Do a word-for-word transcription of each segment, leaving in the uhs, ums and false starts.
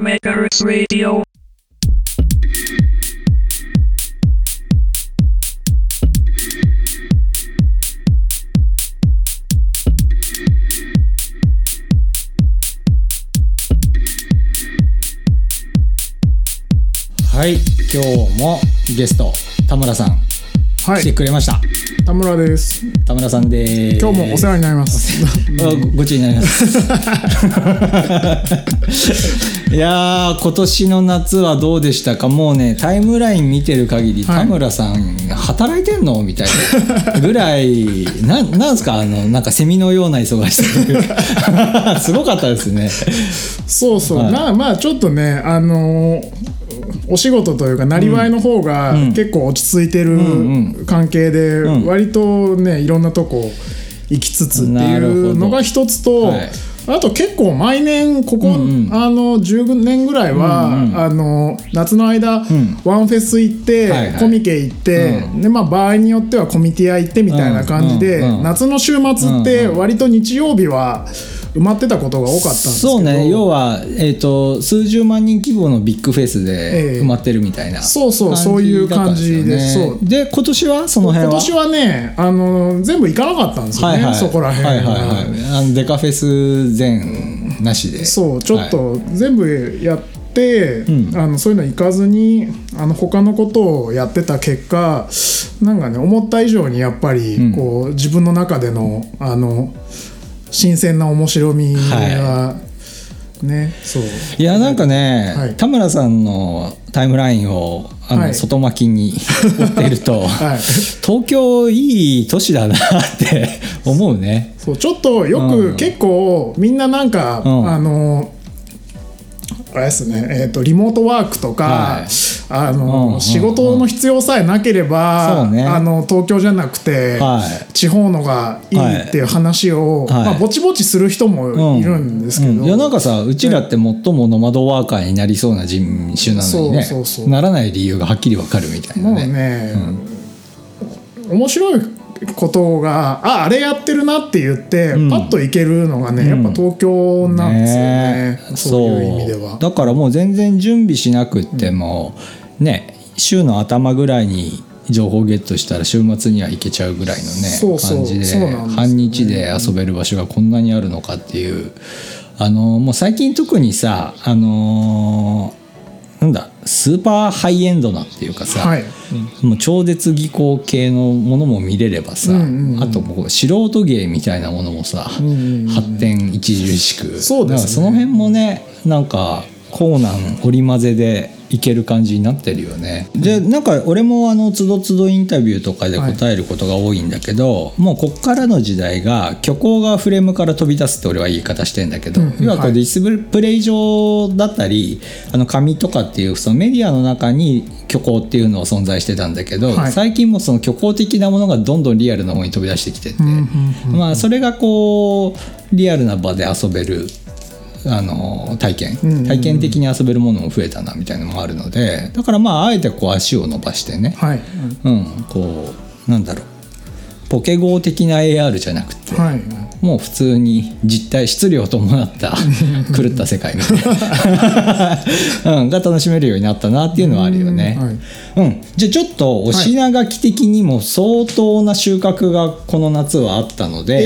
Makers Radio。はい、今日もゲスト田村さん、はい、来てくれました。田村です。田村さんでーす。今日もお世話になります。ご注意になります。いやー、今年の夏はどうでしたか。もうね、タイムライン見てる限り、はい、田村さん働いてんのみたいなぐらい、な、なんですか、あのなんかセミのような忙しさ。すごかったですね。そうそう。はい、まあまあちょっとね、あのー。お仕事というかなりわいの方が結構落ち着いてる関係で割とねいろんなとこ行きつつっていうのが一つと、あと結構毎年ここあのじゅうねんぐらいはあの夏の間ワンフェス行ってコミケ行ってでまあ場合によってはコミティア行ってみたいな感じで夏の週末って割と日曜日は埋まってたことが多かったんですけど、そうね、要は、えー、と数十万人規模のビッグフェスで埋まってるみたいな、えー、そうそうそういう感じで、そうで今年はその辺は今年はねあの全部行かなかったんですよね、はいはい、そこら辺は、はいはいはい、あのデカフェス全なしで、そうちょっと全部やって、はい、あのそういうの行かずにあの他のことをやってた結果なんかね思った以上にやっぱりこう、うん、自分の中でのあの新鮮な面白みが、はい、ね、そういやなんかね、はい、田村さんのタイムラインをあの、はい、外巻きに追ってると、はい、東京いい都市だなって思うね。そうちょっとよく、うん、結構みんななんか、うん、あのあれですね、えーと、リモートワークとか、はい、あの、うんうんうん、仕事の必要さえなければ、ね、あの東京じゃなくて、はい、地方のがいいっていう話を、はいまあ、ぼちぼちする人もいるんですけど、うんうん、いやなんかさうちらって最もノマドワーカーになりそうな人種なのにね、うん、そうそうそうならない理由がはっきり分かるみたいなね、もうね、うん、面白いことが あ, あれやってるなって言って、うん、パッと行けるのがねやっぱ東京なんですよね、うん、ねそういう意味ではだからもう全然準備しなくっても、うん、ね週の頭ぐらいに情報ゲットしたら週末には行けちゃうぐらいのねそうそう感じ で, そうなんです、ね、半日で遊べる場所がこんなにあるのかっていうあのもう最近特にさあのーなんだスーパーハイエンドなっていうかさ、はいうん、もう超絶技巧系のものも見れればさ、うんうんうん、あとこう素人芸みたいなものもさ、うんうんうん、発展著しく そ, うです、ね、その辺もねなんかコーナー織り交ぜでいける感じになってるよね、うん、でなんか俺もあのつどつどインタビューとかで答えることが多いんだけど、はい、もうこっからの時代が虚構がフレームから飛び出すって俺は言い方してんだけど、うん、要はこうディスプレイ上だったり、はい、あの紙とかっていうそのメディアの中に虚構っていうのは存在してたんだけど、はい、最近もその虚構的なものがどんどんリアルな方に飛び出してきてて、うんうんうんまあ、それがこうリアルな場で遊べるあの体験体験的に遊べるものも増えたなみたいなのもあるのでだからまああえてこう足を伸ばしてね、はいうん、こうなんだろうポケゴー的な エーアール じゃなくて、はい、もう普通に実体質量を伴った狂った世界みたいな、うん、が楽しめるようになったなっていうのはあるよねうん、はいうん、じゃあちょっとお品書き的にも相当な収穫がこの夏はあったので、はい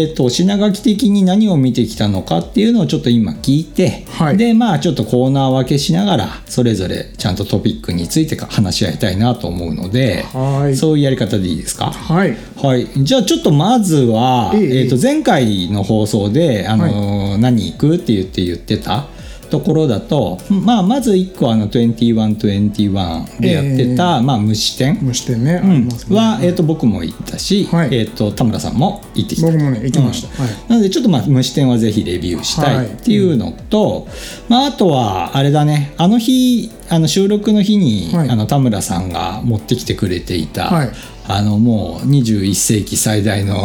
えー、とお品書き的に何を見てきたのかっていうのをちょっと今聞いて、はい、でまあちょっとコーナー分けしながらそれぞれちゃんとトピックについて話し合いたいなと思うので、はい、そういうやり方でいいですかはいはい、じゃあちょっとまずは、えーえー、と前回の放送であの、はい、何行くって言って言ってたところだと、まあ、まずいっこあのにじゅういちにじゅういちでやってた、えーまあ、虫店は、えー、と僕も行ったし、はいえー、と田村さんも行ってきた僕もね行きました、うんはい、なのでちょっと、まあ、虫店はぜひレビューしたいっていうのと、はいまあ、あとはあれだねあの日あの収録の日に、はい、あの田村さんが持ってきてくれていた、はいあのもうにじゅういっ世紀最大の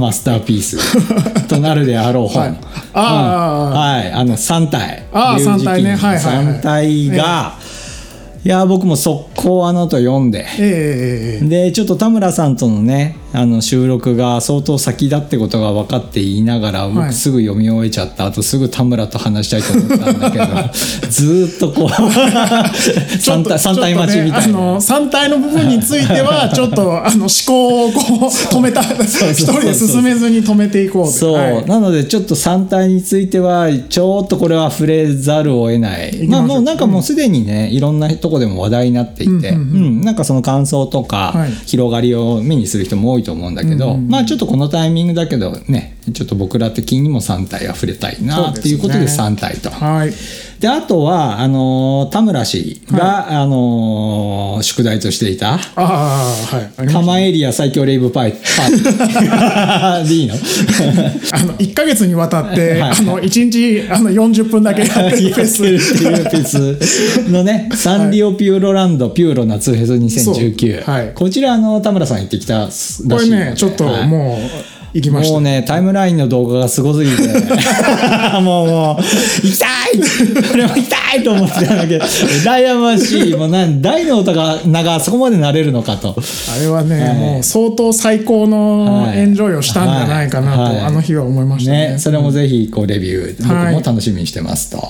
マスターピースとなるであろう本、はい、あ、うんはい、あのさん体、あ、さん体ね、はいはいはい、さん体が、えーいや僕も速攻あの後読んで、えー、でちょっと田村さんとのねあの収録が相当先だってことが分かって言いながら、はい、僕すぐ読み終えちゃったあとすぐ田村と話したいと思ったんだけどずっとこうさん体さん体待ちみたいな、ね、あのさん体の部分についてはちょっとあの思考をこう止めた一人で進めずに止めていこうそう、はい、なのでちょっとさん体についてはちょっとこれは触れざるを得ない、まあ、もうなんかもうすでにね、うん、いろんなとこでも話題になっていて、うんうんうんうん、なんかその感想とか、はい、広がりを目にする人も多いと思うんだけど、うんうん、まあちょっとこのタイミングだけどねちょっと僕ら的にもさん体は触れたいなっていうことでさん体と、はい、であとはあの田村氏が、はい、あの宿題としていた「あはい、多摩エリア最強レイブパーティー」でいいの？あのいっかげつにわたって、はい、あのいちにちあのよんじゅっぷんだけやってるフェスっていうフェスのねサンリオピューロランドピューロ夏フェスにせんじゅうきゅう、はい、こちらあの田村さん行ってきたらしいのでこれねちょっともう、はい行きましたもうねタイムラインの動画がすごすぎてもうもう痛いこれも痛いと思ってたんだけど羨ましいもうなん大の音がなんかそこまでなれるのかとあれはね、はい、もう相当最高のエンジョイをしたんじゃないかなと、はいはい、あの日は思いました ね, ねそれもぜひこうレビュー、はい、僕も楽しみにしてますと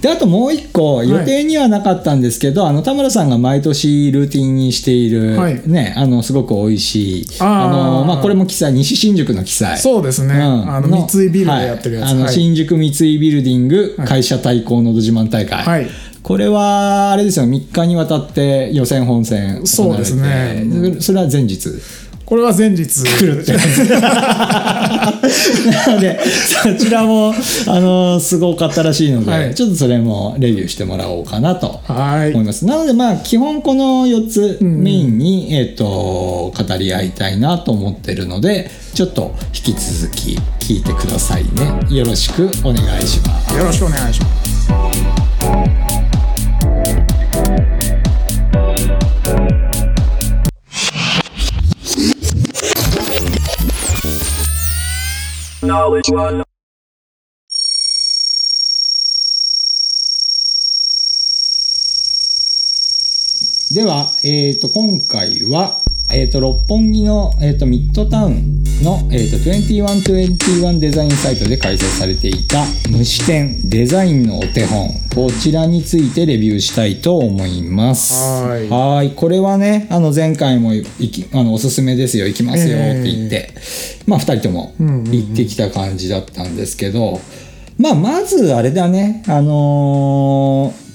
であともう一個予定にはなかったんですけど、はい、あの田村さんが毎年ルーティンにしている、はい、ねあのすごく美味しいあの、まあ、これも記載西新宿の記載そうですね、うん、あの三井ビルでやってるやつ、はい、あの新宿三井ビルディング会社対抗のど自慢大会、はい、これはあれですよみっかにわたって予選本戦行われてそうですねそれは前日これは前日来るってなのでそちらもあのすごかったらしいので、はい、ちょっとそれもレビューしてもらおうかなと思いますなのでまあ基本このよっつメインに、うんえー、と語り合いたいなと思ってるのでちょっと引き続き聞いてくださいねよろしくお願いしますよろしくお願いしますKnowledge では、えーと、今回は、えーと、六本木の、えーと、ミッドタウンの、えーと、にせんひゃくにじゅういちデザインサイトで開催されていた虫展デザインのお手本こちらについてレビューしたいと思いますはいはいこれはねあの前回もきあのおすすめですよ行きますよって言って、えー、まあふたりとも行ってきた感じだったんですけど、うんうんうん、まあまずあれだねあのー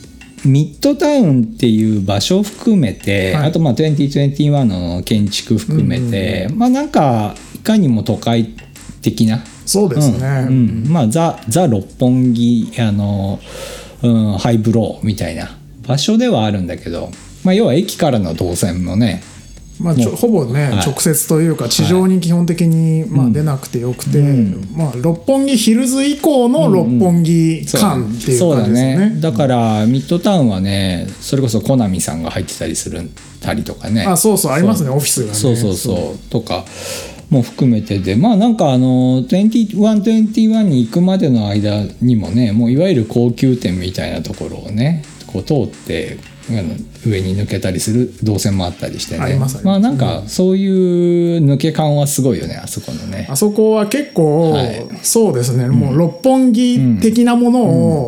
ミッドタウンっていう場所を含めて、はい、あとまあにせんにじゅういちの建築含めて、うんうん、まあなんかいかにも都会的なそうですね、うんうん、まあザ・ザ・六本木あの、うん、ハイブローみたいな場所ではあるんだけど、まあ、要は駅からの動線もねまあ、ちょほぼね、はい、直接というか地上に基本的に、はいまあ、出なくてよくて、うんまあ、六本木ヒルズ以降の六本木間っていう感じですね、うんうん、そうだねだからミッドタウンはねそれこそコナミさんが入ってたりするたりとかねあそうそうありますねオフィスがねそうそうそう、そうとかも含めてでまあなんかあのにせんひゃくにじゅういちに行くまでの間にもねもういわゆる高級店みたいなところをねこう通って上に抜けたりする動線もあったりしてねありますあります、まあ、なんかそういう抜け感はすごいよねあそこのねあそこは結構、はい、そうですね、うん、もう六本木的なもの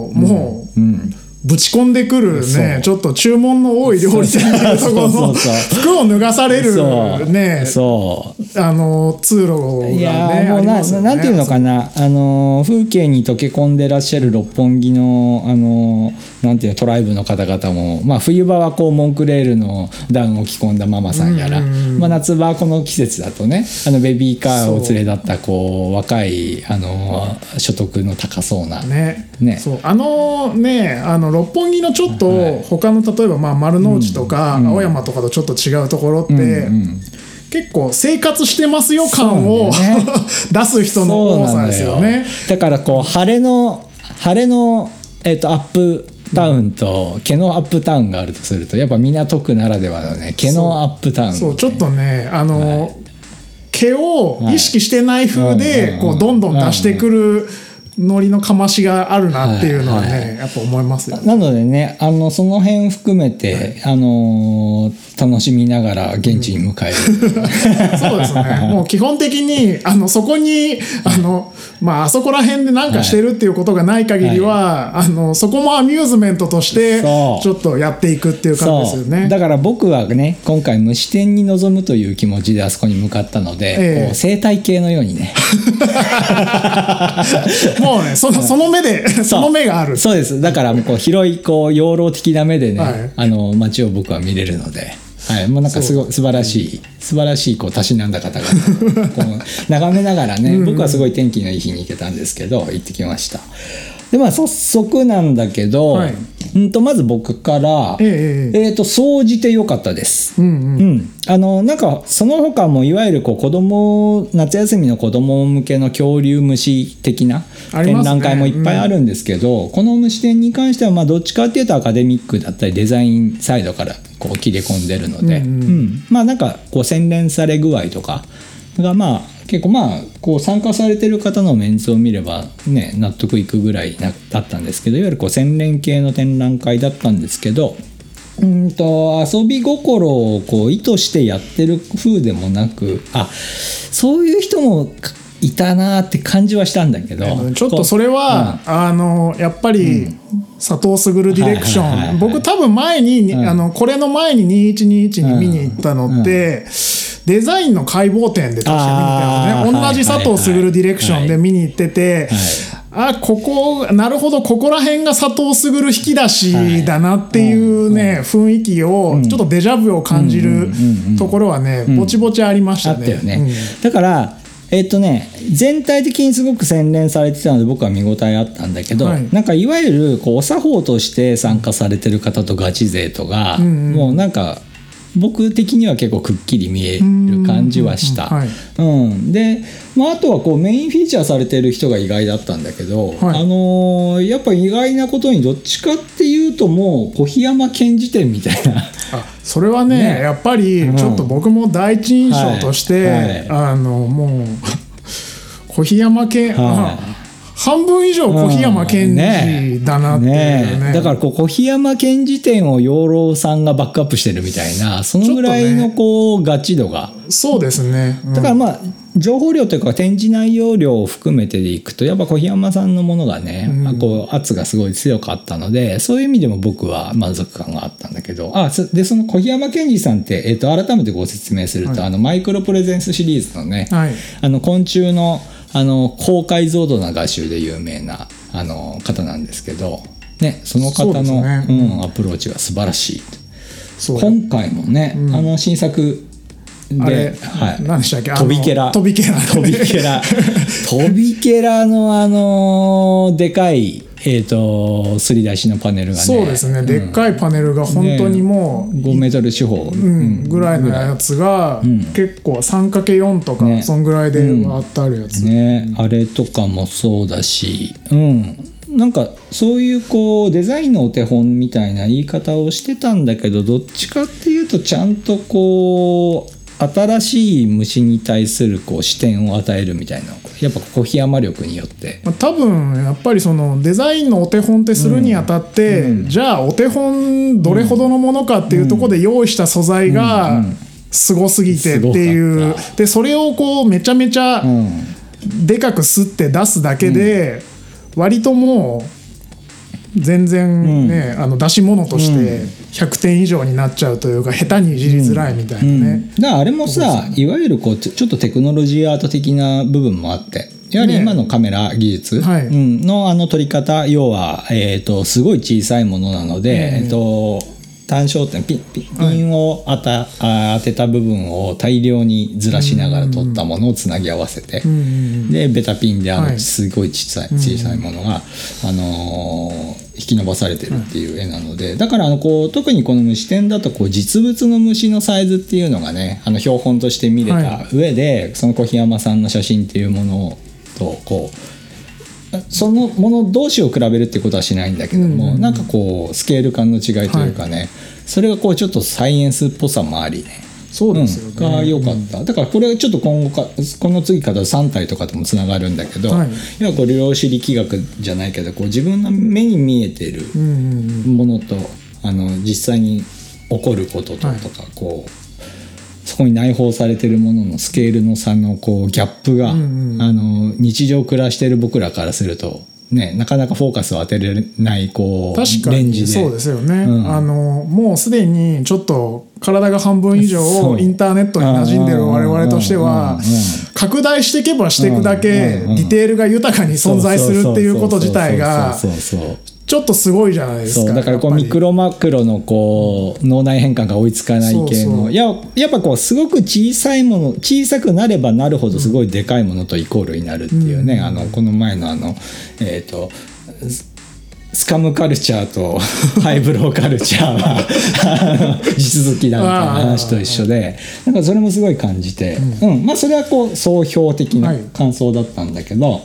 を、うん、もう、うんうん、ぶち込んでくるねちょっと注文の多い料理店のところの服を脱がされるねそうあの通路がねいやもう な,、ね、なんていうのかなあの風景に溶け込んでらっしゃる六本木のあのなんていうトライブの方々も、まあ、冬場はこうモンクレールのダウンを着込んだママさんやら、まあ、夏場はこの季節だとねあのベビーカーを連れ立ったこう若いあの所得の高そうな、ねね、そうあのねあの六本木のちょっと他の例えばまあ丸の内とか青山とかとちょっと違うところって、うんうんうん結構生活してますよ感を、ね、出す人の多さですよね だ, だからこう晴れの晴れの、えー、とアップタウンと毛のアップタウンがあるとするとやっぱ港区ならではのね毛のアップタウン、ね、そうそうちょっとねあの、はい、毛を意識してない風でこうどんどん出してくるノリのかましがあるなっていうのはね、はいはい、やっぱ思いますよね。なのでね、あのその辺含めて、はい、あの楽しみながら現地に向かえる、うん、そうですね。もう基本的にあのそこに あ, の、まあ、あそこら辺で何かしてるっていうことがない限りは、はい、あのそこもアミューズメントとしてちょっとやっていくっていう感じですよね。だから僕はね、今回無視点に臨むという気持ちであそこに向かったので、えー、こう生態系のようにねもうね、その、その目でその目がある。そうです。だからこう広いこう養老的な目でね、はい、あの街を僕は見れるので、はい、もうなんかすごい素晴らしい素晴らしいこうたしなんだ方がこう眺めながらね、僕はすごい天気のいい日に行けたんですけど行ってきました。でまあ早速なんだけど、はい、んとまず僕から、えー、えーと総じて良かったです。うんうんうん、あのなんかその他もいわゆるこう子供夏休みの子供向けの恐竜虫的な展覧会もいっぱいあるんですけど、ね、うん、この虫展に関してはまあどっちかっていうとアカデミックだったりデザインサイドからこう切れ込んでるので、うんうんうん、まあなんかこう洗練され具合とかがまあ。結構まあこう参加されてる方のメンツを見ればね納得いくぐらいだったんですけど、いわゆるこう洗練系の展覧会だったんですけど、うんと遊び心をこう意図してやってる風でもなく、あそういう人もいたなって感じはしたんだけど、ちょっとそれは、うん、あのやっぱり、うん、佐藤すぐるディレクション、はいはいはいはい、僕多分前に、うん、あのこれの前ににせんひゃくにじゅういちに見に行ったのって、うんうん、デザインの解剖展で確か見に行ったのね、同じ佐藤すぐるディレクションで見に行ってて、はいはいはいはい、あここなるほどここら辺が佐藤すぐる引き出しだなっていうね、はいうんうん、雰囲気をちょっとデジャブを感じるところはね、うんうんうん、ぼちぼちありましたね。あったよね、うん、だからえっとね、全体的にすごく洗練されてたので僕は見応えあったんだけど、はい、なんかいわゆるこうお作法として参加されてる方とガチ勢とか、うんうん、もうなんか僕的には結構くっきり見える感じはした。で、まあ、あとはこうメインフィーチャーされてる人が意外だったんだけど、はい、あのー、やっぱ意外なことにどっちかっていうともう小檜山県辞典みたいなあそれは ね, ねやっぱりちょっと僕も第一印象として、うんはいはい、あのもう小檜山県、はい半分以上小檜山健二だなっていうね。うん、ねねだからこう小檜山健二展を養老さんがバックアップしてるみたいなそのぐらいのこう、ね、ガチ度が。そうですね。うん、だからまあ情報量というか展示内容量を含めてでいくとやっぱ小檜山さんのものがね、うんまあ、こう圧がすごい強かったのでそういう意味でも僕は満足感があったんだけど、あでその小檜山健二さんって、えー、と改めてご説明すると、はい、あのマイクロプレゼンスシリーズのね、はい、あの昆虫のあの高解像度な画集で有名なあの方なんですけど、ね、その方のう、ねうん、アプローチが素晴らしい。そう今回もね、うん、あの新作で、はい、何でしたっけ、飛びケラ飛びケラ飛びケラ飛びケラのあのでかいえー、とすり出しのパネルがね、そうですね、うん、でっかいパネルが本当にもう、ね、ごメートル四方、うん、ぐらいのやつが、うん、結構 さんかけるよん とか、ね、そんぐらいであってあるやつ、うんね、あれとかもそうだし、うん、なんかそういうこうデザインのお手本みたいな言い方をしてたんだけど、どっちかっていうとちゃんとこう新しい虫に対するこう視点を与えるみたいな、やっぱ小檜山力によって多分やっぱりそのデザインのお手本ってするにあたって、うん、じゃあお手本どれほどのものかっていうところで用意した素材がすごすぎてっていうで、それをこうめちゃめちゃでかくすって出すだけで割ともう全然ね、うん、あの出し物としてひゃくてん以上になっちゃうというか、うん、下手にいじりづらいみたいなね、うんうん、だからあれもさ、いわゆるこうちょっとテクノロジーアート的な部分もあってやはり今のカメラ技術のあの撮り方、はい、要は、えーと、すごい小さいものなので、えーえーと単焦点ピンピン、はい、ピンを当た、当てた部分を大量にずらしながら撮ったものをつなぎ合わせて、うんうん、でベタピンであのすごい小さい、はい、小さいものが、あのー、引き伸ばされてるっていう絵なので、だからあのこう特にこの虫展だとこう実物の虫のサイズっていうのがね、あの標本として見れた上で、はい、その小檜山さんの写真っていうものとこうそのもの同士を比べるってことはしないんだけども、うん、なんかこうスケール感の違いというかね、はい、それがこうちょっとサイエンスっぽさもありね、そうですよね、が良かった、うん、だからこれはちょっと今後かこの次からさん体とかともつながるんだけど、はい、要はこう量子力学じゃないけどこう自分の目に見えてるものと、うんうんうん、あの実際に起こることとか、はい、こうそこに内包されてるもののスケールの差のこうギャップが、うんうん、あの日常暮らしてる僕らからするとね、なかなかフォーカスを当てれないこう確かにレンジでそうですよね、うん、あのもうすでにちょっと体が半分以上インターネットに馴染んでる我々としては拡大していけばしていくだけディテールが豊かに存在するっていうこと自体がちょっとすごいじゃないですか。そうだからこうミクロマクロのこう脳内変換が追いつかない系の、そうそう、や、やっぱこうすごく小さいもの、小さくなればなるほどすごいでかいものとイコールになるっていうね、うん、あのこの前のあのえっとスカムカルチャーとハイブローカルチャーは地続きだみたいな話と一緒で、なんかそれもすごい感じて、うんうん、まあそれはこう総評的な感想だったんだけど、はい、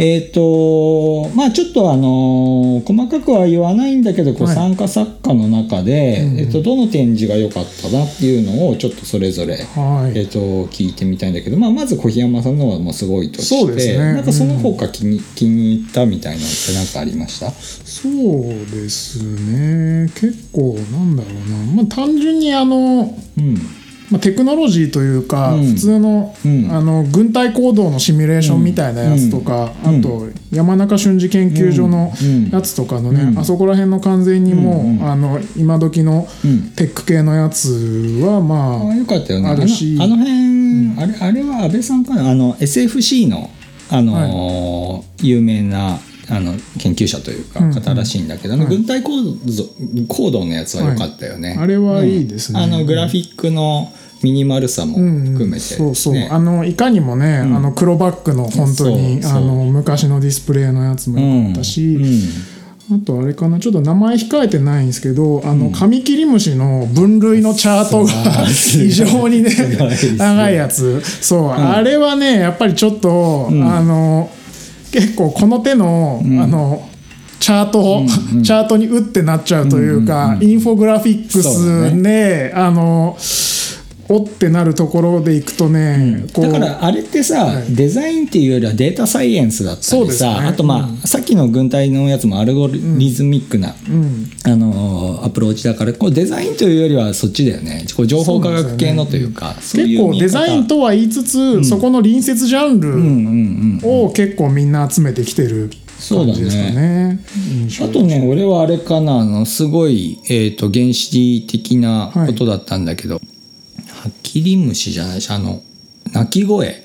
えーとまあ、ちょっと、あのー、細かくは言わないんだけどこう参加作家の中で、はいうんえー、とどの展示が良かったなっていうのをちょっとそれぞれ、はいえー、と聞いてみたいんだけど、まあ、まず小檜山さんのはもうすごいとしてそうです、ね、なんかその他気に、うん、気に入ったみたいなのって何かありました？そうですね、結構なんだろうな、まあ、単純にあの、うんまあ、テクノロジーというか、うん、普通の、うん、あの軍隊行動のシミュレーションみたいなやつとか、うんうん、あと山中俊二研究所のやつとかのね、うんうん、あそこら辺の完全にもう、うんうん、あの今時のテック系のやつはまあ、うん、あ、よかったよね、あるし、あの、あの辺、うん、あれ、あれは安倍さんかな、あの エスエフシー の、あのーはい、有名なあの研究者というか方らしいんだけど、うんうん、あの軍隊行 動,、はい、行動のやつは良かったよね、はい、あれはいいですね、うん、あのグラフィックのミニマルさも含めて、ねうんうん、そうそうあのいかにもね、うん、あの黒バックの本当にあの昔のディスプレイのやつも良かったし、うんうん、あとあれかな、ちょっと名前控えてないんですけど、あのカミキリムシの分類のチャートが非常にね長いやつ、そう、うん、あれはねやっぱりちょっと、うん、あの結構この手の、うん、あのチャート、うんうん、チャートにうってなっちゃうというか、うんうん、インフォグラフィックスで、ね、あのおってなるところでいくとね、うん、こうだからあれってさ、はい、デザインっていうよりはデータサイエンスだったりさ、そうですね、あとまあ、うん、さっきの軍隊のやつもアルゴリズミックな、うん、あのアプローチだからこうデザインというよりはそっちだよね、こう情報科学系のというか、そうですよね、そういう見方、結構デザインとは言いつつ、うん、そこの隣接ジャンルを結構みんな集めてきてる感じですかね。あとね、俺はあれかな、あのすごい、えーと、原始的なことだったんだけど、はい、ハキリムシじゃないし、あの鳴き声、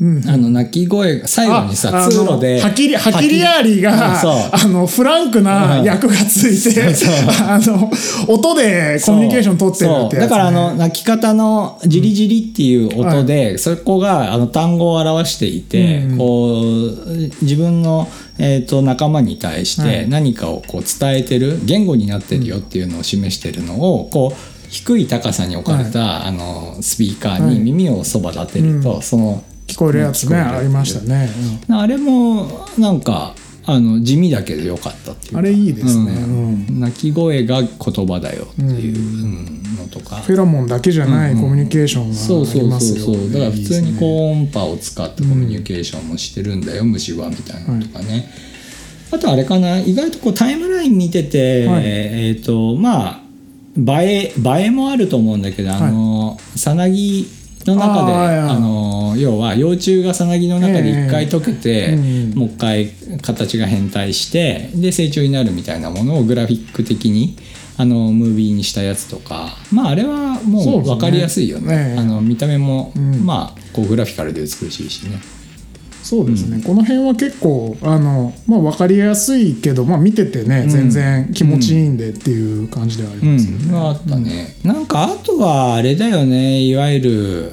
うんうん、あの鳴き声が最後にさ通路でハキリ、ハキリアーリーがあのフランクな役がついて、うん、そうそうあの音でコミュニケーション取ってるってやつ、ね、だからあの鳴き方のジリジリっていう音で、うん、そこがあの単語を表していて、うん、こう自分のえー、と仲間に対して何かをこう伝えてる、はい、言語になってるよっていうのを示してるのをこう低い高さに置かれた、はい、あのスピーカーに耳をそば立てると、はいうん、その聞こえるやつね、ありましたね、うん、あれもなんかあの地味だけど良かったっていう、あれいいですね、うんうん、鳴き声が言葉だよっていうのとか、うん、フェロモンだけじゃないコミュニケーションがありますよ、だから普通にこう音波を使ってコミュニケーションもしてるんだよ、うん、虫歯みたいなのとかね、はい、あとあれかな、意外とこうタイムライン見てて、はい、えーとまあ映え、映えもあると思うんだけど、あのさなぎの中でああの要は幼虫がさなぎの中で一回溶けて、えーうん、もう一回形が変態してで成長になるみたいなものをグラフィック的にあのムービーにしたやつとか、まああれはもう分かりやすいよね、そうですね、えー、あの見た目も、うん、まあこうグラフィカルで美しいしね、そうですね、うん、この辺は結構あの、まあ、分かりやすいけど、まあ、見ててね、うん、全然気持ちいいんでっていう感じではありますよね、うんうん、あったね、うん、なんかあとはあれだよね、いわゆる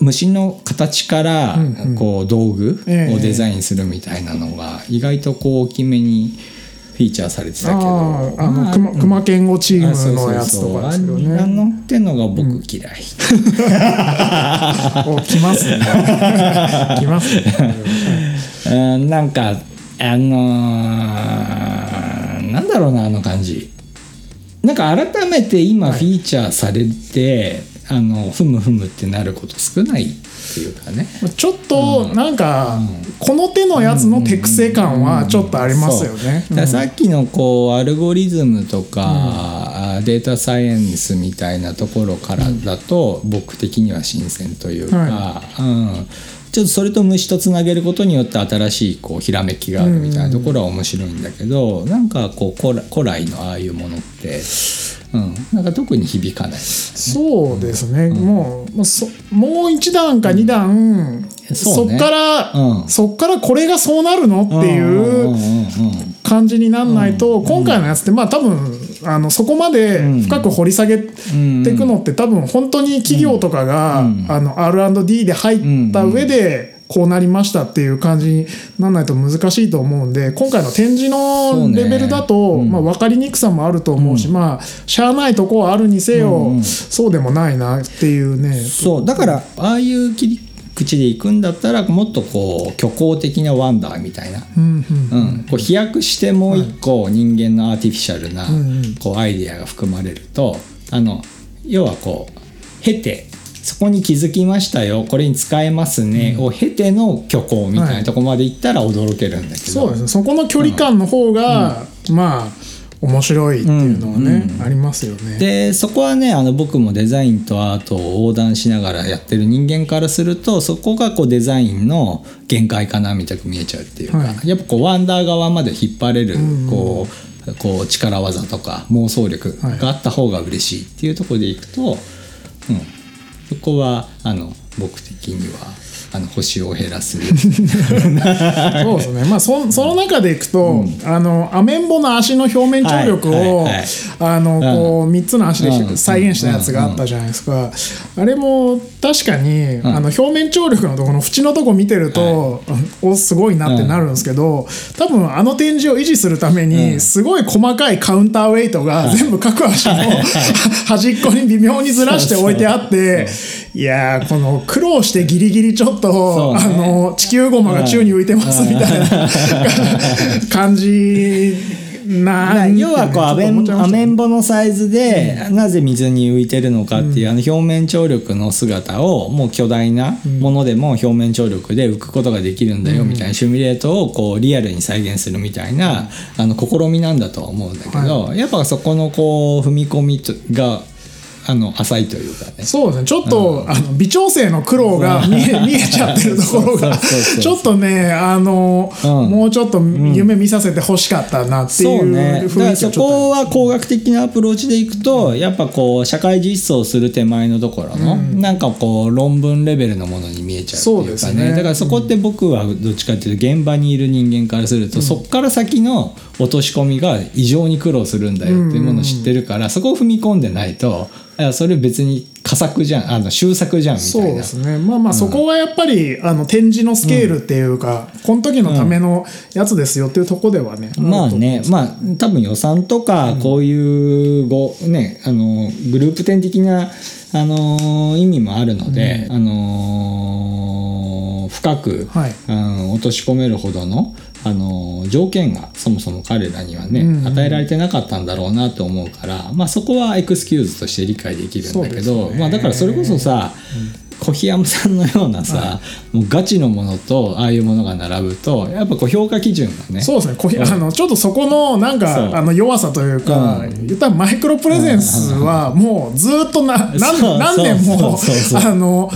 虫の形からこう道具をデザインするみたいなのが意外とこう大きめにフィーチャーされてたけど、ああの、まあ、熊健吾チームのやつとかですよね、あのってのが僕嫌い、うん、お、来ますね来ますねなんかあのー、なんだろうな、あの感じ、なんか改めて今フィーチャーされて、はい、あのふむふむってなること少ないっていうかね、ちょっとなんか、うん、この手のやつの手癖感はちょっとありますよね、うんうん、さっきのこうアルゴリズムとか、うん、データサイエンスみたいなところからだと、うん、僕的には新鮮というか、はいうん、ちょっとそれと虫とつなげることによって新しいこうひらめきがあるみたいなところは面白いんだけど、うん、なんかこう古来のああいうものってうん、なんか特に響かない、ね、そうですね、うん、もう、もうそ、もう一段か二段、うんそうね、そっから、うん、そっからこれがそうなるのっていう感じにならないと、うん、今回のやつってまあ多分あのそこまで深く掘り下げていくのって多分本当に企業とかが、うん、あの アールアンドディー で入った上でこうなりましたっていう感じにならないと難しいと思うんで、今回の展示のレベルだと、ねうんまあ、分かりにくさもあると思うし、うんまあ、しゃあないとこはあるにせよ、うんうん、そうでもないなっていうね。そうだからああいう切り口でいくんだったらもっとこう虚構的なワンダーみたいな、うんうんうん、こう飛躍してもう一個人間のアーティフィシャルなこうアイデアが含まれると、あの要はこう経てそこに気づきましたよこれに使えますね、うん、を経ての虚構みたいなとこまで行ったら驚けるんだけど、はい、そうですね、そこの距離感の方が、うん、まあ面白いっていうのはね、うんうん、ありますよね。でそこはねあの僕もデザインとアートを横断しながらやってる人間からするとそこがこうデザインの限界かなみたいに見えちゃうっていうか、はい、やっぱこうワンダー側まで引っ張れる、うんうん、こう、こう力技とか妄想力があった方が嬉しいっていうところでいくと、はいうんそこはあの僕的にはあの星を減らすそうですね、まあ、そ, その中でいくと、うん、あのアメンボの足の表面張力を、はいはいはい、あのこうみっつの足で再現したやつがあったじゃないですか、うんうんうんうん、あれも確かに、うん、あの表面張力のところの縁のとこ見てると、はい、おすごいなってなるんですけど、うん、多分あの展示を維持するために、うん、すごい細かいカウンターウェイトが全部各足の、はいはいはい、端っこに微妙にずらして置いてあっていやーこの苦労してギリギリちょっと、ね、あの地球ゴマが宙に浮いてますみたいな感じな、ね、要はこうアメン、アメンボのサイズで、うん、なぜ水に浮いてるのかっていう、うん、あの表面張力の姿をもう巨大なものでも表面張力で浮くことができるんだよみたいなシミュレートをこうリアルに再現するみたいなあの試みなんだとは思うんだけど、はい、やっぱそこのこう踏み込みがあの浅いというかね。そうですね。ちょっと、うん、あの微調整の苦労が見え、 見えちゃってるところがちょっとねあの、うん、もうちょっと夢見させてほしかったなっていう、うん、そうね。だからそこは工学的なアプローチでいくと、うん、やっぱこう社会実装する手前のところの、うん、なんかこう論文レベルのものに見えちゃうっていうかね。そうですね。だからそこって僕はどっちかっていうと現場にいる人間からすると、うん、そこから先の落とし込みが異常に苦労するんだよっていうものを知ってるから、うんうんうん、そこを踏み込んでないとそれ別に佳作じゃんあの終作じゃんみたいな。そうですね。まあまあそこはやっぱり、うん、あの展示のスケールっていうか、うん、この時のためのやつですよっていうとこではね、うん、まあねまあ多分予算とかこういうご、うん、ねあのグループ展的なあの意味もあるので、うん、あの深く、はいうん、落とし込めるほどのあの条件がそもそも彼らにはね、うんうん、与えられてなかったんだろうなと思うから、まあ、そこはエクスキューズとして理解できるんだけど、まあ、だからそれこそさ、うん、小檜山さんのようなさ、はい、もうガチのものとああいうものが並ぶとやっぱこう評価基準がねそうですね、うん、あのちょっとそこのなんかあの弱さというか、うん、言ったらマイクロプレゼンスはもうずっとな、うん、何年もあの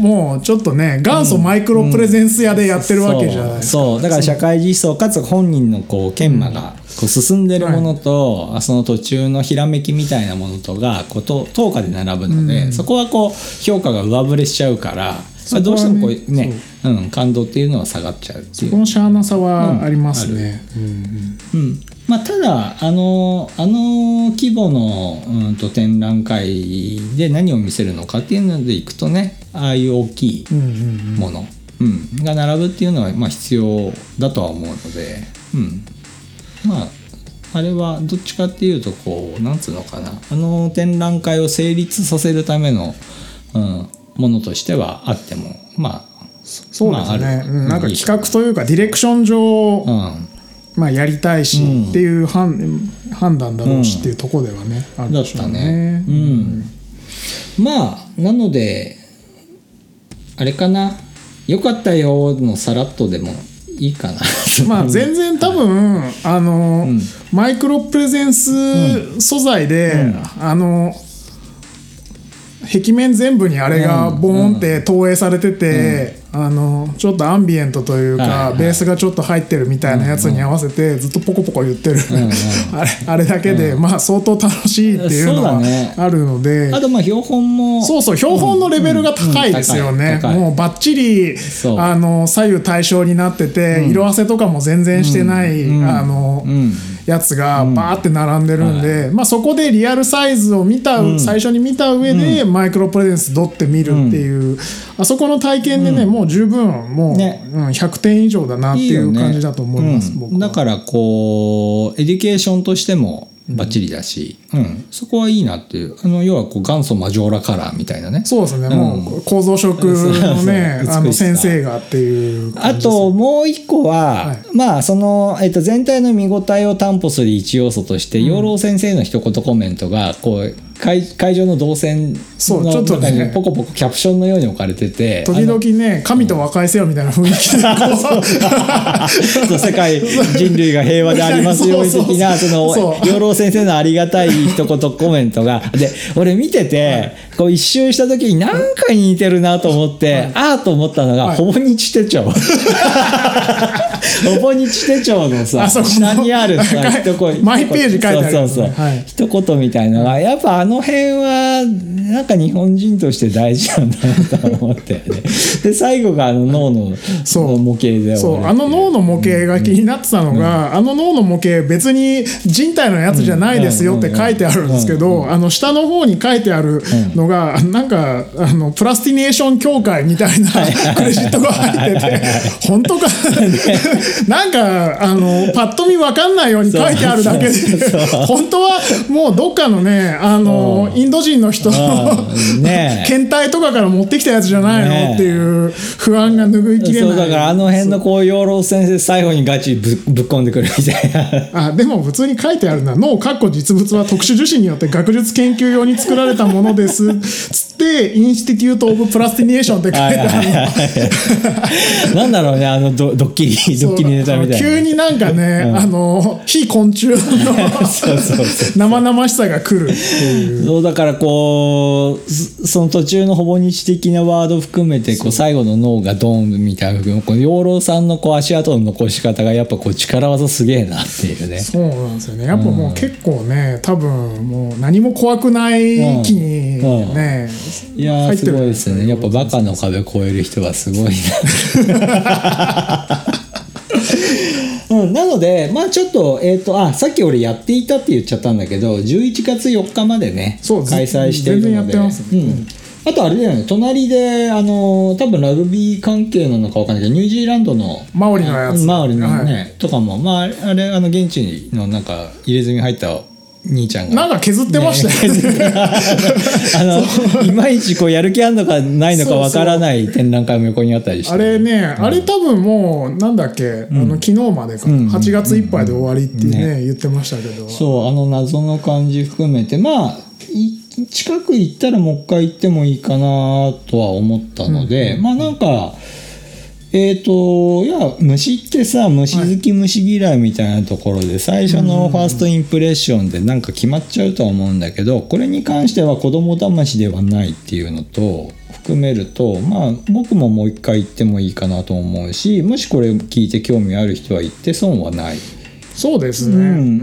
もうちょっとね元祖マイクロプレゼンス屋でやってるわけじゃないですか、うんうん、そう、そうだから社会実装かつ本人のこう研磨がこう進んでるものと、うんはい、その途中のひらめきみたいなものとがこうと等価で並ぶので、うん、そこはこう評価が上振れしちゃうから、うんまあ、どうしてもこうねう、うん、感動っていうのは下がっちゃうっていうそこのシャーなさはありますね、うんうんうんうんまあ、ただあの、あの規模の、うん、と展覧会で何を見せるのかっていうのでいくとねああいう大きいもの、うんうんうんうん、が並ぶっていうのはまあ必要だとは思うので、うん、まああれはどっちかっていうとこうなんつうのかなあの展覧会を成立させるための、うん、ものとしてはあってもまあそうですね、まあ、ある、うん、なんか企画というかディレクション上、うんまあ、やりたいし、うん、っていう判断だろうしっていうところではね、うん、あるでしょうね。だったね、うんうんまあなのであれかな、よかったよのさらっとでもいいかなまあ全然多分、はい、あの、うん、マイクロプレゼンス素材で、うん、あの壁面全部にあれがボーンって投影されてて、うんうん、あのちょっとアンビエントというか、はいはい、ベースがちょっと入ってるみたいなやつに合わせてずっとポコポコ言ってる、うんうん、あれ、あれだけで、うん、まあ相当楽しいっていうのはあるので、ね、あとまあ標本もそうそう標本のレベルが高いですよね、うんうんうん、もうバッチリあの左右対称になってて、うん、色あせとかも全然してない、うんうん、あの、うんやつがバーって並んでるんで、うんはいまあ、そこでリアルサイズを見た、うん、最初に見た上でマイクロプレゼンスドって見るっていう、うん、あそこの体験でね、うん、もう十分もう、ねうん、ひゃくてん以上だなっていう感じだと思います。いいよね、僕は。うん、だからこうエデュケーションとしてもバッチリだし、うんうん、そこはいいなっていうあの要はこう元祖マジョーラカラーみたいなねそうですね、うん、もう構造色のねあの先生がっていう感じ、ね、あともう一個は、はい、まあその、えっと、全体の見応えを担保する一要素として、うん、養老先生の一言コメントがこう会, 会場の動線の中にポコポコキャプションのように置かれてて、ね、時々ね神と和解せよみたいな雰囲気でそう世界人類が平和でありますように的なその養老先生のありがたい一言コメントがで俺見てて、はい、こう一周した時に何回似てるなと思って、はい、ああと思ったのが、はい、ほぼ日手帳ほぼ日手帳のさ下にあるさ一言マイページ書いてある、ねそうそうそうはい、一言みたいなのがやっぱあの辺はなんか日本人として大事なんだなと思って、ね、で最後があの脳の模型でそうあの脳の模型が気になってたのが、うん、あの脳の模型別に人体のやつじゃないですよって書いてあるんですけどあの下の方に書いてあるのが、うん、なんかあのプラスティネーション協会みたいなクレジットが入ってて本当かなんかあのパッと見分かんないように書いてあるだけで本当はもうどっかのねあのインド人の人の、ね、検体とかから持ってきたやつじゃないのっていう不安が拭いきれない、ね、そうだからあの辺のこう養老先生最後にガチ ぶ, ぶっ込んでくるみたいなあでも普通に書いてあるのは脳かっこ実物は特殊樹脂によって学術研究用に作られたものですつってInstitute of Plastinationって書いてあるのなんだろうねあの ド, ドッキリドッキリネタみたいな急になんかね、うん、あの非昆虫のそうそうそう生々しさが来るっていうそうだからこうその途中のほぼ日的なワード含めてこう最後の脳がドーンみたいなこの養老さんのこう足跡の残し方がやっぱこう力技すげえなっていうねそうなんですよねやっぱもう結構ね、うん、多分もう何も怖くない域にね、うんうん、いやーすごいですねやっぱバカの壁越える人はすごいなうん、なので、まあ、ちょっと、えーと、あ、さっき俺やっていたって言っちゃったんだけどじゅういちがつよっかまでね開催しているので、ねうん、あとあれだよね隣であの多分ラグビー関係なのか分かんないけどニュージーランドのマオリのやつマオリのね、はい、とかも、まあ、あれあの現地のなんか入れ墨入った兄ちゃんがなんか削ってましたよ、ね、あのいまいちこうやる気あんのかないのかわからない展覧会も横にあったりして、ね、あれね、うん、あれ多分もうなんだっけ、うん、あの昨日までか、うん、はちがついっぱいで終わりって、ねうんね、言ってましたけどそうあの謎の感じ含めてまあ近く行ったらもう一回行ってもいいかなとは思ったので、うん、まあなんかえーと、いや虫ってさ虫好き虫嫌いみたいなところで最初のファーストインプレッションでなんか決まっちゃうとは思うんだけどこれに関しては子供騙しではないっていうのと含めるとまあ僕ももう一回行ってもいいかなと思うしもしこれ聞いて興味ある人は行って損はないそうですね、う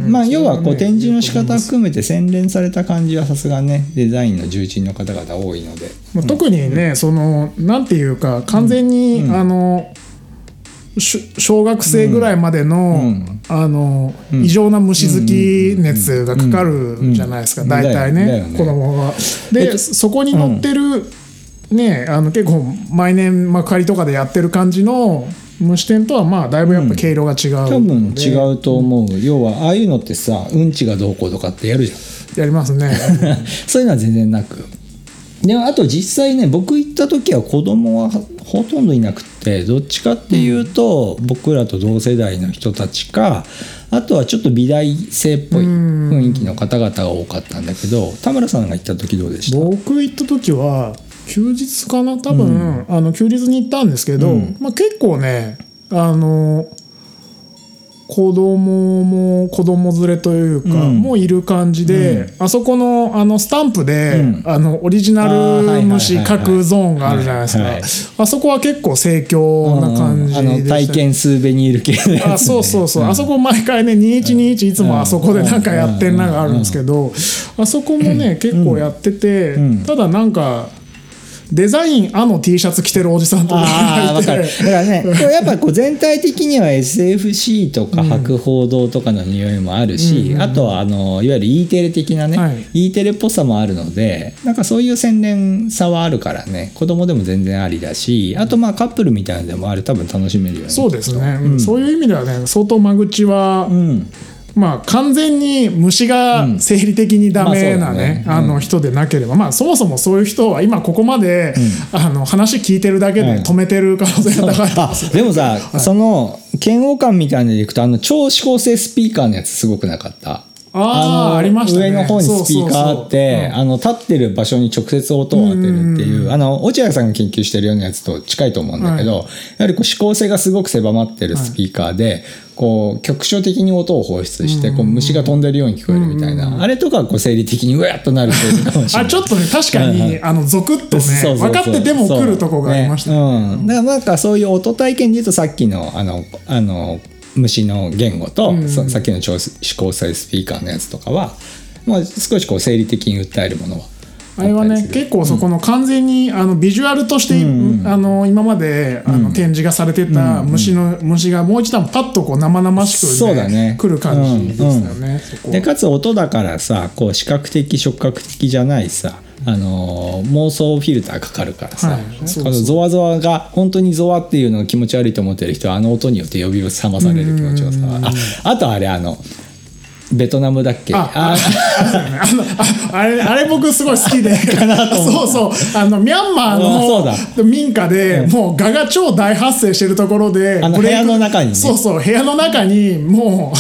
んまあ、要はこう展示の仕方含めて洗練された感じはさすがねデザインの重鎮の方々多いので、まあ、特にね、うん、そのなんていうか完全に、うん、あの小学生ぐらいまで の,、うん、あの、うん、異常な虫好き熱がかかるじゃないですか、うんうん、大体 ね,、うん、ね子供がでそこに乗ってる、うんね、あの結構毎年幕張とかでやってる感じの虫店とはまあだいぶやっぱ毛色が違う、うん、多分違うと思う、うん、要はああいうのってさうんちがどうこうとかってやるじゃんやりますねそういうのは全然なくであと実際ね僕行った時は子供はほとんどいなくて、どっちかっていうと、うん、僕らと同世代の人たちか、あとはちょっと美大生っぽい雰囲気の方々が多かったんだけど、田村さんが行った時どうでした？僕行った時は休日かな、多分、うん、あの休日に行ったんですけど、うん、まあ、結構ね、あの子供も子供連れというか、うん、もういる感じで、うん、あそこ の, あのスタンプで、うん、あのオリジナル虫描くゾーンがあるじゃないですか、はいはいはい、あそこは結構盛況な感じでした、ね、うん、あの体験スーベニール系のやつ、ね、あ、そうそうそう、うん、あそこ毎回ねにせんひゃくにじゅういちいつもあそこでなんかやってるのがあるんですけど、あそこもね結構やってて、うん、ただなんかデザインあの T シャツ着てるおじさんとかいて、あ、分かる。だからね、これやっぱこう全体的には エスエフシー とか博報堂とかの匂いもあるし、うん、あとはあのいわゆる E テレ的なね、はい、E テレっぽさもあるので、なんかそういう洗練さはあるからね、子供でも全然ありだし、あとまあカップルみたいなのでもあれ多分楽しめるよね。そうですね、うん、そういう意味ではね相当間口は、うん、まあ、完全に虫が生理的にダメなね、あの人でなければ、まあそもそもそういう人は今ここまであの話聞いてるだけで止めてる可能性が高いです、うん、でもさ、はい、その嫌悪感みたいなのでいくと、あの超指向性スピーカーのやつすごくなかった？ああ、ありましたね。上の方にスピーカーあって、あの立ってる場所に直接音を当てるっていう、あの落合さんが研究してるようなやつと近いと思うんだけど、はい、やはりこう指向性がすごく狭まってるスピーカーで、はい、こう局所的に音を放出して、こう虫が飛んでるように聞こえるみたいな、うんうん、あれとかこう生理的にうわっとなるっていうかもしれない。あ、ちょっとね確かに、うん、あのゾクッとね、そうそうそうそう、分かってても来るとこがありましたね。ね、うん、だからなんかそういう音体験で言うとさっきのあのあの。虫の言語と、うん、さっきの超指向性スピーカーのやつとかは、まあ、少しこう生理的に訴えるものはあれはね、結構そこの完全に、うん、あのビジュアルとして、うん、あの今まで、うん、あの展示がされてた虫の、うん、虫がもう一段パッとこう生々しく、ね、そうだね、来る感じでしたよね、うん、そこでかつ音だからさ、こう視覚的触覚的じゃないさ、あの妄想フィルターかかるからさ、はい、そうそう、ゾワゾワが本当にゾワっていうのが気持ち悪いと思ってる人はあの音によって呼び覚まされる気持ちよさ、 あ, あとあれあのベトナムだっけ、 あ, あ, あ, あ, れあれ僕すごい好きでかなと思う。そうそう、あのミャンマーの民家でもうガが超大発生してるところで、あの部屋の中に、ね、そうそう、部屋の中にも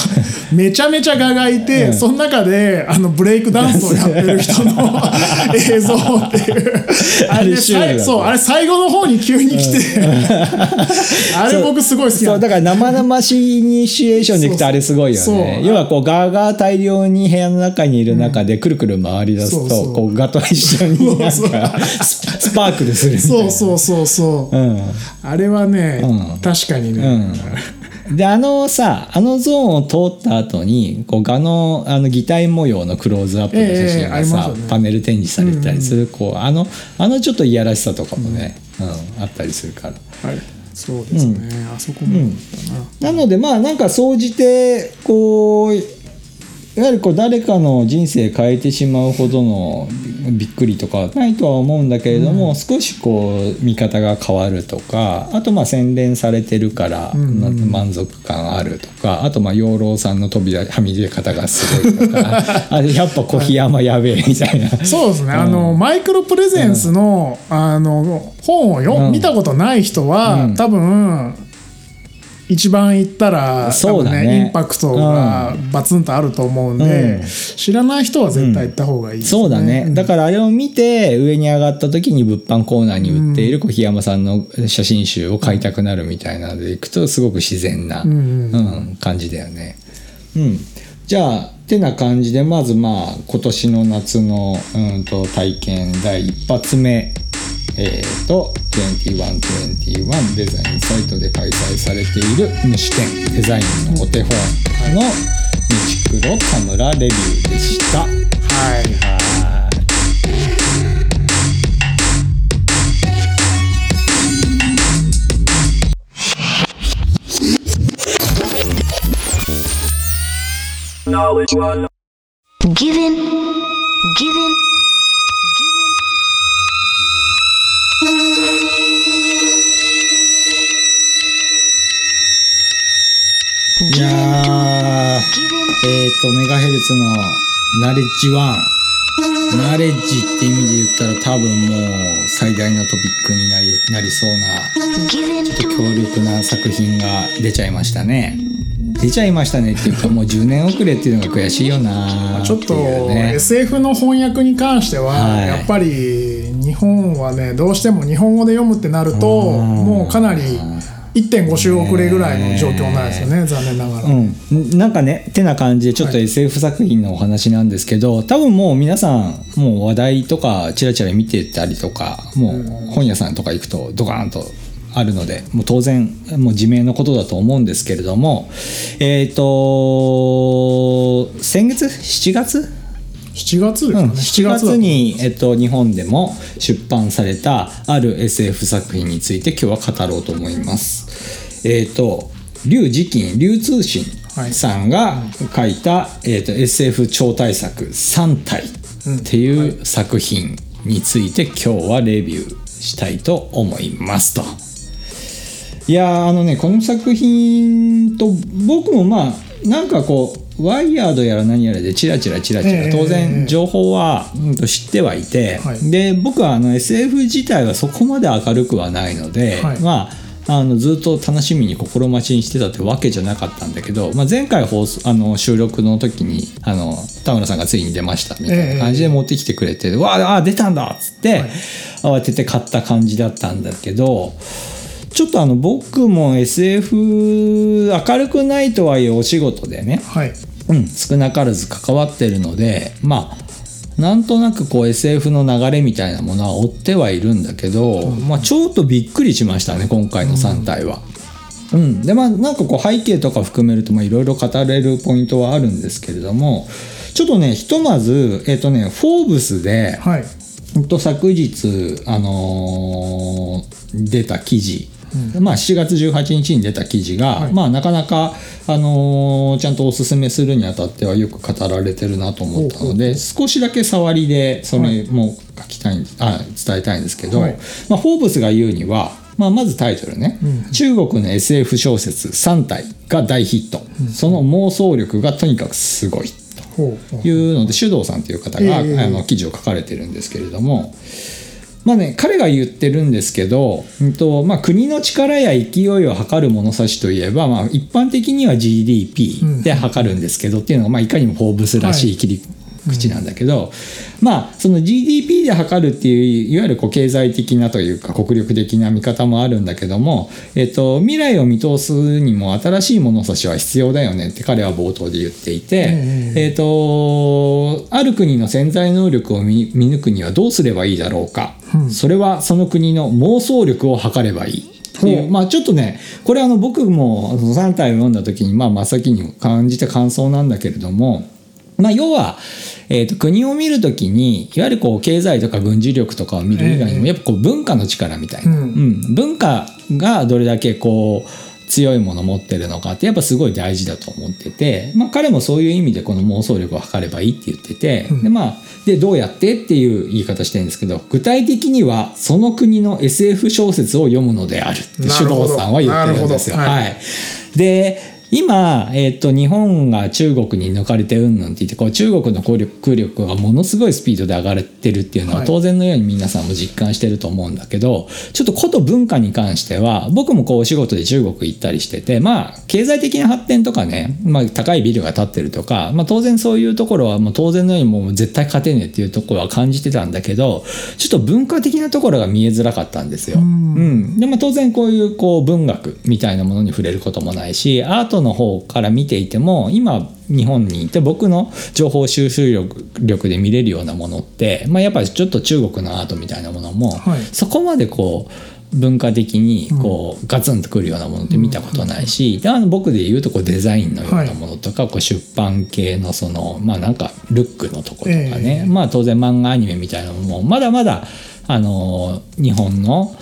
うめちゃめちゃガがいて、うん、その中であのブレイクダンスをやってる人の映像っていうあれそう、あれ最後の方に急に来て、うん、あれ僕すごい好きなの。そう、だから生々しいイニシエーションでいくとあれすごいよね。そうそうそう、要はこうガが大量に部屋の中にいる中でくるくる回り出すと、うん、そうそう、こうガと一緒になんかスパークルするみたいな。そうそうそうそう、うん、あれはね、うん、確かにね、うん、であのさ、あのゾーンを通った後にこうガ の, あの擬態模様のクローズアップの写真がさ、えーえーね、パネル展示されたりする、うんうん、こうあのあのちょっといやらしさとかもね、うんうん、あったりするから、はい、そうですね、うん、あそこも、うん、なのでまあなんか総じてこうやはりこう誰かの人生変えてしまうほどのびっくりとかないとは思うんだけれども、うん、少しこう見方が変わるとか、あとまあ洗練されてるから満足感あるとか、あとまあ養老さんの扉はみ出方がすごいとかあやっぱ小檜山やべえみたいなそうですね、うん、あのマイクロプレゼンス の,、うん、あの本をよ、うん、見たことない人は、うん、多分一番行ったら、そうだね、多分ね、インパクトがバツンとあると思うんで、うん、知らない人は絶対行った方がいいですね、うん、そうだね、だからあれを見て上に上がった時に物販コーナーに売っている小檜山さんの写真集を買いたくなるみたいなので行くとすごく自然な、うんうん、感じだよね、うん、じゃあてな感じで、まずまあ今年の夏の、うん、と体験第一発目、えーと、にせんひゃくにじゅういちデザインサイトで開催されている虫展デザインのお手本のみちくろ田村レビューでした。はいはい。Given, given.いやー、えーとメガヘルツのナレッジワンナレッジって意味で言ったら多分もう最大のトピックにな り, なりそうなちょっと強力な作品が出ちゃいましたね出ちゃいましたねっていうかもうじゅうねん遅れっていうのが悔しいよなっていう、ね、ちょっと エスエフ の翻訳に関してはやっぱり日本はねどうしても日本語で読むってなるともうかなりいってんご 週遅れぐらいの状況なんですよね、えー、残念ながら、うん、なんかねてな感じでちょっと エスエフ 作品のお話なんですけど、はい、多分もう皆さんもう話題とかチラチラ見てたりとかもう本屋さんとか行くとドカーンとあるのでもう当然もう自明のことだと思うんですけれどもえっ、ー、と先月しちがつしちがつですかね、うん、しちがつに、えっと、日本でも出版されたある エスエフ 作品について今日は語ろうと思います。えっと劉慈欣、劉通信さんが書いた、はいえっと、エスエフ 超大作さんたいっていう作品について今日はレビューしたいと思いますと。いやあのねこの作品と僕もまあなんかこうワイヤードやら何やらでチラチラチラチラ当然情報は知ってはいてで僕はあの エスエフ 自体はそこまで明るくはないのでまああのずっと楽しみに心待ちにしてたってわけじゃなかったんだけどまあ前回放送あの収録の時にあの田村さんがついに出ましたみたいな感じで持ってきてくれてわああ出たんだっつって慌てて買った感じだったんだけどちょっとあの僕も エスエフ 明るくないとはいえお仕事でね、はいうん、少なからず関わってるのでまあなんとなくこう エスエフ の流れみたいなものは追ってはいるんだけど、うんまあ、ちょっとびっくりしましたね今回のさんたいは、うんうん、でまあなんかこう背景とか含めるといろいろ語れるポイントはあるんですけれどもちょっとねひとまずえっとねフォーブスで、はいえっと、昨日あのー、出た記事うんまあ、しちがつじゅうはちにちに出た記事が、はいまあ、なかなか、あのー、ちゃんとおすすめするにあたってはよく語られてるなと思ったので少しだけ触りでそれも書きたい、はい、あ伝えたいんですけど、はいまあ、フォーブスが言うには、まあ、まずタイトルね、うん、中国の エスエフ 小説さんたいが大ヒット、うん、その妄想力がとにかくすごいというので首藤さんという方が、えー、あの記事を書かれてるんですけれどもまあね、彼が言ってるんですけど、うんとまあ、国の力や勢いを測る物差しといえば、まあ、一般的には ジーディーピー で測るんですけど、うん、っていうのが、まあ、いかにもフォーブスらしい切り口なんだけど、はいうんまあ、その ジーディーピー で測るっていういわゆるこう経済的なというか国力的な見方もあるんだけども、えっと、未来を見通すにも新しい物差しは必要だよねって彼は冒頭で言っていて、えーえっと、ある国の潜在能力を 見, 見抜くにはどうすればいいだろうか、うん、それはその国の妄想力を測ればいいっていう、まあ、ちょっとねこれあの僕もさんたいを読んだ時に、まあ、真っ先に感じた感想なんだけれどもまあ、要は、えーと、国を見るときにいわゆるこう経済とか軍事力とかを見る以外にもやっぱこう文化の力みたいな、うんうん、文化がどれだけこう強いものを持ってるのかってやっぱすごい大事だと思ってて、まあ、彼もそういう意味でこの妄想力を測ればいいって言ってて、うん、でまあでどうやってっていう言い方してるんですけど具体的にはその国の エスエフ 小説を読むのであるって首藤さんは言ってるんですよ。はいはい、で今、えーと、日本が中国に抜かれてうんなんて言ってこう中国の攻撃力がものすごいスピードで上がってるっていうのは当然のように皆さんも実感してると思うんだけど、はい、ちょっとこと文化に関しては僕もこうお仕事で中国行ったりしててまあ経済的な発展とかね、まあ、高いビルが建ってるとか、まあ、当然そういうところはもう当然のようにもう絶対勝てねえっていうところは感じてたんだけどちょっと文化的なところが見えづらかったんですよ。うん、うん、でも当然こういうこう文学みたいなものに触れることもないしアートの方から見ていても今日本にいて僕の情報収集力で見れるようなものって、まあ、やっぱりちょっと中国のアートみたいなものも、はい、そこまでこう文化的にこう、うん、ガツンとくるようなものって見たことないし、うん、であの僕でいうとこうデザインのようなものとか、はい、こう出版系のそのまあなんかルックのとことかね、えーまあ、当然漫画アニメみたいなものもまだまだあの日本の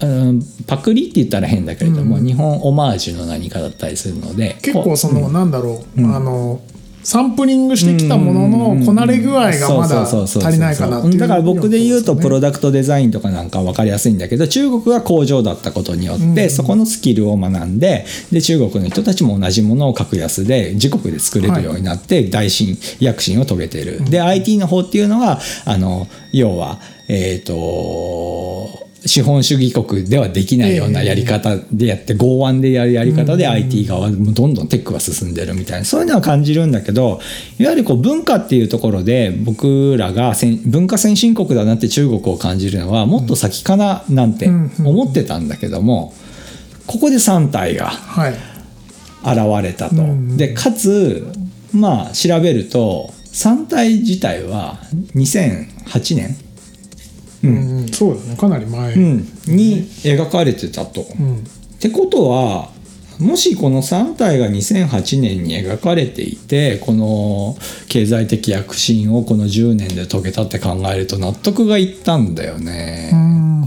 うん、パクリって言ったら変だけれども、うん、日本オマージュの何かだったりするので結構その、うん、なんだろう、うん、あのサンプリングしてきたもののこなれ具合がまだ足りないかなっていう。だから僕で言うとプロダクトデザインとかなんか分かりやすいんだけど、中国が工場だったことによってそこのスキルを学んで、で中国の人たちも同じものを格安で自国で作れるようになって大進躍進を遂げてる。で アイティー の方っていうのはあの要はえっと資本主義国ではできないようなやり方でやって剛腕でやるやり方で アイティー 側もどんどんテックが進んでるみたいな、そういうのは感じるんだけど、いわゆるこう文化っていうところで僕らが文化先進国だなって中国を感じるのはもっと先かななんて思ってたんだけども、ここでさん体が現れたと。でかつまあ調べるとさん体自体はにせんはちねん、うんうん、そうだね、かなり前に描かれてたと、うん、ってことはもしこのさん体がにせんはちねんに描かれていてこの経済的躍進をこのじゅうねんで遂げたって考えると納得がいったんだよね、う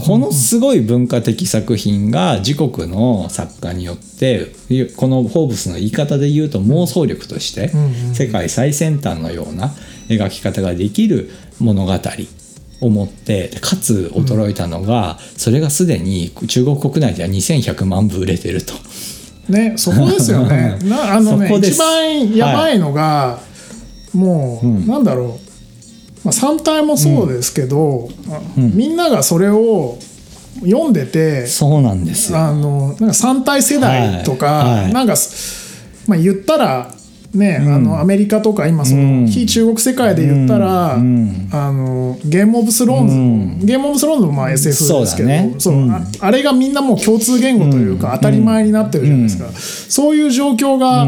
ん、このすごい文化的作品が自国の作家によってこのフォーブスの言い方で言うと妄想力として世界最先端のような描き方ができる物語思って、かつ驚いたのが、うん、それがすでに中国国内ではにせんひゃくまんぶ売れてると、ね、そこですよねなあのね一番やばいのが、はい、もう、うん、なんだろう、まあ、さん体もそうですけど、うんうん、みんながそれを読んでて、そうなんですよ、あのなんかさん体世代とか、はいはい、なんか、まあ、言ったらね、うん、あのアメリカとか今その非中国世界で言ったら、うん、あのゲームオブスローンズ、うん、ゲームオブスローンズもまあ エスエフ ですけど、そうだね、そう、うん、あ、あれがみんなもう共通言語というか当たり前になってるじゃないですか、うん、そういう状況が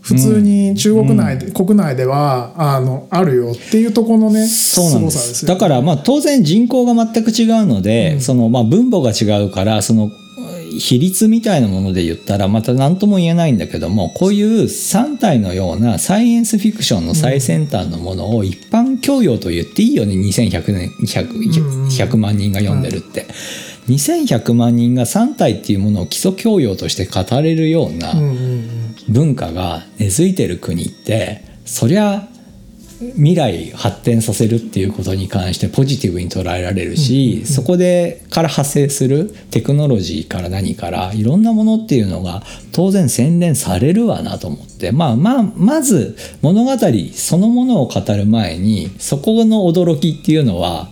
普通に中国内で、うん、国内では あの、あるよっていうところのね、そうなんです。すごさですよ。だからまあ当然人口が全く違うので、うん、そのまあ分母が違うからその比率みたいなもので言ったらまた何とも言えないんだけども、こういうさん体のようなサイエンスフィクションの最先端のものを一般教養と言っていいよね。にせんひゃくねん ひゃくまんにんが読んでるってにせんひゃくまんにんがさん体っていうものを基礎教養として語れるような文化が根付いてる国って、そりゃ未来発展させるっていうことに関してポジティブに捉えられるし、うんうん、そこでから派生するテクノロジーから何からいろんなものっていうのが当然洗練されるわなと思って、まあまあ、まず物語そのものを語る前にそこの驚きっていうのは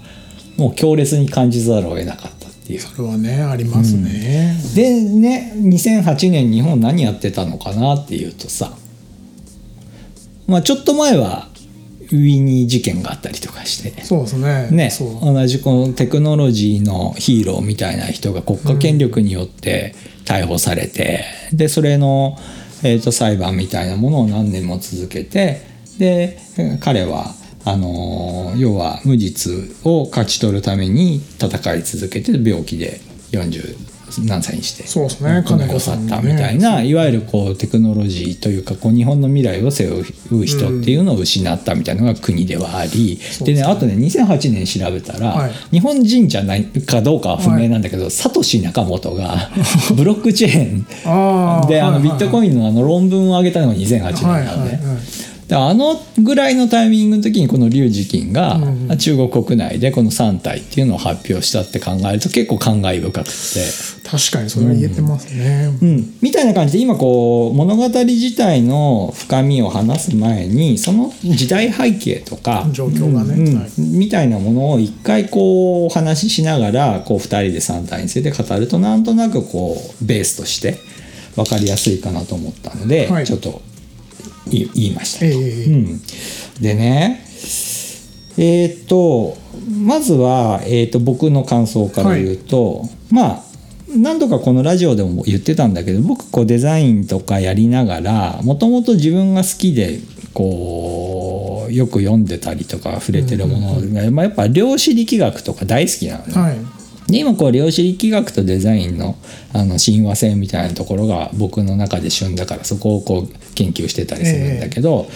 もう強烈に感じざるを得なかった。それはねありますね、うん、でねにせんはちねん日本何やってたのかなっていうとさ、まあ、ちょっと前はウィニー事件があったりとかして、そうですね。ね、そう同じこのテクノロジーのヒーローみたいな人が国家権力によって逮捕されて、うん、でそれの、えーと、裁判みたいなものを何年も続けて、で彼はあの要は無実を勝ち取るために戦い続けて病気でよんじゅうなんさいにしてそうですね、この子去ったみたいな、ね、いわゆるこうテクノロジーというかこう日本の未来を背負う人っていうのを失ったみたいなのが国ではあり、うん、でね、あとねにせんはちねん調べたら、はい、日本人じゃないかどうかは不明なんだけど、はい、サトシ・ナカモトがブロックチェーンであのビットコインのあの論文を上げたのがにせんはちねんなんで、はいはいはい、であのぐらいのタイミングの時にこの劉慈欣が中国国内でこのさん体っていうのを発表したって考えると結構感慨深くて、確かにそれは言えてますね、うんうん、みたいな感じで今こう物語自体の深みを話す前にその時代背景とか状況がね、うんうん、みたいなものを一回こうお話ししながらこうふたりでさん体について語るとなんとなくこうベースとして分かりやすいかなと思ったので、はい、ちょっと言いました、えーうん、でねえー、っとまずは、えー、っと僕の感想から言うと、はい、まあ何度かこのラジオでも言ってたんだけど、僕こうデザインとかやりながらもともと自分が好きでこうよく読んでたりとか触れてるものが、うんうんまあ、やっぱ量子力学とか大好きなのね、はいで今こう量子力学とデザイン の, あの親和性みたいなところが僕の中で旬だからそこをこう研究してたりするんだけど、え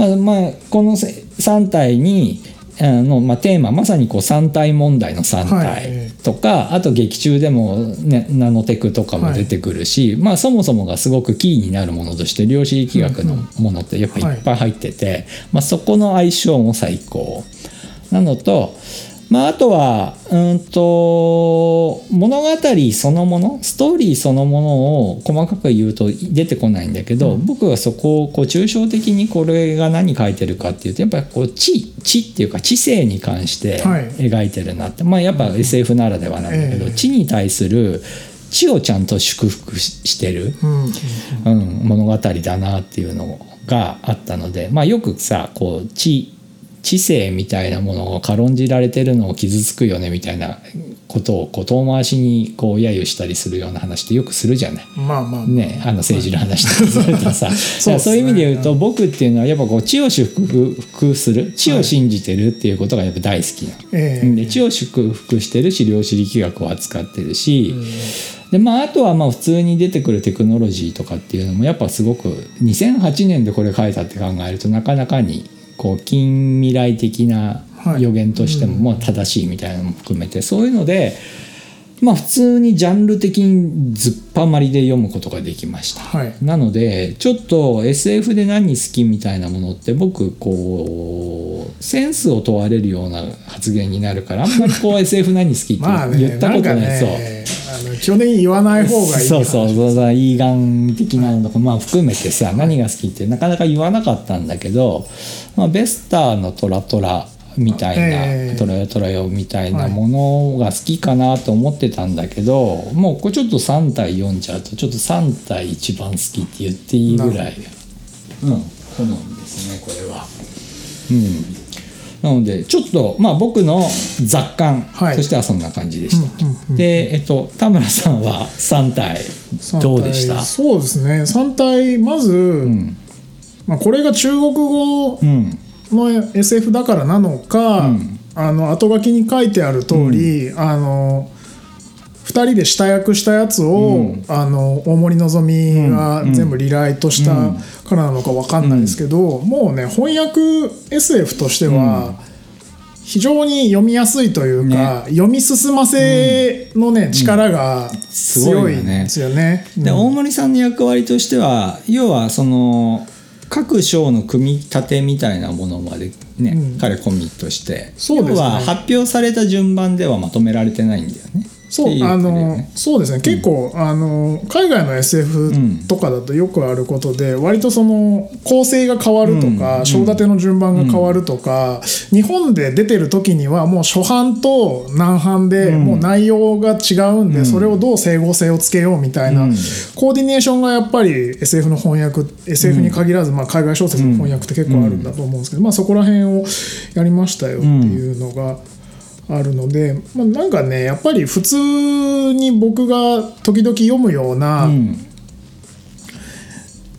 ーまあまあ、このさん体に、の、まあ、テーマまさにこうさん体問題のさん体とか、はい、あと劇中でも、ね、ナノテクとかも出てくるし、はいまあ、そもそもがすごくキーになるものとして量子力学のものってやっぱいっぱい入ってて、はいまあ、そこの相性も最高なのと、まあ、あとはうんと物語そのものストーリーそのものを細かく言うと出てこないんだけど、うん、僕はそこをこう抽象的にこれが何書いてるかっていうとやっぱり知知っていうか知性に関して描いてるなって、はいまあ、やっぱ エスエフ ならではなんだけど、うん、知に対する知をちゃんと祝福してる、うんうん、物語だなっていうのがあったので、まあ、よくさこう知知性みたいなものを軽んじられてるのを傷つくよねみたいなことをこう遠回しにこう揶揄したりするような話ってよくするじゃない、まあまあね、あの政治の話とかするとさそう、ね、そういう意味で言うと僕っていうのはやっぱこう知を祝福する知を信じてるっていうことがやっぱ大好きな、はい、で知を祝福してるし量子力学を扱ってるし、でまあ、あとはまあ普通に出てくるテクノロジーとかっていうのもやっぱすごくにせんはちねんでこれ書いたって考えるとなかなかにこう近未来的な予言としても、はいうん、まあ正しいみたいなのも含めてそういうので、まあ、普通にジャンル的にずっぱまりで読むことができました、はい、なのでちょっと エスエフ で何好きみたいなものって僕こうセンスを問われるような発言になるからあんまりこうエスエフ 何好きって言ったことないそう去年言わない方がいいそうそうそうイーガン的なのとか、はいまあ、含めてさ何が好きってなかなか言わなかったんだけど、まあ、ベスターのトラトラみたいな、えー、トラヨトラヨみたいなものが好きかなと思ってたんだけど、はい、もうこれちょっとさん体読んじゃうとちょっとさん体一番好きって言っていいぐらい、うん、好みですねこれは、うんなのでちょっと、まあ、僕の雑感としてはそんな感じでした、はいうんうんうん、で、えっと、田村さんはさん体どうでした？そうですねさん体まず、うんまあ、これが中国語の エスエフ だからなのか、うん、あの後書きに書いてある通り、うん、あのふたりで下訳したやつを、うん、あの大森のぞみが全部リライトしたからなのか分かんないですけど、うんうん、もうね翻訳 エスエフ としては非常に読みやすいというか、ね、読み進ませの、ねうん、力が強いんですよね、うん、で大森さんの役割としては要はその各章の組み立てみたいなものまで、ねうん、彼コミットしてそうですね、要は発表された順番ではまとめられてないんだよねそうあのそうですね結構、うん、あの海外の エスエフ とかだとよくあることで、うん、割とその構成が変わるとか章、うん、立ての順番が変わるとか、うん、日本で出てる時にはもう初版と難版で、うん、もう内容が違うんで、うん、それをどう整合性をつけようみたいな、うん、コーディネーションがやっぱり エスエフ の翻訳 エスエフ に限らず、まあ、海外小説の翻訳って結構あるんだと思うんですけど、まあ、そこら辺をやりましたよっていうのが、うんあるので、まあ、なんかねやっぱり普通に僕が時々読むような、うん、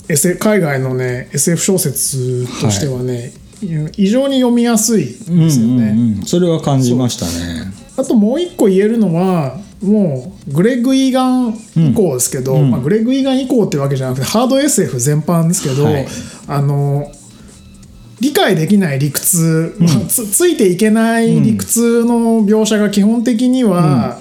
エスエフ 海外のね エスエフ 小説としてはね、はい、異常に読みやすいですよね、うんうんうん、それは感じましたね。あともう一個言えるのはもうグレッグ・イーガン以降ですけど、うんまあ、グレッグ・イーガン以降ってわけじゃなくてハード エスエフ 全般ですけど、はい、あの理解できない理屈、うん、つ, ついていけない理屈の描写が基本的には、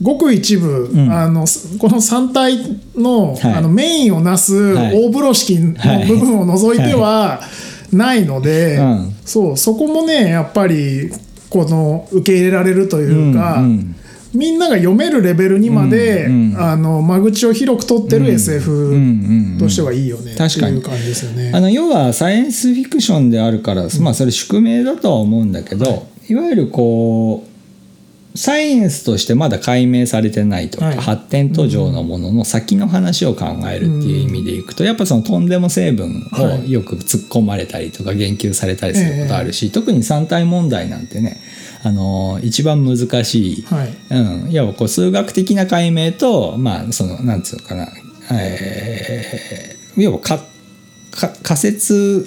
うん、ごく一部、うん、あのこのさん体 の,、はい、あのメインをなす大風呂敷の部分を除いてはないので、はいはいはい、そうそこもねやっぱりこの受け入れられるというか、うんうん、みんなが読めるレベルにまで、うんうん、あの間口を広く取ってる エスエフ としてはいいよねっていう感じですよね。あの要はサイエンスフィクションであるから、まあ、それ宿命だとは思うんだけど、はい、いわゆるこうサイエンスとしてまだ解明されてないとか、はい、発展途上のものの先の話を考えるっていう意味でいくと、うん、やっぱそのとんでも成分をよく突っ込まれたりとか言及されたりすることあるし、はい、特にさん体問題なんてねあの一番難しい、はいうん、要はこう数学的な解明とまあそのなんつうのかな、えー、要はかか仮説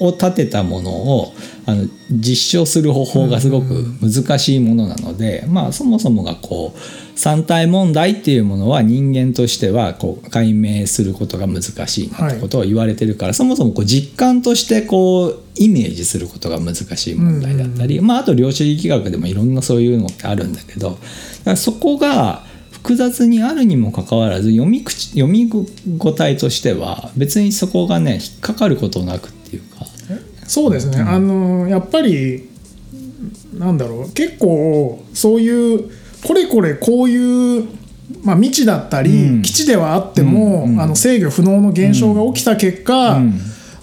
を立てたものをあの実証する方法がすごく難しいものなので、うんうん、まあ、そもそもがこう三体問題っていうものは人間としてはこう解明することが難しいなってことを言われてるから、はい、そもそもこう実感としてこうイメージすることが難しい問題だったり、うんうん、まあ、あと量子力学でもいろんなそういうのってあるんだけど、だからそこが複雑にあるにもかかわらず読み口、読みごたえとしては別にそこがね引っかかることなくっていうか、そうですね、うん、あのやっぱりなんだろう、結構そういうこれこれこういう、まあ、未知だったり、うん、基地ではあっても、うんうん、あの制御不能の現象が起きた結果、うん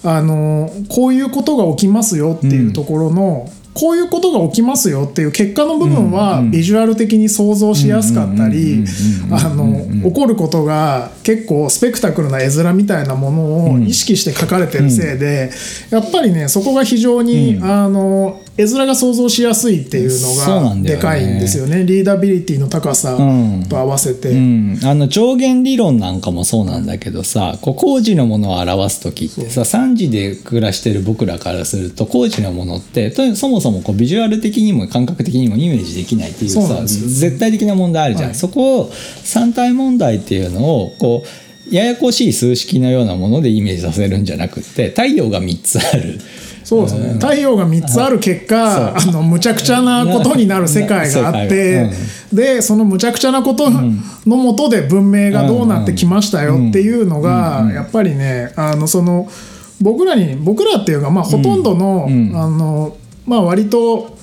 うん、あのこういうことが起きますよっていうところの、うん、こういうことが起きますよっていう結果の部分はビジュアル的に想像しやすかったり、あの起こることが結構スペクタクルな絵面みたいなものを意識して描かれてるせいで、やっぱりねそこが非常にあの絵面が想像しやすいっていうのがでかいんですよね。リーダビリティの高さと合わせて、うんうん、あの上限理論なんかもそうなんだけどさ、こう工事のものを表すときってさ、さんじで暮らしてる僕らからすると工事のものってそもそもこうビジュアル的にも感覚的にもイメージできないっていうさ、そうなんですよ、絶対的な問題あるじゃん、はい、そこを三体問題っていうのをこうややこしい数式のようなものでイメージさせるんじゃなくて、太陽がみっつある、そうですね、うん、太陽がみっつある結果、あのむちゃくちゃなことになる世界があって、うん、でそのむちゃくちゃなことのもとで文明がどうなってきましたよっていうのが、うんうん、やっぱりね、あのその僕らに僕らっていうか、まあ、ほとんどの、うんうん、あのまあ、割と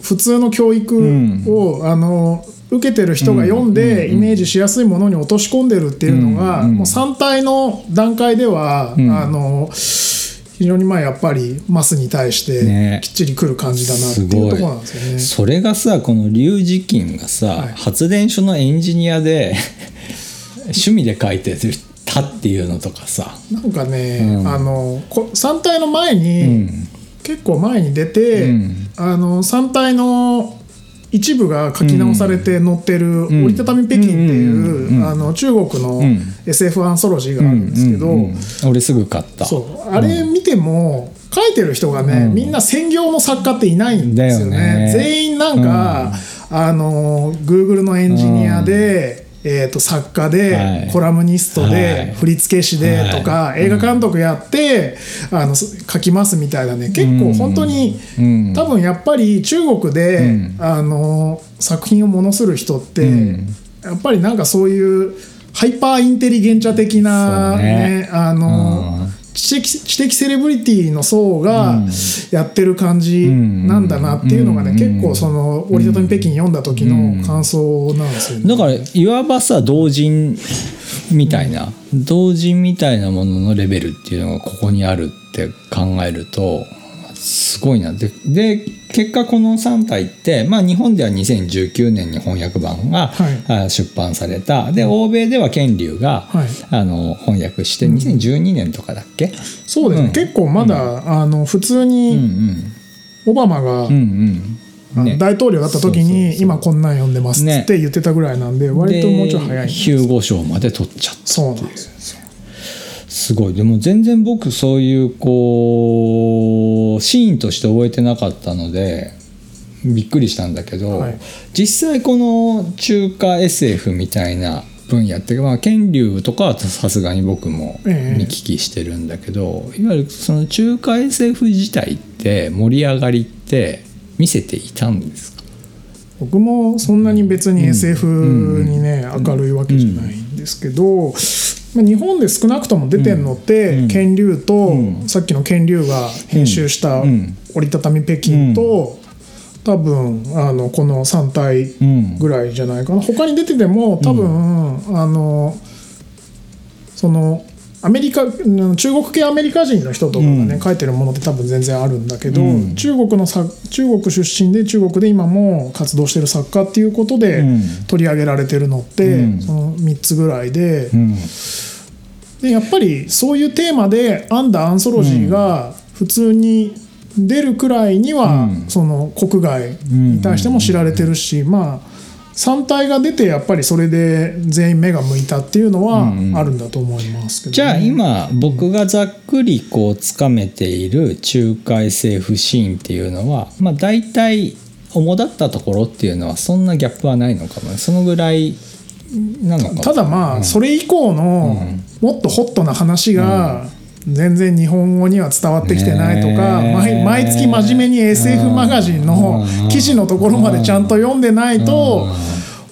普通の教育を、うん、あの受けてる人が読んでイメージしやすいものに落とし込んでるっていうのが、もう三体の段階では、うん、あの非常にまあやっぱりマスに対してきっちり来る感じだなっていうところなんですよね。ね、すごい。それがさ、この龍磁金がさ、はい、発電所のエンジニアで趣味で書いてるたっていうのとかさ、なんかね、うん、あの三体の前に、うん、結構前に出て、うん、あの三体の一部が書き直されて載ってる折りたたみ北京っていうあの中国の エスエフ アンソロジーがあるんですけど、俺すぐ買った。そうあれ見ても書いてる人がね、みんな専業の作家っていないんですよね。全員なんかあの Google のエンジニアでえーと作家でコラムニストで振付師でとか映画監督やってあの書きますみたいなね、結構本当に多分やっぱり中国であの作品をものする人ってやっぱりなんかそういうハイパーインテリゲンチャ的なね、あの知的、知的セレブリティの層がやってる感じなんだなっていうのがね、結構その折りたたみ北京読んだ時の感想なんですよね。だからいわばさ同人みたいな、うん、同人みたいなもののレベルっていうのがここにあるって考えるとすごいな。 で, で結果このさん体って、まあ、日本ではにせんじゅうきゅうねんに翻訳版が、はい、出版された。で、うん、欧米では賢龍が、はい、あの翻訳してにせんじゅうにねんとかだっけ、うん、そうですね、うん、結構まだ、うん、あの普通に、うんうん、オバマが、うんうんね、大統領だった時にそうそうそう今こんなん読んでますって言ってたぐらいなんで、ね、割ともうちょい早いんです。ヒューゴ賞まで取っちゃった。そうなんですよ。すごい。でも全然僕そういうこうシーンとして覚えてなかったのでびっくりしたんだけど、はい、実際この中華 エスエフ みたいな分野って、まあ、賢龍とかはさすがに僕も見聞きしてるんだけど、ええ、いわゆるその中華 エスエフ 自体って盛り上がりって見せていたんですか？僕もそんなに別に エスエフ にね、うんうん、明るいわけじゃないんですけど、うんうん、日本で少なくとも出てるのって賢龍、うん、と、うん、さっきの賢龍が編集した折りたたみ北京と、うん、多分あのこのさん体ぐらいじゃないかな。他に出てても多分、うん、あのそのアメリカ中国系アメリカ人の人とかがね、うん、書いてるものって多分全然あるんだけど、うん、中国の中国出身で中国で今も活動してる作家っていうことで取り上げられてるのって、うん、そのみっつぐらいで、うん、でやっぱりそういうテーマで編んだアンソロジーが普通に出るくらいには、うん、その国外に対しても知られてるし、まあさん体が出てやっぱりそれで全員目が向いたっていうのはあるんだと思いますけど、ね、じゃあ今僕がざっくりこうつかめている中海政府シーンっていうのは、まあ、大体主だったところっていうのはそんなギャップはないのかも、そのぐらいなのかも。ただまあ、うん、それ以降のもっとホットな話が、うん全然日本語には伝わってきてないとか、ね、毎, 毎月真面目に エスエフ マガジンの記事のところまでちゃんと読んでないと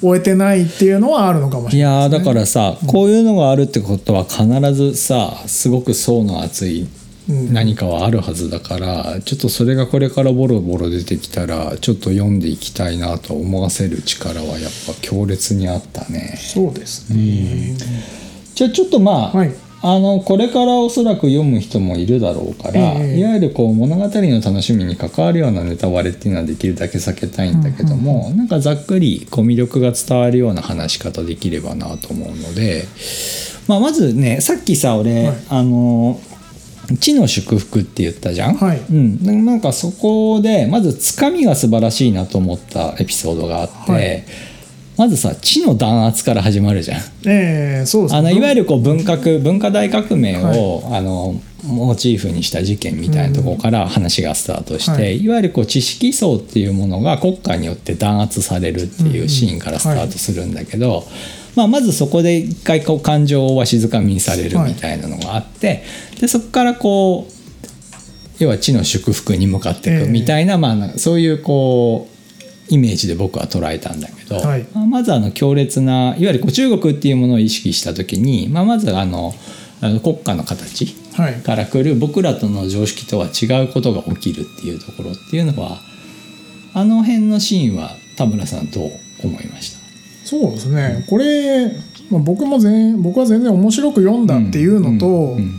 終えてないっていうのはあるのかもしれないですね。いやだからさ、うん、こういうのがあるってことは必ずさすごく層の厚い何かはあるはずだから、うん、ちょっとそれがこれからボロボロ出てきたらちょっと読んでいきたいなと思わせる力はやっぱ強烈にあったね。そうですね、うん、じゃあちょっとまあ、はいあのこれからおそらく読む人もいるだろうから、えー、いわゆるこう物語の楽しみに関わるようなネタバレっていうのはできるだけ避けたいんだけども、うんうんうん、なんかざっくりこう魅力が伝わるような話し方できればなと思うので、まあ、まずねさっきさ俺、はい、あの地の祝福って言ったじゃん、はいうん、なんかそこでまずつかみが素晴らしいなと思ったエピソードがあって、はいまずさ知の弾圧から始まるじゃん、えー、そうですね、あのいわゆるこう文革文化大革命を、はい、あのモチーフにした事件みたいなところから話がスタートして、うんはい、いわゆるこう知識層っていうものが国家によって弾圧されるっていうシーンからスタートするんだけど、うんはいまあ、まずそこで一回こう感情をわしづかみにされるみたいなのがあって、はい、でそこからこう要は知の祝福に向かっていくみたいな、えーまあ、そういうこうイメージで僕は捉えたんだけど、はいまあ、まずあの強烈ないわゆるこう中国っていうものを意識した時に、まあ、まずあの国家の形から来る僕らとの常識とは違うことが起きるっていうところっていうのはあの辺のシーンは田村さんどう思いました？そうですね、うん、これ、まあ、僕も全僕は全然面白く読んだっていうのと、うんうんうん、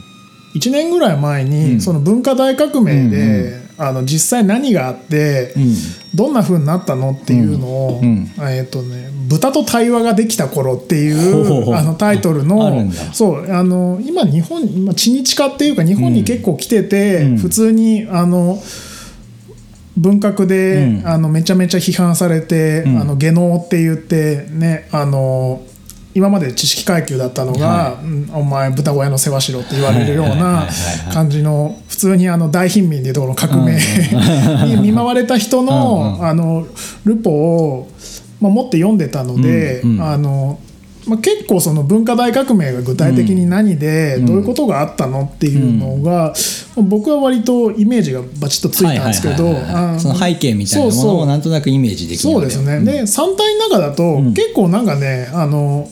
いちねんぐらい前にその文化大革命で、うんうんうんあの実際何があって、うん、どんな風になったのっていうのを、うんうんえーとね、豚と対話ができた頃っていう、ほうほうほうあのタイトルの、そうあの今日本今地日化っていうか日本に結構来てて、うん、普通にあの文革で、うん、あのめちゃめちゃ批判されて、うん、あの下能って言ってねあの今まで知識階級だったのが、はいうん、お前豚小屋の世話しろって言われるような感じの普通にあの大貧民でいうところの革命に見舞われた人の、あのルポを、まあ、持って読んでたので、うんうんあのまあ、結構その文化大革命が具体的に何でどういうことがあったのっていうのが、うんうん、僕は割とイメージがバチッとついたんですけどその背景みたいなものをなんとなくイメージできるので、そうですね、でさん体の中だと結構なんかねあの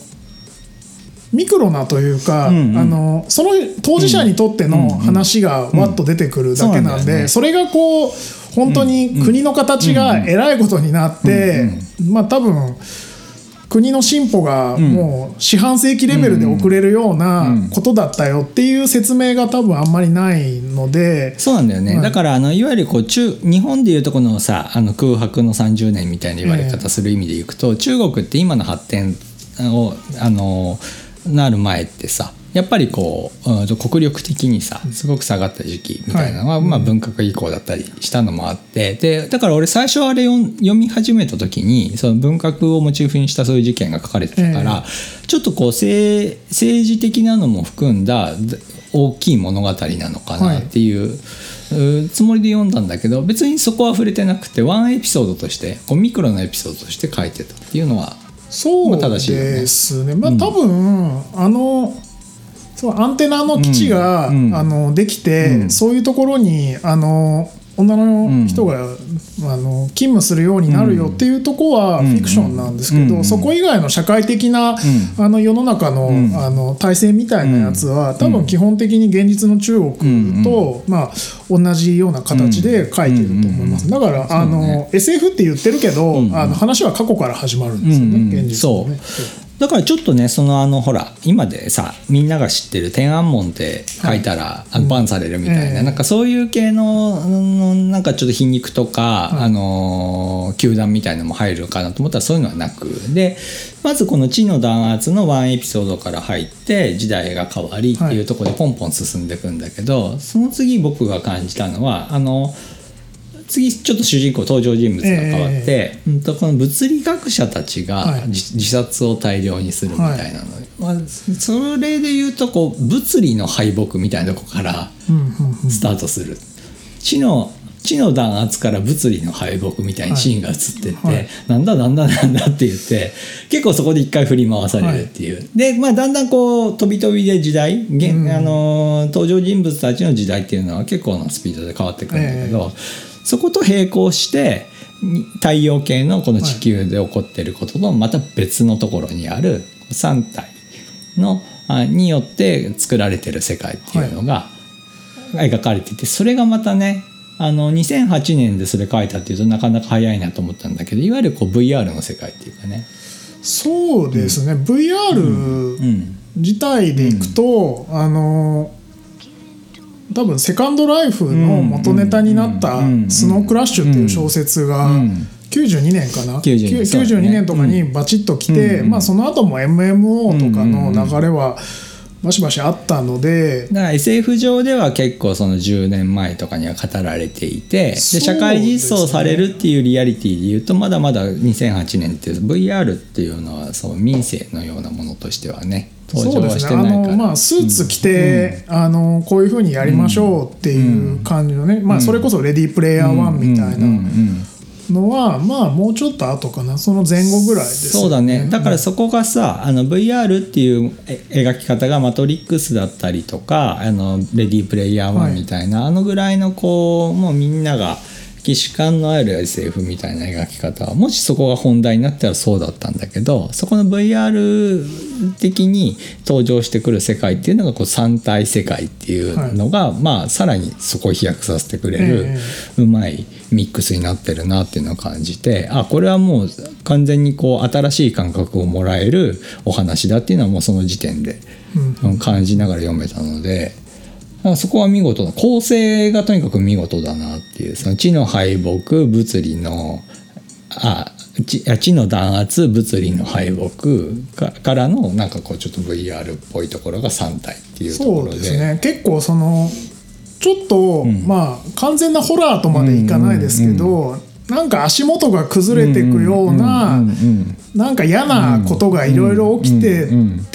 ミクロなというか、うんうん、あのその当事者にとっての話がわっと出てくるだけなんで、うんうんうん そ, なんね、それがこう本当に国の形がえらいことになって、うんうんうん、まあ多分国の進歩がもう四半世紀レベルで遅れるようなことだったよっていう説明が多分あんまりないので、そうなんだよね、はい、だからあのいわゆるこう中日本でいうとこのさあの空白のさんじゅうねんみたいな言われ方する意味でいくと、えー、中国って今の発展をあのなる前ってさやっぱりこう国力的にさすごく下がった時期みたいなのは、はいまあ、文革以降だったりしたのもあって、うん、でだから俺最初あれを読み始めた時にその文革をモチーフにしたそういう事件が書かれてたから、えー、ちょっとこう 政, 政治的なのも含んだ大きい物語なのかなっていう、はいつもりで読んだんだけど別にそこは触れてなくてワンエピソードとしてこうミクロなエピソードとして書いてたっていうのはそうですね、まあ、多分、うん、あのそのアンテナの基地が、うん、あのできて、うん、そういうところにあの女の人が、うん、あの勤務するようになるよっていうところはフィクションなんですけど、うんうん、そこ以外の社会的な、うん、あの世の中の、うん、あの体制みたいなやつは多分基本的に現実の中国と、うんまあ、同じような形で書いてると思います、うん、だから、うんあのね、エスエフ って言ってるけど、うん、あの話は過去から始まるんですよね、うん、現実のねそうだからちょっとねそのあのほら今でさみんなが知ってる天安門って書いたら、はい、バンされるみたいな、うん、なんかそういう系の、うん、なんかちょっと皮肉とか、はい、あのー、球団みたいなのも入るかなと思ったらそういうのはなくでまずこの地の弾圧のワンエピソードから入って時代が変わりっていうところでポンポン進んでいくんだけど、はい、その次僕が感じたのはあの次ちょっと主人公登場人物が変わって、えーうん、とこの物理学者たちが、はい、自殺を大量にするみたいなの、はいまあ、それでいうとこう物理の敗北みたいなとこからスタートする、うんうんうん、知の知の弾圧から物理の敗北みたいなシーンが映ってって、はいはい、なんだなんだなんだって言って結構そこで一回振り回されるっていう、はいでまあ、だんだんこう飛び飛びで時代、うん、あの登場人物たちの時代っていうのは結構なスピードで変わってくるんだけど、えー、そこと並行して太陽系のこの地球で起こっていることとまた別のところにあるさん体のによって作られている世界っていうのが描かれていて、それがまたねあのにせんはちねんでそれ書いたっていうとなかなか早いなと思ったんだけど、いわゆるこう ブイアール の世界っていうかね。そうですね、うん、ブイアール 自体でいくと、うん、あの多分セカンドライフの元ネタになったスノークラッシュっていう小説がきゅうじゅうにねんかな、きゅうじゅうにねんとかにバチッときて、うんまあ、その後も エムエムオー とかの流れはバシバシあったので、だから エスエフ 上では結構そのじゅうねんまえとかには語られていて、で社会実装されるっていうリアリティでいうとまだまだにせんはちねんって ブイアール っていうのはそう民生のようなものとしてはね登場はしてないから、そうですね、あの、まあ、スーツ着て、うん、あのこういう風にやりましょうっていう感じのね、うんまあ、それこそレディープレイヤーワンみたいなのはまあもうちょっと後かな、その前後ぐらいですね。そうだね、だからそこがさあの ブイアール っていう描き方がマトリックスだったりとかあのレディープレイヤーワンみたいな、はい、あのぐらいのこうもうみんなが既視感のある エスエフ みたいな描き方はもしそこが本題になったらそうだったんだけど、そこの ブイアール 的に登場してくる世界っていうのがこう三体世界っていうのが、はい、まあさらにそこを飛躍させてくれる、えー、うまいミックスになってるなっていうのを感じて、あこれはもう完全にこう新しい感覚をもらえるお話だっていうのはもうその時点で感じながら読めたので、うんそこは見事だ、構成がとにかく見事だなっていう、その知の敗北物理のあ 知, 知の弾圧物理の敗北 か, からのなんかこうちょっと ブイアール っぽいところがさん体っていうところで、そうですね、結構そのちょっと、うん、まあ完全なホラーとまでいかないですけど、うんうんうん、なんか足元が崩れていくような、うんうんうん、なんか嫌なことがいろいろ起きてて、うんうんうんうん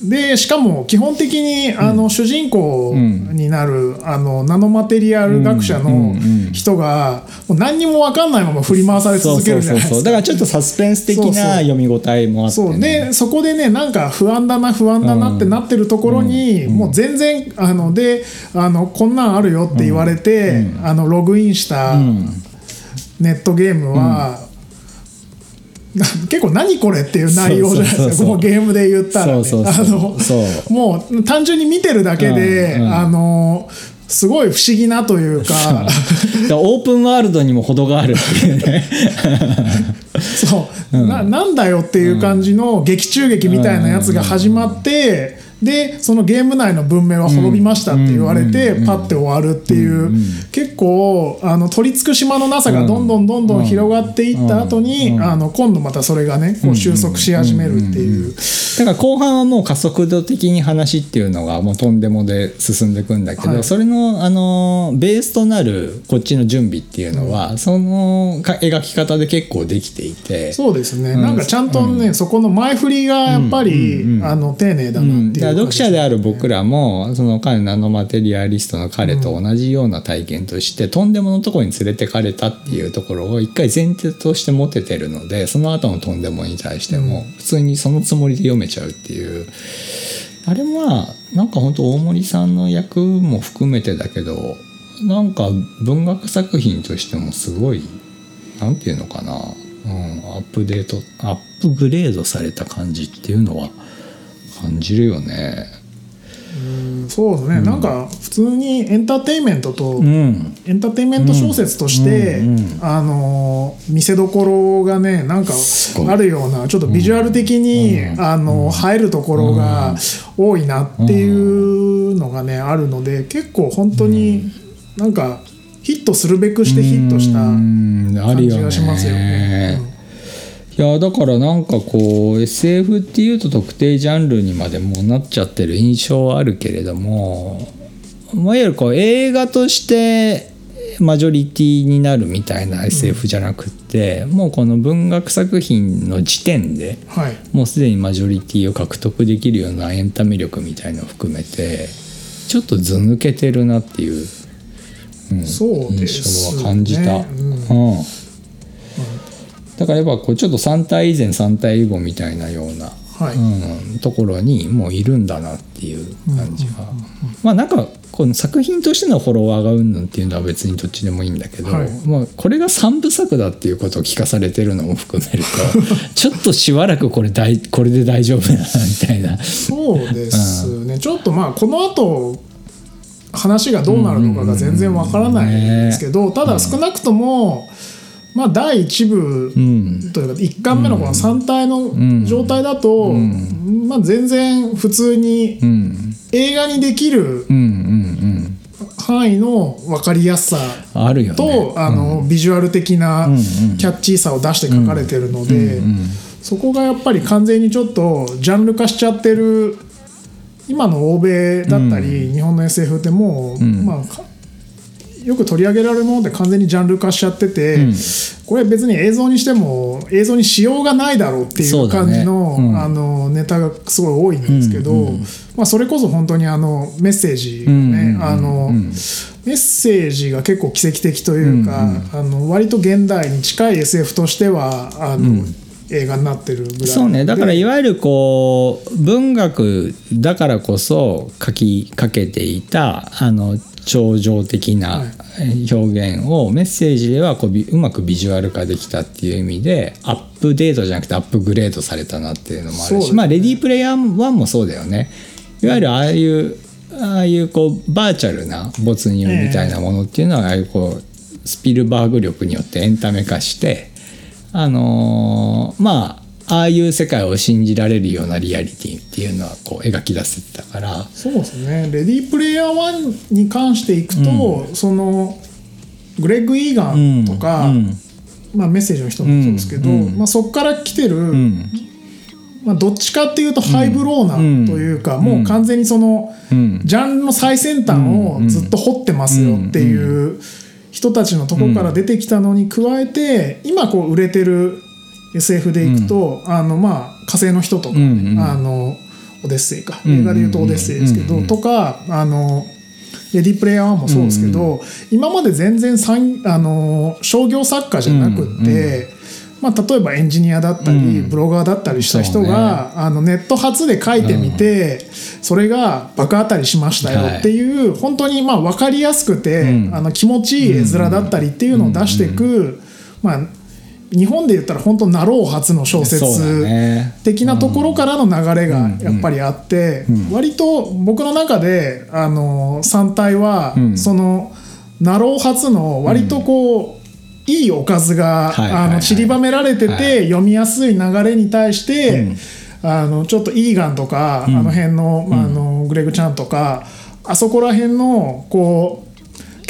でしかも基本的にあの主人公になる、うん、あのナノマテリアル学者の人がもう何にも分かんないまま振り回され続けるじゃないですか。そうそうそうそう、だからちょっとサスペンス的な読み応えもあって、ね、そうそうでそこでねなんか不安だな不安だなってなってるところに、うん、もう全然あのであのこんなんあるよって言われて、うん、あのログインしたネットゲームは、うん結構何これっていう内容じゃないですか、このゲームで言ったらね、そうそうそうあのもう単純に見てるだけで、うんうん、あのすごい不思議なというかオープンワールドにも程があるっていうねそう、うん、な, なんだよっていう感じの劇中劇みたいなやつが始まって、うんうんうんうん、でそのゲーム内の文明は滅びましたって言われて、うんうんうん、パッて終わるっていう、うんうん、結構あの取り付く島のなさがどんどんどんどん広がっていった後に、うんうんうん、あの今度またそれがねこう収束し始めるっていう、うんうんうんうん、だから後半はもう加速度的に話っていうのがもうとんでもで進んでいくんだけど、はい、それの、あのベースとなるこっちの準備っていうのは、うん、その描き方で結構できていて、そうですね、うん、なんかちゃんとね、うん、そこの前振りがやっぱり、うんうんうん、あの丁寧だなっていう、うん、だから読者である僕らもその彼ナノマテリアリストの彼と同じような体験として、うん、とんでものところに連れてかれたっていうところを一回前提として持ててるので、その後のとんでもに対しても普通にそのつもりで読めちゃうっていう、あれはなんか本当大森さんの役も含めてだけど、なんか文学作品としてもすごいなんていうのかな、うん、アップデートアップグレードされた感じっていうのは感じるよね。うんそうですね、うん、なんか普通にエンターテインメントと、うん、エンターテインメント小説として、うんうんうん、あの見せどころがねなんかあるような、ちょっとビジュアル的に、うん、あの入るところが多いなっていうのがねあるので、結構本当になんかヒットするべくしてヒットした感じがしますよね。いやだからなんかこう エスエフ っていうと特定ジャンルにまでもうなっちゃってる印象はあるけれども、いわゆるこう映画としてマジョリティになるみたいな エスエフ じゃなくて、うん、もうこの文学作品の時点で、はい、もうすでにマジョリティを獲得できるようなエンタメ力みたいのを含めてちょっと図抜けてるなっていう、うん、そうですね、印象は感じた、うんうん、だからやっぱこうちょっとさん体以前さん体以後みたいなような、はい、うん、ところにもういるんだなっていう感じは、うんうんうんうん、まあなんかこの作品としてのフォロワーがうんぬんっていうのは別にどっちでもいいんだけど、はい、まあ、これがさんぶ作だっていうことを聞かされてるのも含めるとちょっとしばらくこれ、大これで大丈夫なみたいな。そうですね、うん、ちょっとまあこの後話がどうなるのかが全然わからないですけど、うんうんうんね、ただ少なくとも、うんまあ、だいいちぶというかいっかんめのこのさん体の状態だとまあ全然普通に映画にできる範囲の分かりやすさとあのビジュアル的なキャッチーさを出して書かれてるので、そこがやっぱり完全にちょっとジャンル化しちゃってる今の欧米だったり日本の エスエフ ってもうまあよく取り上げられるものって完全にジャンル化しちゃってて、うん、これ別に映像にしても映像にしようがないだろうっていう感じの、そうだね、うん、あのネタがすごい多いんですけど、うんうん、まあ、それこそ本当にあのメッセージがね、あのメッセージが結構奇跡的というか、うんうん、あの割と現代に近い エスエフ としてはあの、うん、映画になってるぐらい。そうね、だからいわゆるこう文学だからこそ書きかけていたあの超常的な表現をメッセージではこううまくビジュアル化できたっていう意味でアップデートじゃなくてアップグレードされたなっていうのもあるし、まあレディープレイヤーワンもそうだよね。いわゆるああいうああいうこうバーチャルな没入みたいなものっていうのはああいうこうスピルバーグ力によってエンタメ化してあのー、まあああいう世界を信じられるようなリアリティっていうのはこう描き出せてたから。そうですね、レディープレイヤーワンに関していくと、うん、そのグレッグ・イーガンとか、うん、まあ、メッセージの人もそうですけど、うん、まあ、そこから来てる、うん、まあ、どっちかっていうとハイブローなというか、うん、もう完全にその、うん、ジャンルの最先端をずっと掘ってますよっていう人たちのところから出てきたのに加えて、うん、今こう売れてるエスエフ でいくと、うん、あのまあ火星の人とか、ね、うんうん、あのオデッセイか、映画でいうとオデッセイですけど、うんうん、とかあのレディープレイヤーワンもそうですけど、うんうん、今まで全然あの商業作家じゃなくって、うんうん、まあ、例えばエンジニアだったり、うん、ブロガーだったりした人が、ね、あのネット発で書いてみて、うん、それがバカ当たりしましたよっていう、はい、本当にまあ分かりやすくて、うん、あの気持ちいい絵面だったりっていうのを出していく、うんうん、まあ日本で言ったら本当ナロー初の小説的なところからの流れがやっぱりあって、割と僕の中であのさん体はそのナロー初の割とこういいおかずがあの散りばめられてて読みやすい流れに対してあのちょっとイーガンとかあの辺のあのグレグちゃんとかあそこら辺のこう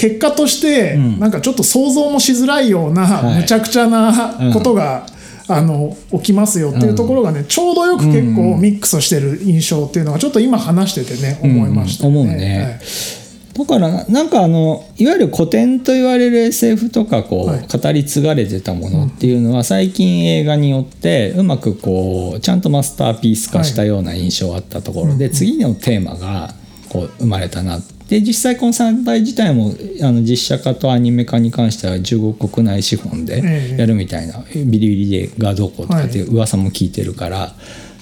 結果としてなんかちょっと想像もしづらいようなむちゃくちゃなことがあの起きますよっていうところがね、ちょうどよく結構ミックスしてる印象っていうのがちょっと今話しててね思いましたね、うんうん、思うね、はい、だからなんかあのいわゆる古典と言われる エスエフ とかこう語り継がれてたものっていうのは最近映画によってうまくこうちゃんとマスターピース化したような印象あったところで次のテーマがこう生まれたなってで実際このさん体自体もあの実写化とアニメ化に関しては中国国内資本でやるみたいな、ええ、ビリビリでがどうこうとかって噂も聞いてるから、は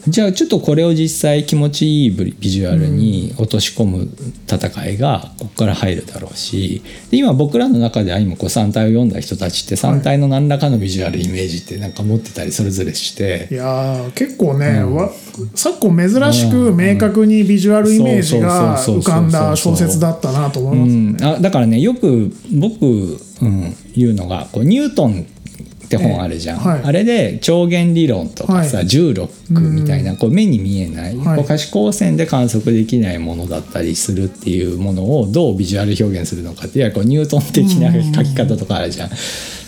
い、じゃあちょっとこれを実際気持ちいいビジュアルに落とし込む戦いがここから入るだろうしで今僕らの中では今こうさん体を読んだ人たちってさん体の何らかのビジュアルイメージってなんか持ってたりそれぞれして、はい、いや結構ね、うん、わ昨今珍しく明確にビジュアルイメージが浮かんだ小説だったなと思いますね。あ、だからねよく僕、うん、言うのがこうニュートンって本あるじゃん、えーはい、あれで超弦理論とかさ、はい、重力みたいなこう目に見えない、はい、こう可視光線で観測できないものだったりするっていうものをどうビジュアル表現するのかっていう、こうニュートン的な書き方とかあるじゃん。だか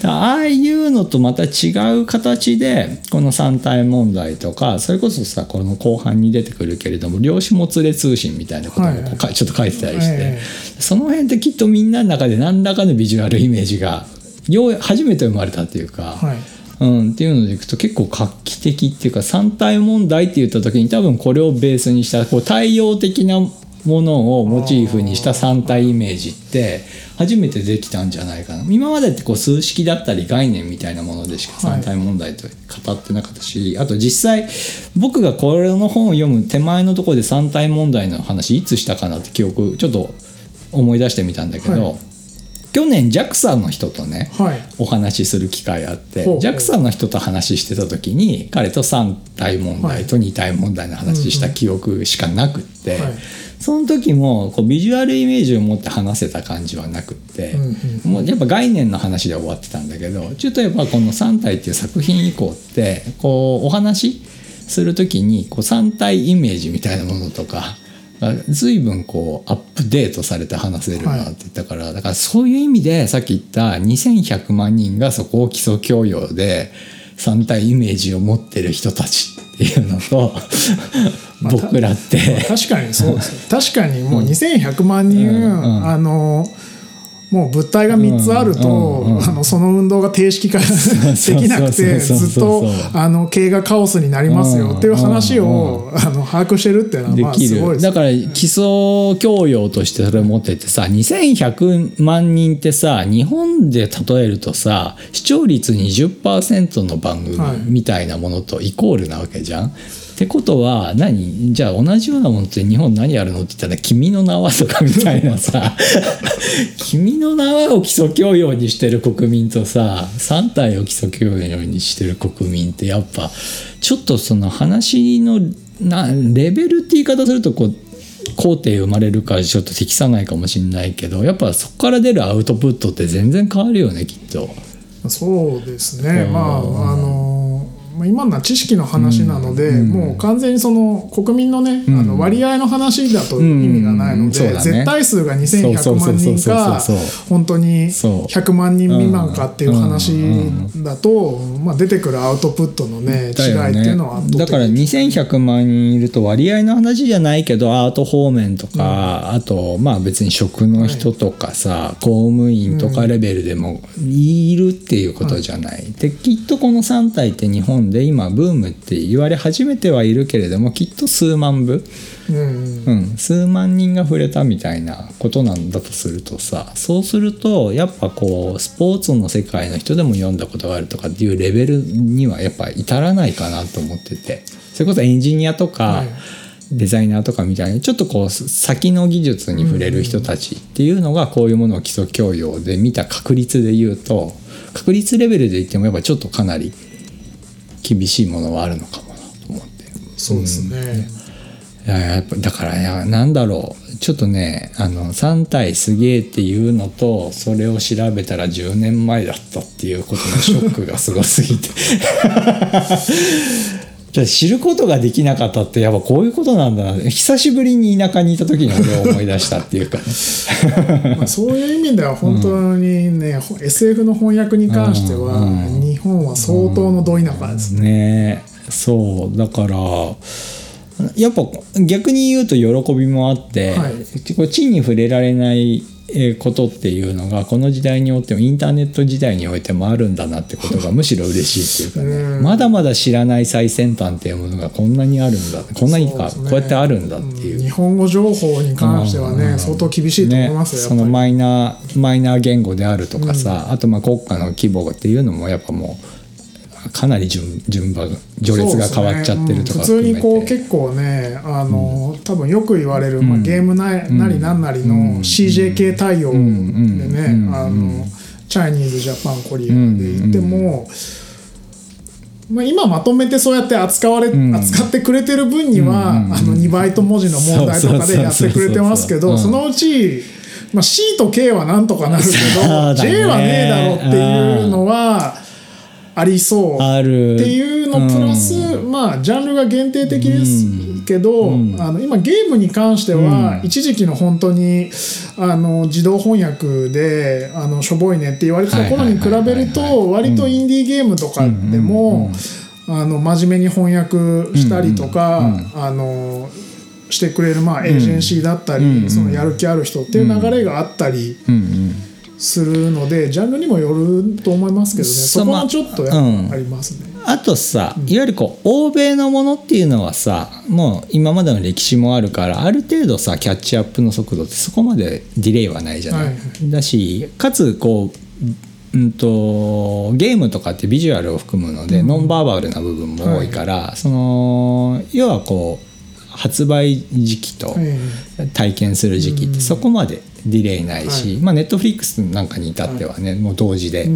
らああいうのとまた違う形でこの三体問題とか、それこそさこの後半に出てくるけれども量子もつれ通信みたいなこともこう、はい、ちょっと書いてたりして、はい、その辺ってきっとみんなの中で何らかのビジュアルイメージがよう初めて生まれたっていうか、はい、うん、っていうのでいくと結構画期的っていうか、三体問題って言った時に多分これをベースにしたこう太陽的なものをモチーフにした三体イメージって初めてできたんじゃないかな。今までってこう数式だったり概念みたいなものでしか三体問題と語ってなかったし、はい、あと実際僕がこれの本を読む手前のところで三体問題の話いつしたかなって記憶ちょっと思い出してみたんだけど、はい、去年 ジャクサ の人とね、はい、お話しする機会あって、 ジャクサ の人と話してた時に彼とさん体問題とに体問題の話した記憶しかなくって、はい、その時もこうビジュアルイメージを持って話せた感じはなくって、はい、もうやっぱ概念の話で終わってたんだけど、ちょっとやっぱこのさん体っていう作品以降ってこうお話する時にこうさん体イメージみたいなものとか随分こうアップデートされて話せるなって言ったから、はい、だからそういう意味でさっき言ったにせんひゃくまんにんがそこを基礎教養で三体イメージを持ってる人たちっていうのと僕らって、まあ、確かにそうです確かにもうにせんひゃくまんにん、うんうん、あのもう物体がみっつあると、うんうんうん、あのその運動が定式化できなくてずっとあの経営がカオスになりますよっていう話を、うんうんうん、あの把握してるっていうのはまあすごいです、ね、だから基礎教養としてそれを持っててさ、にせんひゃくまんにんってさ日本で例えるとさ視聴率 にじゅっパーセント の番組みたいなものとイコールなわけじゃん、はい、ってことは何じゃあ同じようなものって日本何やるのって言ったら君の名はとかみたいなさ君の名はを基礎教養にしてる国民とさ三体を基礎教養にしてる国民ってやっぱちょっとその話のなレベルって言い方するとこう肯定生まれるからちょっと適さないかもしれないけど、やっぱそこから出るアウトプットって全然変わるよねきっと。そうですね、うん、まああの今のは知識の話なので、うん、もう完全にその国民のね、うん、あの割合の話だと意味がないので、うんうんね、絶対数がにせんひゃくまんにんか本当にひゃくまんにん未満かっていう話だと、うんうんまあ、出てくるアウトプットの、ねうん、違いっていうのは だ,、ね、だからにせんひゃくまんにんいると割合の話じゃないけどアート方面とか、うん、あとまあ別に職の人とかさ、はい、公務員とかレベルでもいるっていうことじゃない、うん、できっとこのさん体って日本で今ブームって言われ始めてはいるけれどもきっと数万部、うんうん、数万人が触れたみたいなことなんだとするとさ、そうするとやっぱこうスポーツの世界の人でも読んだことがあるとかっていうレベルにはやっぱ至らないかなと思ってて、それこそエンジニアとか、はいデザイナーとかみたいにちょっとこう先の技術に触れる人たちっていうのがこういうものを基礎教養で見た確率で言うと確率レベルで言ってもやっぱちょっとかなり厳しいものはあるのかもなと思って。そうですね、うん、いややっぱだからなんだろうちょっとねあのさん体すげえっていうのとそれを調べたらじゅうねんまえだったっていうことのショックがすごすぎて知ることができなかったってやっぱこういうことなんだな、久しぶりに田舎にいた時に俺を思い出したっていうかまあそういう意味では本当にね、うん、エスエフ の翻訳に関しては、うん、日本は相当のど田舎です ね,、うん、ねそうだからやっぱ逆に言うと喜びもあって、はい、地に触れられないことっていうのがこの時代においてもインターネット時代においてもあるんだなってことがむしろ嬉しいっていうかねまだまだ知らない最先端っていうものがこんなにあるんだこんなにかこうやってあるんだっていう、うん、日本語情報に関してはね相当厳しいと思いますよ、ね、そのマイナーマイナー言語であるとかさ、うん、あとまあ国家の規模っていうのもやっぱもうかなり 順, 順番序列が変わっちゃってるとか含めて、ねうん、普通にこう結構ねあの、うん、多分よく言われる、まあ、ゲームなりなんなりの シージェーケー 対応でねあのチャイニーズジャパンコリアで言っても、うんうんまあ、今まとめてそうやって 扱, われ、うん、扱ってくれてる分には、うん、あのにばいと文字の問題とかでやってくれてますけどそのうちまあ C と K はなんとかなるけど、ね、J はねえだろっていうのはありそうっていうのプラス、うん、まあジャンルが限定的ですけど、うん、あの今ゲームに関しては、うん、一時期の本当にあの自動翻訳であのしょぼいねって言われてた頃に比べると割とインディーゲームとかでもあの真面目に翻訳したりとか、うんうん、あのしてくれるまあエージェンシーだったり、うん、そのやる気ある人っていう流れがあったりするのでジャンルにもよると思いますけどね、そこはちょっとありますね、うん、あとさ、いわゆるこう欧米のものっていうのはさもう今までの歴史もあるからある程度さキャッチアップの速度ってそこまでディレイはないじゃない、はいはい、だしかつこう、うん、とゲームとかってビジュアルを含むので、うん、ノンバーバルな部分も多いから、はい、その要はこう発売時期と体験する時期ってそこまでディレイないし、まあネットフリックスなんかに至ってはねもう同時で、う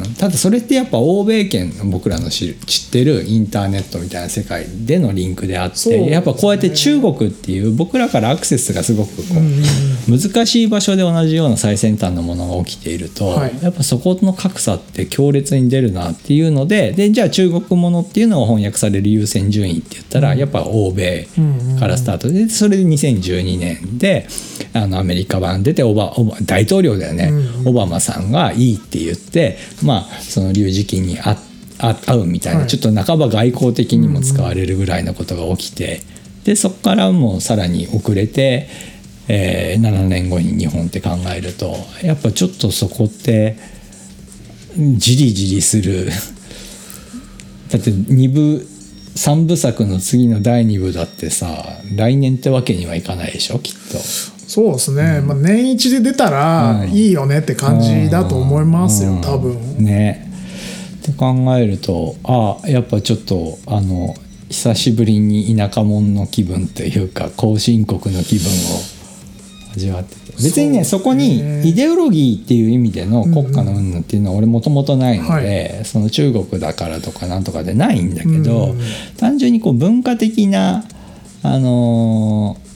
ん、ただそれってやっぱ欧米圏の僕らの知ってるインターネットみたいな世界でのリンクであって、やっぱこうやって中国っていう僕らからアクセスがすごくこう難しい場所で同じような最先端のものが起きているとやっぱそこの格差って強烈に出るなっていうので、でじゃあ中国ものっていうのを翻訳される優先順位って言ったらやっぱ欧米からスタートで、それでにせんじゅうにねんであのアメリカ版出てオバオバ大統領だよね、オバマさんがいいって言ってまあその龍磁金にああ合うみたいな、はい、ちょっと半ば外交的にも使われるぐらいのことが起きて、でそこからもうさらに遅れて、えー、ななねんごに日本って考えるとやっぱちょっとそこってじりじりするだってにぶさんぶ作の次のだいにぶだってさ来年ってわけにはいかないでしょきっと。そうですね、うんまあ、年一で出たらいいよねって感じだと思いますよ、うん、多分ね。って考えるとあやっぱちょっとあの久しぶりに田舎者の気分というか後進国の気分を味わってて、別にねそこにイデオロギーっていう意味での国家の云々っていうのは俺もともとないので、うんうん、その中国だからとかなんとかでないんだけど、うん、単純にこう文化的なあのー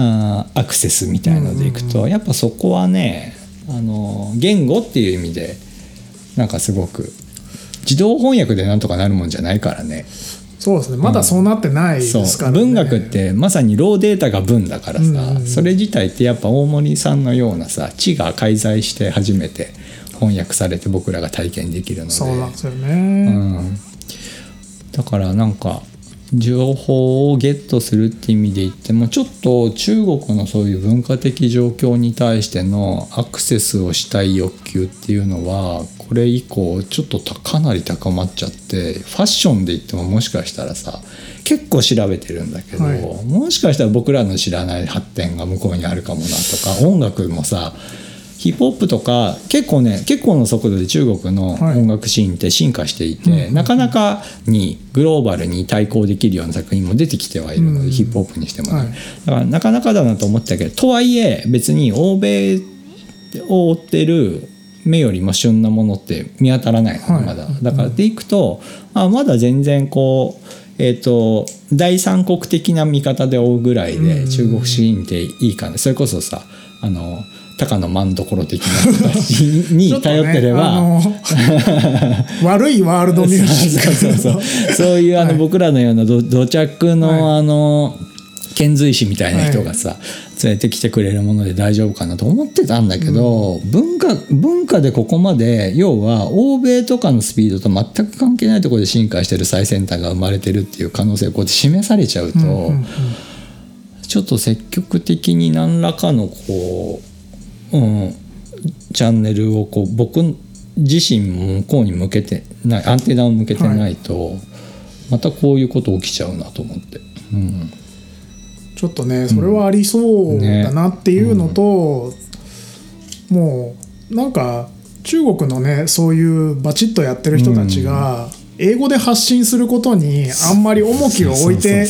あアクセスみたいのでいくと、うんうんうん、やっぱそこはねあの言語っていう意味でなんかすごく自動翻訳でなんとかなるもんじゃないからね。そうですね、まだそうなってないですからね、うん、そう文学ってまさにローデータが文だからさ、うんうん、それ自体ってやっぱ大森さんのようなさ知が介在して初めて翻訳されて僕らが体験できるので。そうなんですよね、うん、だからなんか情報をゲットするって意味で言ってもちょっと中国のそういう文化的状況に対してのアクセスをしたい欲求っていうのはこれ以降ちょっとかなり高まっちゃって、ファッションで言ってももしかしたらさ結構調べてるんだけど、はい、もしかしたら僕らの知らない発展が向こうにあるかもなとか、音楽もさヒップホップとか結構ね結構の速度で中国の音楽シーンって進化していて、はい、なかなかにグローバルに対抗できるような作品も出てきてはいるので、うん、ヒップホップにしてもね、はい、だからなかなかだなと思ってたけど、とはいえ別に欧米を追ってる目よりも旬なものって見当たらないの、はい、まだだからでいくと、うん、あまだ全然こうえー、と第三国的な見方で追うぐらいで中国シーンっていいかね、うん、それこそさあの高の万所的な人たちに頼ってれば悪いワールドミュージックそうそうそうそういうあの僕らのような土着のあの遣隋使みたいな人がさ連れてきてくれるもので大丈夫かなと思ってたんだけど、文化文化でここまで要は欧米とかのスピードと全く関係ないところで進化してる最先端が生まれてるっていう可能性をこうやって示されちゃうと、ちょっと積極的に何らかのこううん、チャンネルをこう僕自身も向こうに向けてないアンテナを向けてないと、はい、またこういうこと起きちゃうなと思って、うん、ちょっとねそれはありそうだなっていうのと、うんねうん、もうなんか中国のねそういうバチッとやってる人たちが、うん英語で発信することにあんまり重きを置いて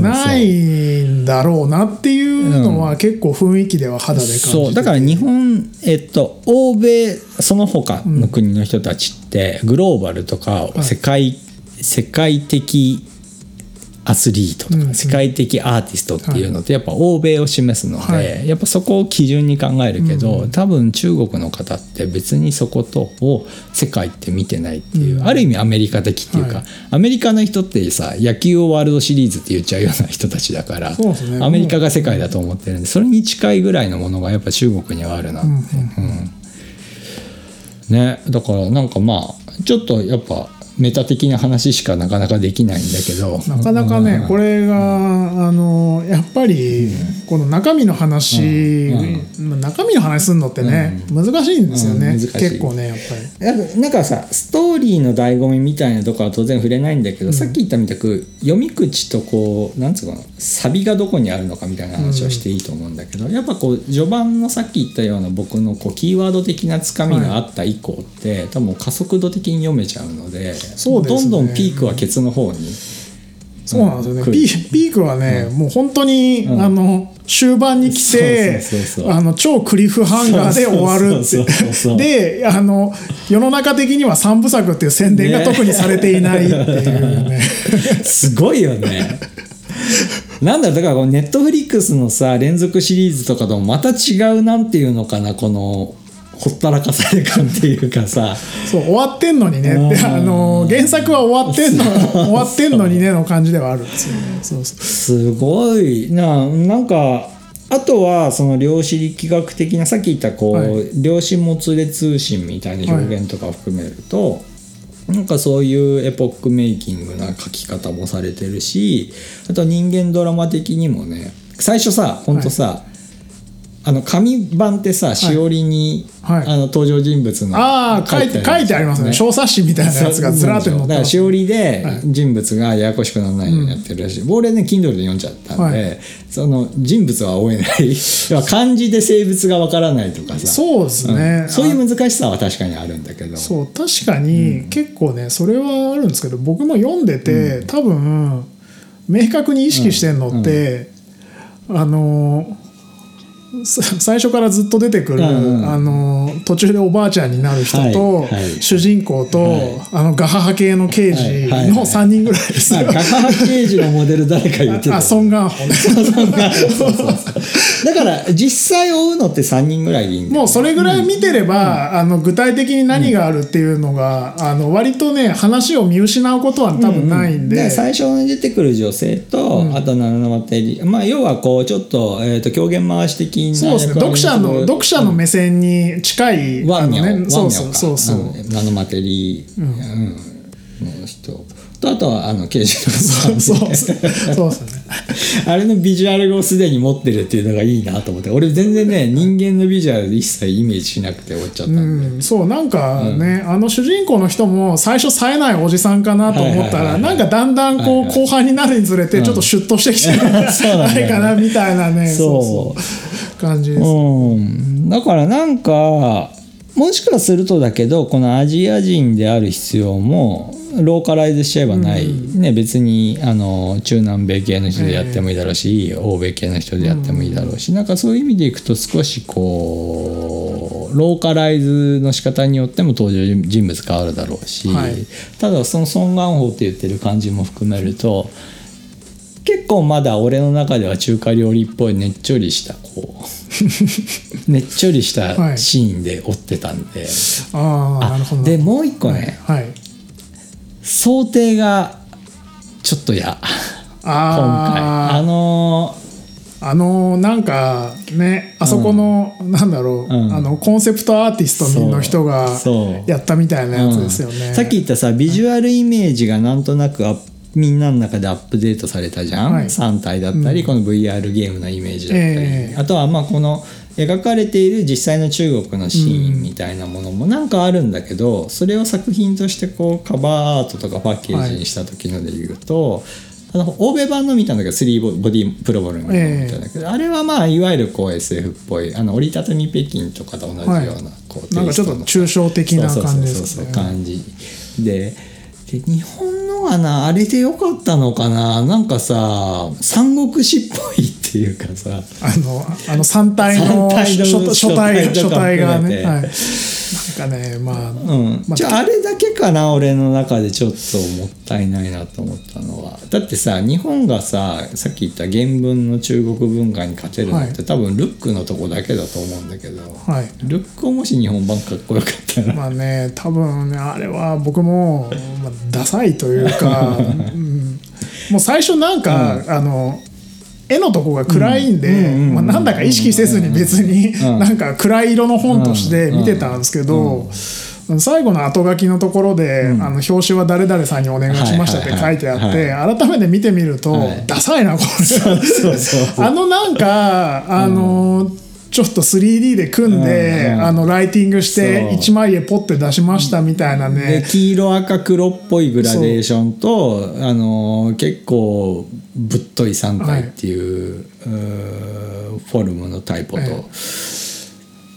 ないんだろうなっていうのは結構雰囲気では肌で感じてて、うん、そうだから日本、えっと、欧米その他の国の人たちってグローバルとか世界、うんはい、世界的アスリートとか世界的アーティストっていうのってやっぱ欧米を示すので、やっぱそこを基準に考えるけど、多分中国の方って別にそことを世界って見てないっていう、ある意味アメリカ的っていうか、アメリカの人ってさ、野球をワールドシリーズって言っちゃうような人たちだから、アメリカが世界だと思ってるんで、それに近いぐらいのものがやっぱ中国にはあるなって、うんね、だからなんかまあちょっとやっぱメタ的な話しかなかなかできないんだけど、なかなかね、うん、これがあのやっぱり、うん、この中身の話、うんうん、中身の話すんのってね、うん、難しいんですよね、うん、結構ねやっぱりやっぱなんかさ、ストーリーの醍醐味みたいなとこは当然触れないんだけど、うん、さっき言ったみたく読み口とこうなんつうかサビがどこにあるのかみたいな話をしていいと思うんだけど、うん、やっぱこう序盤のさっき言ったような僕のこうキーワード的なつかみがあった以降って、はい、多分加速度的に読めちゃうので、そうですね、どんどんピークはケツの方に、そうなんですよね、うん、ピ, ピークはね、うん、もう本当に、うん、あの終盤に来て、そうそうそうそう、あの超クリフハンガーで終わるって、であの世の中的には三部作っていう宣伝が特にされていないっていうね、ねすごいよねなんだろう、だからこのネットフリックスのさ連続シリーズとかともまた違う、なんていうのかな、このほったらかされ感っていうかさそう終わってんのにね、あの原作は終わってんの終わってんのにねの感じではあるんですよね。そうそう、すごいな、なんかあとはその量子力学的なさっき言ったこう、はい、量子もつれ通信みたいな表現とかを含めると、はい、なんかそういうエポックメイキングな書き方もされてるし、あと人間ドラマ的にもね、最初さほんとさ、はいあの紙版ってさ、はい、しおりに、はい、あの登場人物のあ書いて書いてありますね、小冊子みたいなやつがずらっと載ってます、ね、だからしおりで人物がややこしくならないようにやってるらしい、うん、俺ね Kindle で読んじゃったんで、はい、その人物は追えない漢字で生物がわからないとかさ、そうですね、うん、そういう難しさは確かにあるんだけど、そう確かに結構ねそれはあるんですけど、僕も読んでて、うん、多分明確に意識してんのって、うんうん、あの最初からずっと出てくる、うん、あの途中でおばあちゃんになる人と、はいはい、主人公と、はい、あのガハハ系の刑事のさんにんぐらいですよ、はいはいはい、ガハハ刑事のモデル誰か言ってたあ、ソン・ガンホねだから実際追うのってさんにんぐらいでいいんだよ、もうそれぐらい見てれば、うん、あの具体的に何があるっていうのが、うん、あの割とね話を見失うことは多分ないんで、うんうん、最初に出てくる女性と、うん、あとななじゅうななてん、まあ、要はこうちょっと、えーと、狂言回し的そうですね、読者の読者の目線に近い、うん、あのね、そうそうそうそう、ナノマテリー、うんうん、の人と、あとはあの刑事のさんでそうそうそうあれのビジュアルをすでに持ってるっていうのがいいなと思って、俺全然ね人間のビジュアル一切イメージしなくて終わっちゃったんで、うん、そうなんかね、うん、あの主人公の人も最初冴えないおじさんかなと思ったら、はいはいはいはい、なんかだんだんこう、はいはい、後半になるにつれてちょっとシュッとしてきてる、うん、ないかなみたいなねそうそう感じです、うん、だからなんかもしかするとだけど、このアジア人である必要もローカライズしちゃえばない、うんね、別にあの中南米系の人でやってもいいだろうし、えー、欧米系の人でやってもいいだろうし、うん、なんかそういう意味でいくと少しこうローカライズの仕方によっても登場人物変わるだろうし、はい、ただそのソン・ガンホって言ってる感じも含めると結構まだ俺の中では中華料理っぽいねっちょりしたこうねっちょりしたシーンで追ってたんで、はい、ああなるほど。でもう一個ね、はいはい、想定がちょっとやあ今回あのーあのなんかねあそこの、うん、なんだろう、うん、あのコンセプトアーティストの人がやったみたいなやつですよね、うん、さっき言ったさビジュアルイメージがなんとなくアップみんなの中でアップデートされたじゃん、はい、さんたいだったり、うん、この ブイアール ゲームのイメージだったり、えー、あとはまあこの描かれている実際の中国のシーンみたいなものもなんかあるんだけど、うん、それを作品としてこうカバーアートとかパッケージにした時のでいうと、はい、あの欧米版の見たんだけどスリーボディプロボルのみたいだけど、えー、あれはまあいわゆるこう エスエフ っぽいあの折りたたみ北京とかと同じような、はい、こうなんかちょっと抽象的な感じですね。感じでで日本のはなあれでよかったのかな、なんかさ三国志っぽいっていうかさあのあの三体の初体がね、はい、ですかね。まあ、うん、まあ、ちょあれだけかな、俺の中でちょっともったいないなと思ったのは。だってさ、日本がさ、さっき言った原文の中国文化に勝てるのって、はい、多分ルックのとこだけだと思うんだけど、はい、ルックをもし日本版かっこよかったら、まあね、多分ね、あれは僕も、まあ、ダサいというか、うん、もう最初なんか、うん、あの絵のとこが暗いんで、うん、まあ、なんだか意識せずに別になんか暗い色の本として見てたんですけど、最後の後書きのところで、うん、あの表紙は誰々さんにお願いしましたって書いてあって、はいはいはい、改めて見てみると、はい、ダサいなこれそうそうそうあのなんかあの、うん、ちょっと スリーディー で組んで、うんうん、あのライティングしていちまい絵ポッて出しましたみたいなね、で黄色赤黒っぽいグラデーションと、あの結構ぶっといさん体っていう、はい、うフォルムのタイプと、ええ、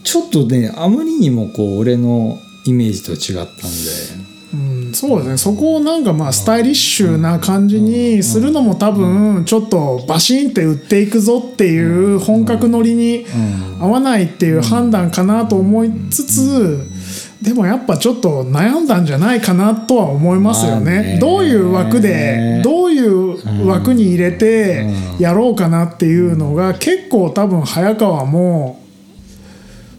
ちょっとねあまりにもこう俺のイメージと違ったんで、うん、そうですね、うん、そこをなんかまあスタイリッシュな感じにするのも多分ちょっとバシンって売っていくぞっていう本格乗りに合わないっていう判断かなと思いつつ、でもやっぱちょっと悩んだんじゃないかなとは思いますよね、まあ、ね、どういう枠でどういう枠に入れてやろうかなっていうのが結構多分早川も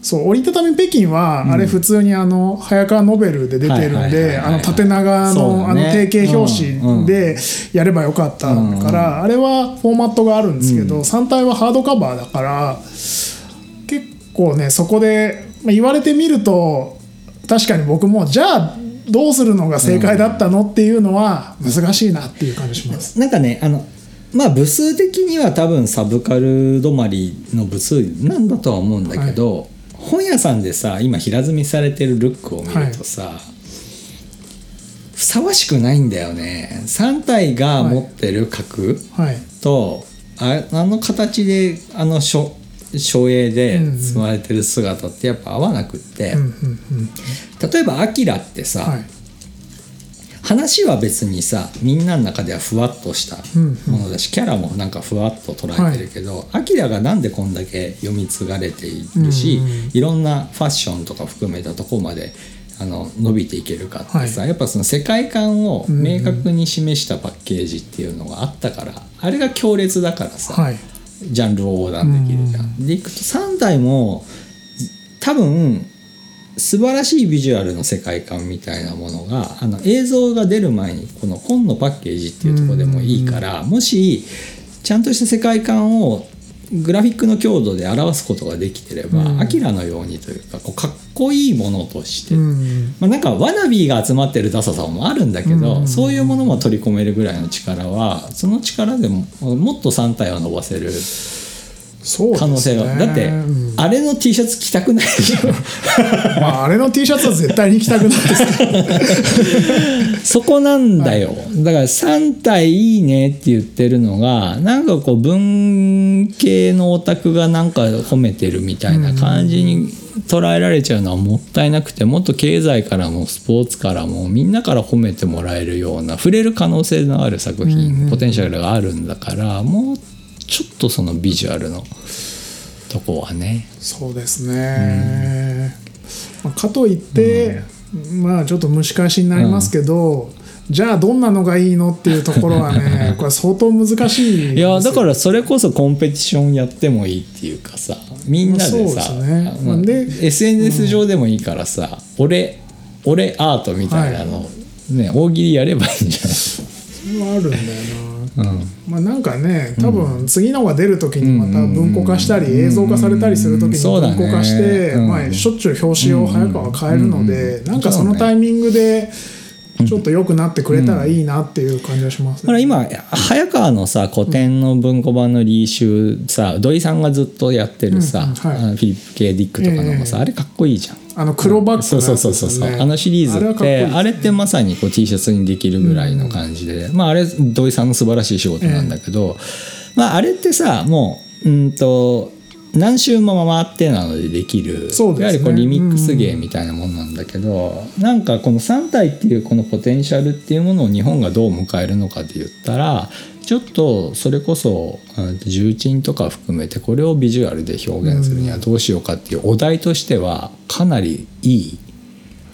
そう、折りたたみ北京はあれ普通にあの早川ノベルで出てるんで、あの縦長のあの定型表紙でやればよかったから、あれはフォーマットがあるんですけど、さん体はハードカバーだから結構ね、そこで言われてみると確かに僕もじゃあどうするのが正解だったのっていうのは難しいなっていう感じします。なんかね、あのまあ、部数的には多分サブカル止まりの部数なんだとは思うんだけど、はい、本屋さんでさ今平積みされてるルックを見るとさ、はい、ふさわしくないんだよね。さん体が持ってる角と、はいはい、あ, あの形であの書影で積まれてる姿ってやっぱ合わなくって、うんうんうん、例えばアキラってさ、はい、話は別にさみんなの中ではふわっとしたものだし、キャラもなんかふわっと捉えてるけど、アキラがなんでこんだけ読み継がれているし、うんうん、いろんなファッションとか含めたとこまであの伸びていけるかってさ、はい、やっぱその世界観を明確に示したパッケージっていうのがあったから、うんうん、あれが強烈だからさ、はい、ジャンルを横断できるじゃん、うんうん、でいくとさん体も多分素晴らしいビジュアルの世界観みたいなものがあの映像が出る前にこの本のパッケージっていうところでもいいから、うん、もしちゃんとした世界観をグラフィックの強度で表すことができてれば、うん、アキラのようにというかこうかっこいいものとして、うんまあ、なんかワナビーが集まってるダサさもあるんだけど、うん、そういうものも取り込めるぐらいの力はその力でももっとさん体を伸ばせるそうですね、可能性がだって、うん、あれの T シャツ着たくないでしょ、まあ、あれの T シャツは絶対に着たくないですそこなんだよ、はい、だからさん体いいねって言ってるのがなんかこう文系のオタクがなんか褒めてるみたいな感じに捉えられちゃうのはもったいなくて、もっと経済からもスポーツからもみんなから褒めてもらえるような触れる可能性のある作品、うん、ポテンシャルがあるんだから、もうちょっとそのビジュアルのとこはね、そうですね、うん、かといって、うん、まあちょっと蒸し返しになりますけど、うん、じゃあどんなのがいいのっていうところはねこれ相当難しい。いやだからそれこそコンペティションやってもいいっていうかさ、みんなでさ、そうですね、で エスエヌエス 上でもいいからさ、うん、俺俺アートみたいなの、はい、ね、大喜利やればいいんじゃないそれはあるんだよなうんまあ、なんかね多分次のが出る時にまた文庫化したり映像化されたりする時に文庫化して、まあ、しょっちゅう表紙を早川変えるので、なんかそのタイミングでちょっと良くなってくれたらいいなっていう感じがしますね。だから今早川のさ古典の文庫版のリーシュさ、土井さんがずっとやってるさ、うんうんはい、フィリップ・K・ディックとかのもさ、えー、あれかっこいいじゃん、あの黒バッグのやつですね。あのシリーズってあ れ, っいい、ね、あれってまさにこう T シャツにできるぐらいの感じで、うんまあ、あれ土井さんの素晴らしい仕事なんだけど、えーまあ、あれってさもううんと何周も回ってなのでできる、そうですね、やはりこうリミックス芸みたいなもんなんだけど、うん、なんかこのさん体っていうこのポテンシャルっていうものを日本がどう迎えるのかで言ったら、ちょっとそれこそ重鎮とか含めてこれをビジュアルで表現するにはどうしようかっていうお題としてはかなりいい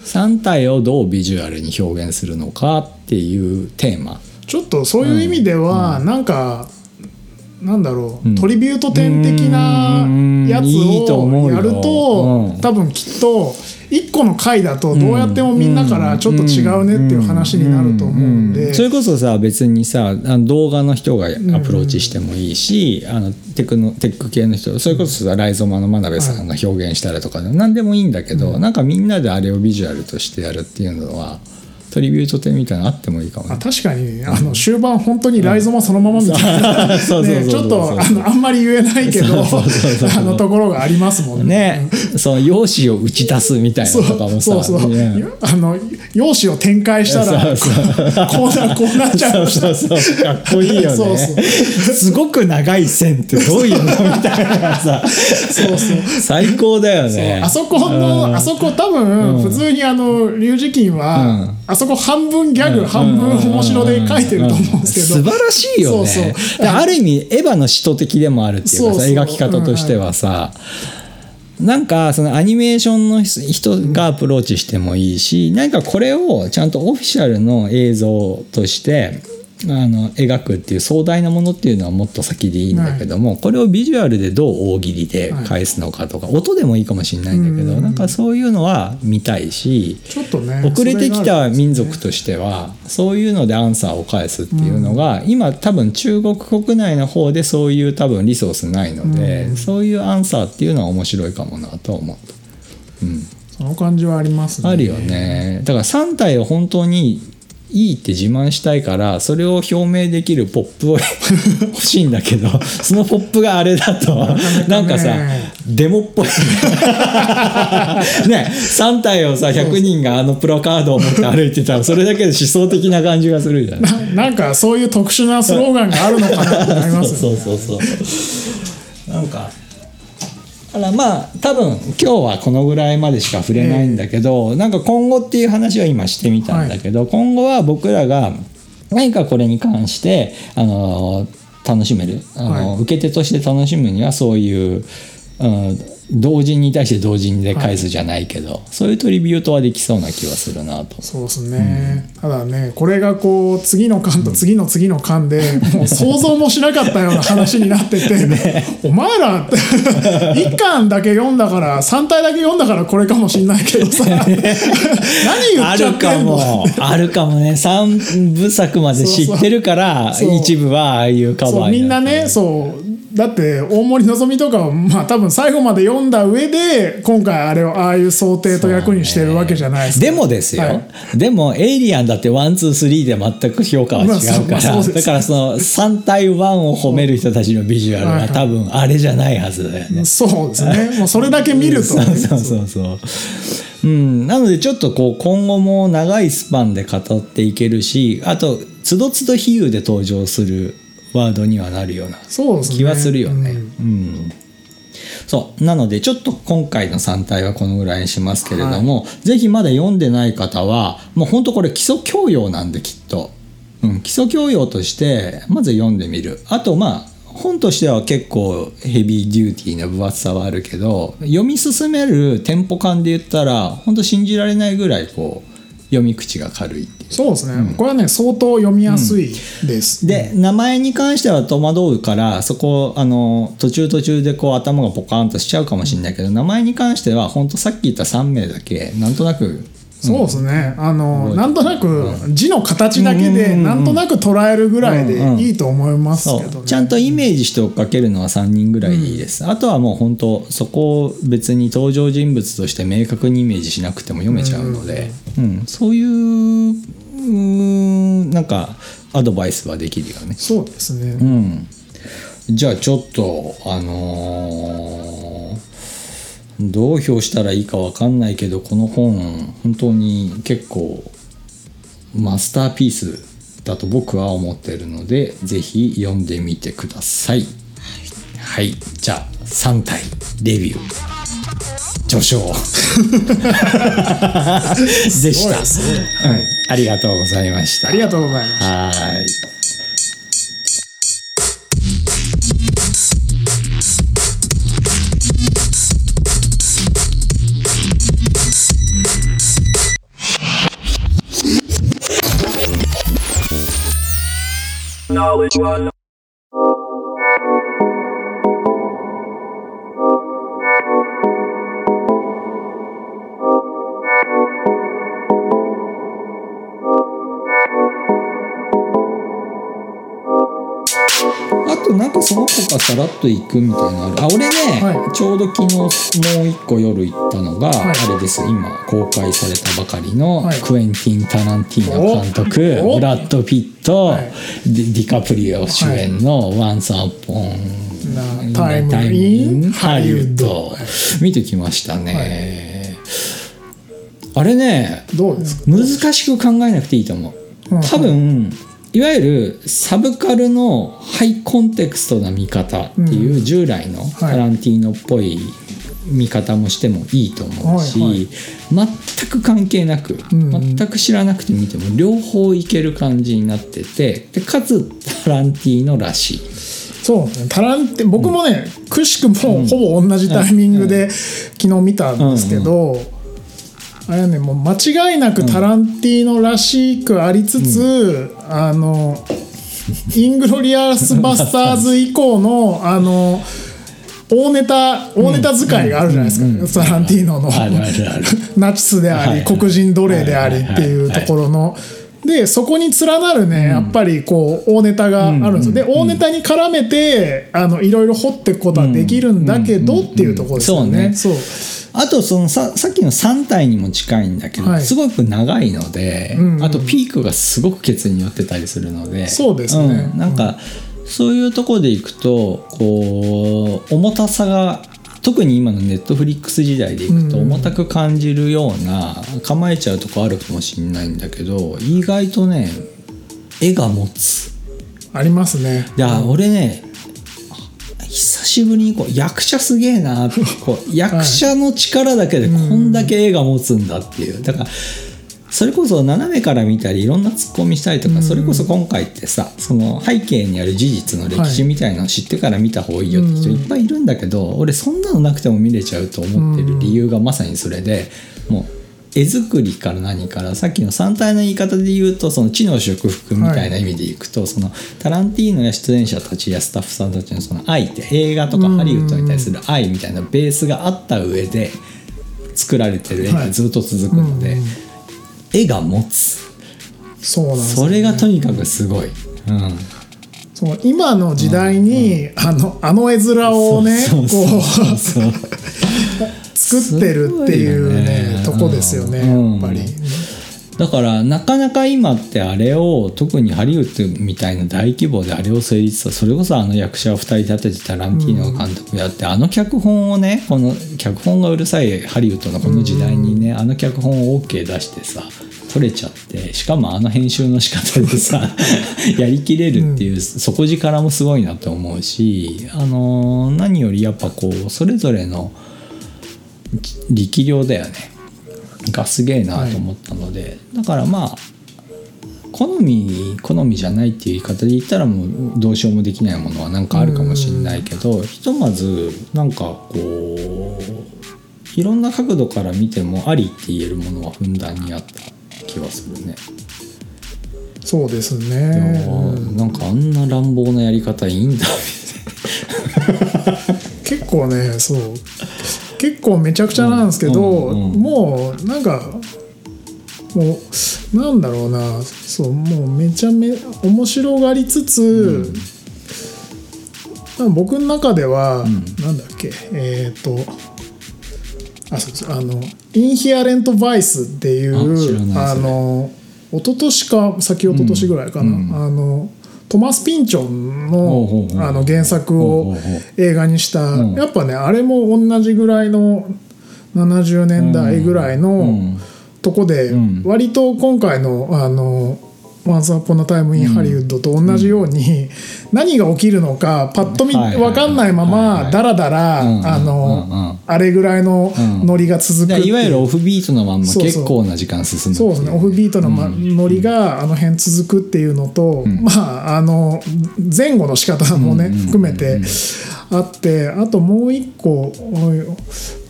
さん体をどうビジュアルに表現するのかっていうテーマ。ちょっとそういう意味では、うん、なんかなんだろう、うん、トリビュート展的なやつをやると、うん、多分きっといっこの回だとどうやってもみんなからちょっと違うねっていう話になると思うんで、それこそさ別にさ動画の人がアプローチしてもいいし、うん、あの テ, クのテック系の人、それこそさライゾマの真鍋さんが表現したらとかで何でもいいんだけど、うん、なんかみんなであれをビジュアルとしてやるっていうのはトリビュート展みたいなのあってもいいかも、ね、あ確かにあの終盤本当にライゾマそのままみたいな、ね、ちょっと あ, のあんまり言えないけどあのところがありますもん ね, ねその容姿を打ち出すみたいなとかもさ、そうそうそう、ね、あの容姿を展開したらそうそうそうこう な, こうなっちゃうそうそうそう、かっこいいよねそうそうすごく長い線ってどういうのみたいなさそうそう最高だよね。あそこのあそこ多分普通にあの龍二金は、うん、あそこ半分ギャグ、うん、半分面白で描いてると思うんですけど、素晴らしいよね。そうそう、ある意味エヴァの使徒的でもあるっていうかさ、そうそう、描き方としてはさ、うん、なんかそのアニメーションの人がアプローチしてもいいし、うん、なんかこれをちゃんとオフィシャルの映像としてあの描くっていう壮大なものっていうのはもっと先でいいんだけども、はい、これをビジュアルでどう大喜利で返すのかとか、はい、音でもいいかもしれないんだけど、なんかそういうのは見たいし、ちょっと、ね、遅れてきた民族としてはそ う,、ね、そういうのでアンサーを返すっていうのが、うん、今多分中国国内の方でそういう多分リソースないので、うん、そういうアンサーっていうのは面白いかもなと思う、うん、その感じはありますね。あるよね。だからさん体を本当にいいって自慢したいから、それを表明できるポップを欲しいんだけど、そのポップがあれだとなんかさデモっぽいね。さん体をさひゃくにんがあのプラカードを持って歩いてたら、それだけで思想的な感じがするじゃない。 な, なんかそういう特殊なスローガンがあるのかなって思いますよね。そうそうそうなんかだからまあ多分今日はこのぐらいまでしか触れないんだけど、なんか今後っていう話を今してみたんだけど、今後は僕らが何かこれに関してあの楽しめる、あの受け手として楽しむには、そういう同人に対して同人で返すじゃないけど、そういうトリビュートはできそうな気はするなと。そうですね、うん、ただね、これがこう次の巻と次の次の巻で、もう想像もしなかったような話になってて、ね、お前らいっかんだけ読んだから、さん体だけ読んだからこれかもしんないけどさ、何言っちゃってんの。あるかも、あるかもね。さん部作まで知ってるから、そうそう、一部はああいうカバーになってる。みんなね、そうだって大森のぞみとかは、まあ、多分最後まで読んだ上で今回あれをああいう想定と役にしてるわけじゃないですか、ね、でもですよ、はい、でもエイリアンだってワンツースリーで全く評価は違うから、まあまあ、だからそのさん対いちを褒める人たちのビジュアルは多分あれじゃないはずだよね。そうですね、もうそれだけ見ると、ね、そうそうそうそう、うん、なのでちょっとこう今後も長いスパンで語っていけるし、あとつどつど比喩で登場するワードにはなるような気はするよね。そうですね、うんうん、そうなのでちょっと今回のさん体はこのぐらいにしますけれども、はい、ぜひまだ読んでない方はもう本当これ基礎教養なんできっと、うん、基礎教養としてまず読んでみる。あとまあ本としては結構ヘビーデューティーな分厚さはあるけど、読み進めるテンポ感で言ったら本当信じられないぐらいこう読み口が軽いっていう。そうですね、うん、これはね相当読みやすいです、うん、で名前に関しては戸惑うから、そこあの途中途中でこう頭がポカーンとしちゃうかもしれないけど、うん、名前に関しては本当さっき言ったさん名だけなんとなく、そうですね、あのなんとなく字の形だけでなんとなく捉えるぐらいでいいと思いますけど、ね、うんうん、ちゃんとイメージして追っかけるのはさんにんぐらいでいいです、うん、あとはもう本当そこを別に登場人物として明確にイメージしなくても読めちゃうので、うんうん、そういう、うーん、なんかアドバイスはできるよね。そうですね、うん、じゃあちょっとあのーどう評したらいいか分かんないけど、この本本当に結構マスターピースだと僕は思っているので、ぜひ読んでみてください。はい、はい、じゃあさん体レビュー序章でした。すごいですね、うん、ありがとうございました。ありがとうございました。はい、にいちにいちあとなんかその他さらっと行くみたいなのある。あ、俺ね、はい、ちょうど昨日もう一個夜行ったのが、はい、あれです。今公開されたばかりの、はい、クエンティン・タランティーノ監督、ブラッド・ピット、はい、ディカプリオ主演の、はい、ワンス・アポン・タイム・イン・ハリウッド見てきましたね、はい、あれね、どうですか？難しく考えなくていいと思う、はい、多分いわゆるサブカルのハイコンテクストな見方っていう従来のタランティーノっぽい見方もしてもいいと思うし、全く関係なく全く知らなくて見ても両方いける感じになってて、でかつタランティーノらしい。そうですね、タランテ僕もね、うん、くしくもほぼ同じタイミングで昨日見たんですけど、うんうんうん、あれね、もう間違いなくタランティーノらしくありつつ、うん、あのイングロリアスバスターズ以降のあの大ネタ大ネタ使いがあるじゃないですか、うんうんうん、タランティーノのナチスであり、はい、黒人奴隷でありっていうところの、はいはいはい、でそこに連なるね、うん、やっぱりこう大ネタがあるんですよ、うんうんうん、で大ネタに絡めてあのいろいろ掘っていくことはできるんだけどっていうところですよね。そうね、そうあとその さ, さっきのさん体にも近いんだけど、はい、すごく長いので、うんうん、あとピークがすごくケツに寄ってたりするので、そうですね、うん、なんか、うん、そういうところでいくとこう重たさが特に今のネットフリックス時代でいくと重たく感じるような、うん、構えちゃうとこあるかもしれないんだけど、意外とね絵が持つありますね。いや、うん、俺ね久しぶりにこう役者すげえなってこう役者の力だけでこんだけ絵が持つんだっていう、だからそれこそ斜めから見たりいろんなツッコミしたりとか、それこそ今回ってさ、その背景にある事実の歴史みたいなのを知ってから見た方がいいよって人いっぱいいるんだけど、俺そんなのなくても見れちゃうと思ってる理由がまさにそれで、もう絵作りから何から、さっきの三体の言い方で言うとその知能祝福みたいな意味でいくと、はい、そのタランティーノや出演者たちやスタッフさんたちのその愛って、映画とかハリウッドに対する愛みたいなベースがあった上で作られてる絵がずっと続くので、はい、絵が持つ。そうなんですね、それがとにかくすごい、うん、そう今の時代に、うんうん、あの、あの絵面をねこう作ってるっていうね、とこですよね、うん、やっぱり、うん、だからなかなか今ってあれを、特にハリウッドみたいな大規模であれを成立さ、それこそあの役者をふたり立ててタランティーノ監督やって、うん、あの脚本をね、この脚本がうるさいハリウッドのこの時代にね、うん、あの脚本を OK 出してさ取れちゃって、しかもあの編集の仕方でさやりきれるっていう底力もすごいなと思うし、あのー、何よりやっぱこうそれぞれの力量だよねがすげえなと思ったので、はい、だからまあ好み好みじゃないっていう言い方で言ったらもうどうしようもできないものはなんかあるかもしれないけど、ひとまずなんかこういろんな角度から見てもありって言えるものはふんだんにあった気はするね。そうですね、なんかあんな乱暴なやり方いいんだ結構ね、そう結構めちゃくちゃなんですけど、うんうんうん、もうなんかもうなんだろうな、そうもうめちゃめ面白がりつつ、うん、僕の中では、うん、なんだっけえっとあそうあのインヒアレントバイスっていうあ、あの一昨年か先一昨年ぐらいかな、うんうん、あのトマス・ピンチョン の, あの原作を映画にした、うん、やっぱねあれも同じぐらいのななじゅうねんだいぐらいのとこで、割と今回のあのOnce Upon a Time in Hollywood と同じように何が起きるのかパッと見分かんないままダラダラあのあれぐらいのノリが続くっていう、いわゆるオフビートのまんま結構な時間進んで、そうですね、オフビートの、ま、ノリがあの辺続くっていうのと、まああの前後の仕方もね含めてあって、あともう一個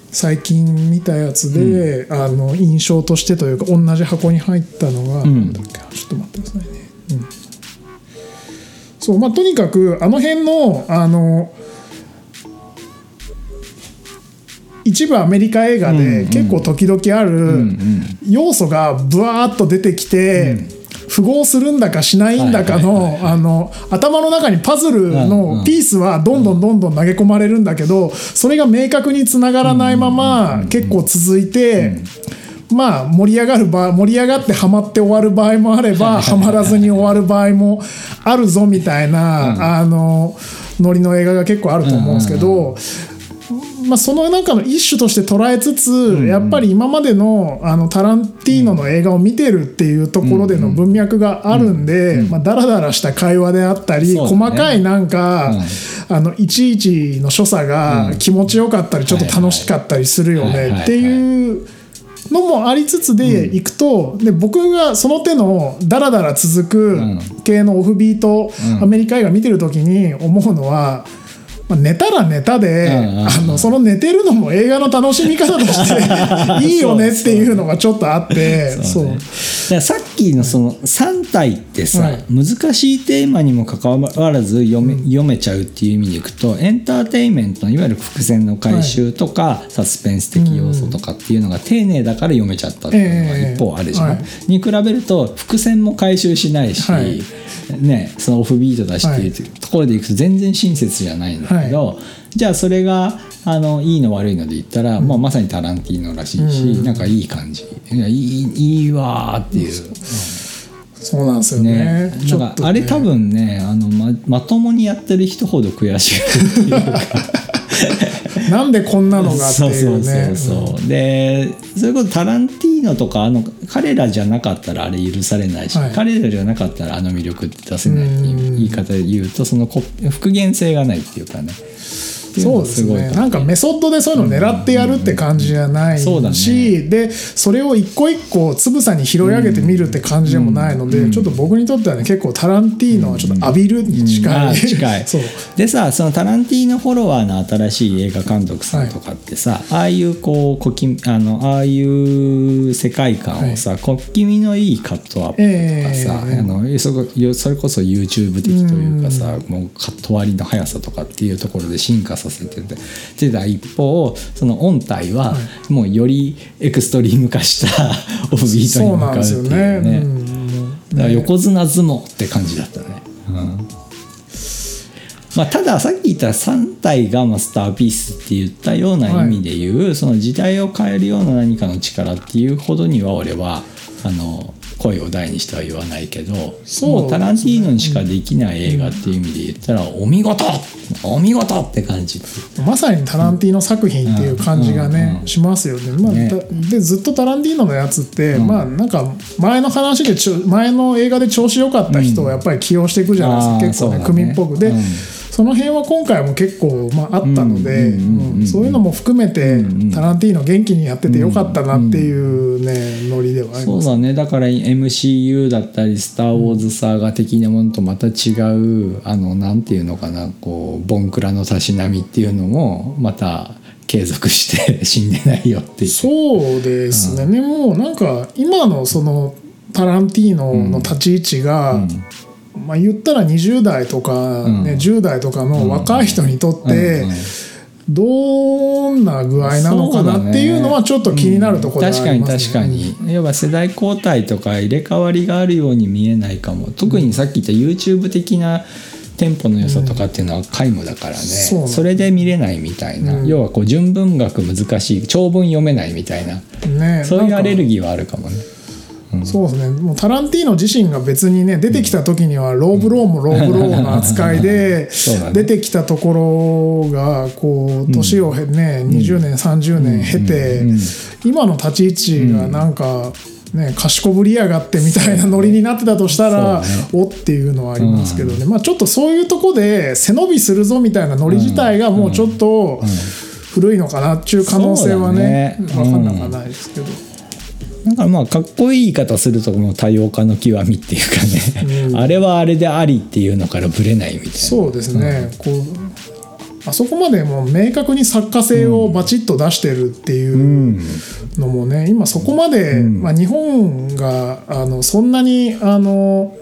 最近見たやつで、うん、あの印象としてというか同じ箱に入ったのが、うん、ちょっと待ってくださいね、うん、そう、まあ、とにかくあの辺のあの一部アメリカ映画で結構時々ある要素がブワーッと出てきて符合するんだかしないんだか の, あの頭の中にパズルのピースはどんどんどんどん投げ込まれるんだけど、それが明確につながらないまま結構続いて、まあ盛り上がる場盛り上がってハマって終わる場合もあればハマらずに終わる場合もあるぞみたいなあのノリの映画が結構あると思うんですけど、まあ、その中の一種として捉えつつ、うん、やっぱり今まで の, あのタランティーノの映画を見てるっていうところでの文脈があるんで、まあ、ダラダラした会話であったり、ね、細かいなんか、うん、あのいちいちの所作が気持ちよかったりちょっと楽しかったりするよねっていうのもありつつでいくと、で僕がその手のダラダラ続く系のオフビート、うん、アメリカ映画見てる時に思うのは、まあ、寝たら寝たで、うんうん、あのその寝てるのも映画の楽しみ方としていいよねっていうのがちょっとあって、そう、ね、そうだ、さっきのそのさん体ってさ、はい、難しいテーマにもかかわらず読め、うん、読めちゃうっていう意味でいくと、エンターテインメントのいわゆる伏線の回収とか、はい、サスペンス的要素とかっていうのが丁寧だから読めちゃったっていうのが一方あるじゃん、えーはい、に比べると伏線も回収しないし、はいね、そのオフビートだしっていうところでいくと全然親切じゃないんだけど、はい、じゃあそれがあのいいの悪いので言ったら、うんまあ、まさにタランティーノらしいし、うん、なんかいい感じ、いや、いい、いいわっていう、うん、そうなんですよね、ね、ちょっとね、なんかあれ多分ね、あの ま, まともにやってる人ほど悔しいっていうかなんでこんなのがっていうね。でそういうこと、タランティーノとかあの彼らじゃなかったらあれ許されないし、はい、彼らじゃなかったらあの魅力って出せないっていう言い方で言うと、その復元性がないっていうかね。そうですね、なんかメソッドでそういうの狙ってやるって感じじゃないし、でそれを一個一個つぶさに拾い上げてみるって感じでもないので、ちょっと僕にとってはね、結構タランティーノはちょっと浴びるに近い、近いそうでさ、そのタランティーノフォロワーの新しい映画監督さんとかってさ、はい、ああいうこうこきあのああいう世界観をさ、はい、小気味のいいカットアップとかさ、えー、あのそれこそ YouTube 的というかさ、もうカット割りの速さとかっていうところで進化ささせててた一方、その音体はもうよりエクストリーム化したオフビートに向かうっていうね。そうなんですよね。だから横綱相撲って感じだったね、うん。まあ、たださっき言ったさん体がマスターピースって言ったような意味でいう、はい、その時代を変えるような何かの力っていうほどには俺はあの声を大にしては言わないけど、もうタランティーノにしかできない映画っていう意味で言ったら、うん、お見事お見事って感じ、まさにタランティーノ作品っていう感じがね、うんうん、しますよね、まあ、ね。でずっとタランティーノのやつって、うん、まあなんか前の話でちょ前の映画で調子良かった人をやっぱり起用していくじゃないですか、うん、結構ね、組、ね、っぽくで、うん、その辺は今回も結構、まあ、あったので、そういうのも含めて、うんうん、タランティーノ元気にやっててよかったなっていうね、うんうん、ノリではあります。そうだね、だから エムシーユー だったりスターウォーズサーガ的なものとまた違う、あのなんていうのかな、こうボンクラのたしなみっていうのもまた継続して死んでないよっていう。そうですね、うん、もうなんか今のそのタランティーノの立ち位置が、うんうん、まあ、言ったらにじゅう代とか、ね、うん、じゅう代とかの若い人にとってどんな具合なのかなっていうのはちょっと気になるところではあります、ね、うん、確かに確かに、要は世代交代とか入れ替わりがあるように見えないかも。特にさっき言った YouTube 的なテンポの良さとかっていうのは皆無だからね、うん、そ, それで見れないみたいな、うん、要はこう純文学難しい、長文読めないみたいな、ね、そういうアレルギーはあるかもね。そうですね、もうタランティーノ自身が別にね、出てきた時にはローブローもローブローの扱いで出てきたところがこう年を経てね、にじゅうねんさんじゅうねん経て今の立ち位置がなんかね、賢ぶりやがってみたいなノリになってたとしたら、おっていうのはありますけどね、まあ、ちょっとそういうとこで背伸びするぞみたいなノリ自体がもうちょっと古いのかなっていう可能性はね、分かんなくはないですけど。だからまあかっこいい言い方するともう多様化の極みっていうかね、うん、あれはあれでありっていうのからぶれないみたいな。そうですね、うん、こうあそこまでもう明確に作家性をバチッと出してるっていうのもね、今そこまで、うん、まあ、日本があのそんなにあの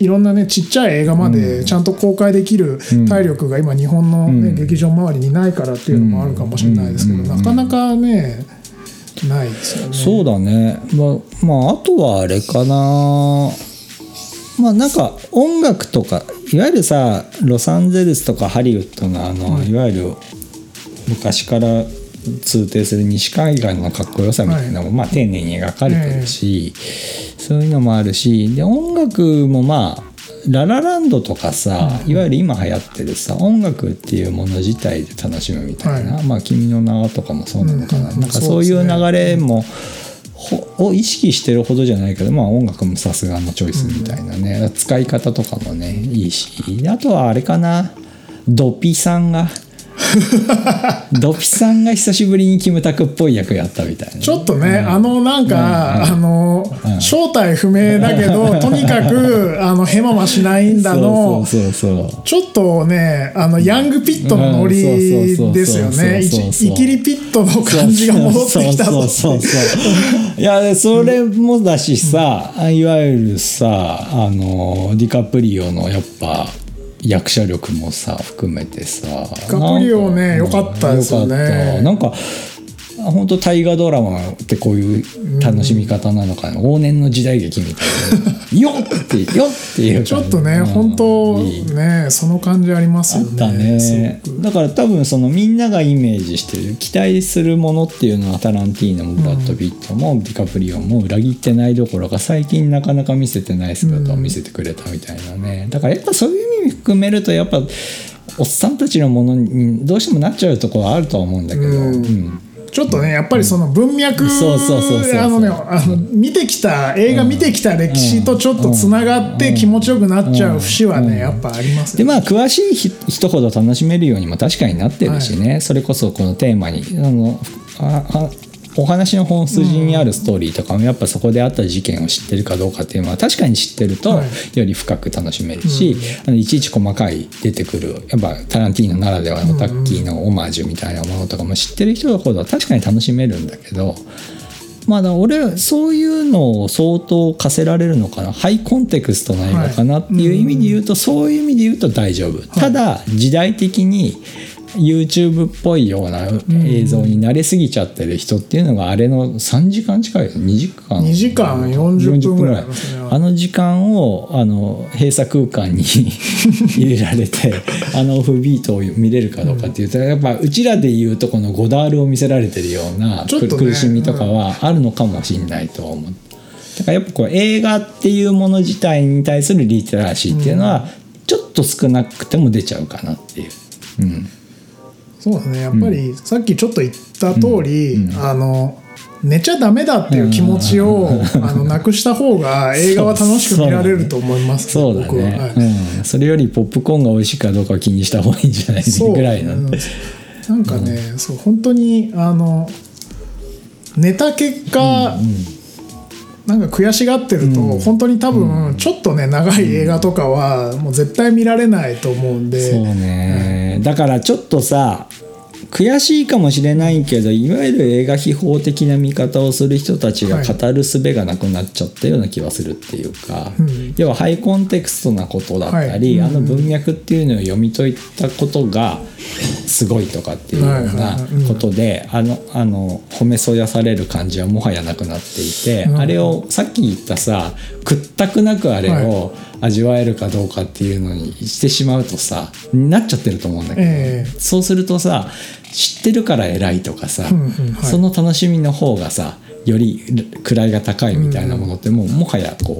いろんなねちっちゃい映画までちゃんと公開できる体力が今日本の、ねうん、劇場周りにないからっていうのもあるかもしれないですけど、うん、なかなかねないですよね。そうだね、まあ、まああとはあれかな、まあなんか音楽とかいわゆるさロサンゼルスとかハリウッドのあの、うん、いわゆる昔から通底する西海岸のかっこよさみたいなのも、はい、まあ丁寧に描かれてるし、えー、そういうのもあるしで音楽もまあララランドとかさ、うん、いわゆる今流行ってるさ音楽っていうもの自体で楽しむみたいな、はい、まあ君の名はとかもそうなのかな、うん、なんかそういう流れも、うんを意識してるほどじゃないけど、まあ、音楽もさすがのチョイスみたいなね、うん、使い方とかもねいいしあとはあれかなドピさんがドピさんが久しぶりにキムタクっぽい役やったみたいな、ね、ちょっとね、うん、あのなんか、うん、あの、うん、正体不明だけど、うん、とにかくあのヘマはしないんだのそうそうそうそうちょっとねあのヤングピットのノリですよねイキリピットの感じが戻ってきたぞいやそれもだしさ、うん、いわゆるさあのディカプリオのやっぱ役者力もさ含めてさディカプリオね良かったですよね。なんか本当大河ドラマってこういう楽しみ方なのかな、うん、往年の時代劇みたいなよってよっていうちょっとね、うん、本当ねその感じありますよ ね, あったねだから多分そのみんながイメージしてる期待するものっていうのはタランティーノもブラッド・ピットもディカプリオも裏切ってないどころか最近なかなか見せてない姿を見せてくれたみたいなね、うん、だからやっぱそういう含めるとやっぱおっさんたちのものにどうしてもなっちゃうところはあるとは思うんだけど、うんうん、ちょっとねやっぱりその文脈見てきた映画見てきた歴史とちょっとつながって気持ちよくなっちゃう節はね、うんうんうん、やっぱあります、ね、でまあ詳しい人ほど楽しめるようにも確かになってるしね、はい、それこそこのテーマにあのああお話の本筋にあるストーリーとかもやっぱそこであった事件を知ってるかどうかっていうのは確かに知ってるとより深く楽しめるし、はい、あのいちいち細かい出てくるやっぱタランティーノならではのタッキーのオマージュみたいなものとかも知ってる人のほうは確かに楽しめるんだけどまあ、だ俺そういうのを相当課せられるのかなハイコンテクストな映画かなっていう意味で言うと、はい、そういう意味で言うと大丈夫、はい、ただ時代的に YouTube っぽいような映像に慣れすぎちゃってる人っていうのがあれのさんじかん近いにじかんにじかんよんじゅっぷんぐらいあの時間をあの閉鎖空間に入れられてあのオフビートを見れるかどうかっていうと、うん、やっぱうちらでいうとこのゴダールを見せられてるような、ね、苦しみとかはあるのかもしれないと思う。だからやっぱこう映画っていうもの自体に対するリテラシーっていうのはちょっと少なくても出ちゃうかなっていう、うん、そうですねやっぱりさっきちょっと言った通り、うんうん、あの寝ちゃダメだっていう気持ちを、うん、あのなくした方が映画は楽しく見られると思いますそうだね、僕は、はいうん、それよりポップコーンが美味しいかどうか気にした方がいいんじゃないぐらいなんで、うん、なんかね、うん、そう本当にあの寝た結果、うんうん、なんか悔しがってると、うん、本当に多分ちょっとね長い映画とかはもう絶対見られないと思うんで、うんそうねうん、だからちょっとさ悔しいかもしれないけどいわゆる映画批評的な見方をする人たちが語る術がなくなっちゃったような気はするっていうか、はいうん、要はハイコンテクストなことだったり、はいうん、あの文脈っていうのを読み解いたことがすごいとかっていうようなことであのあの褒めそやされる感じはもはやなくなっていて、うん、あれをさっき言ったさ屈託なくあれを味わえるかどうかっていうのにしてしまうとさなっちゃってると思うんだけど、えー、そうするとさ知ってるから偉いとかさ、うんうんはい、その楽しみの方がさより位が高いみたいなものってもう、うん、もはやこ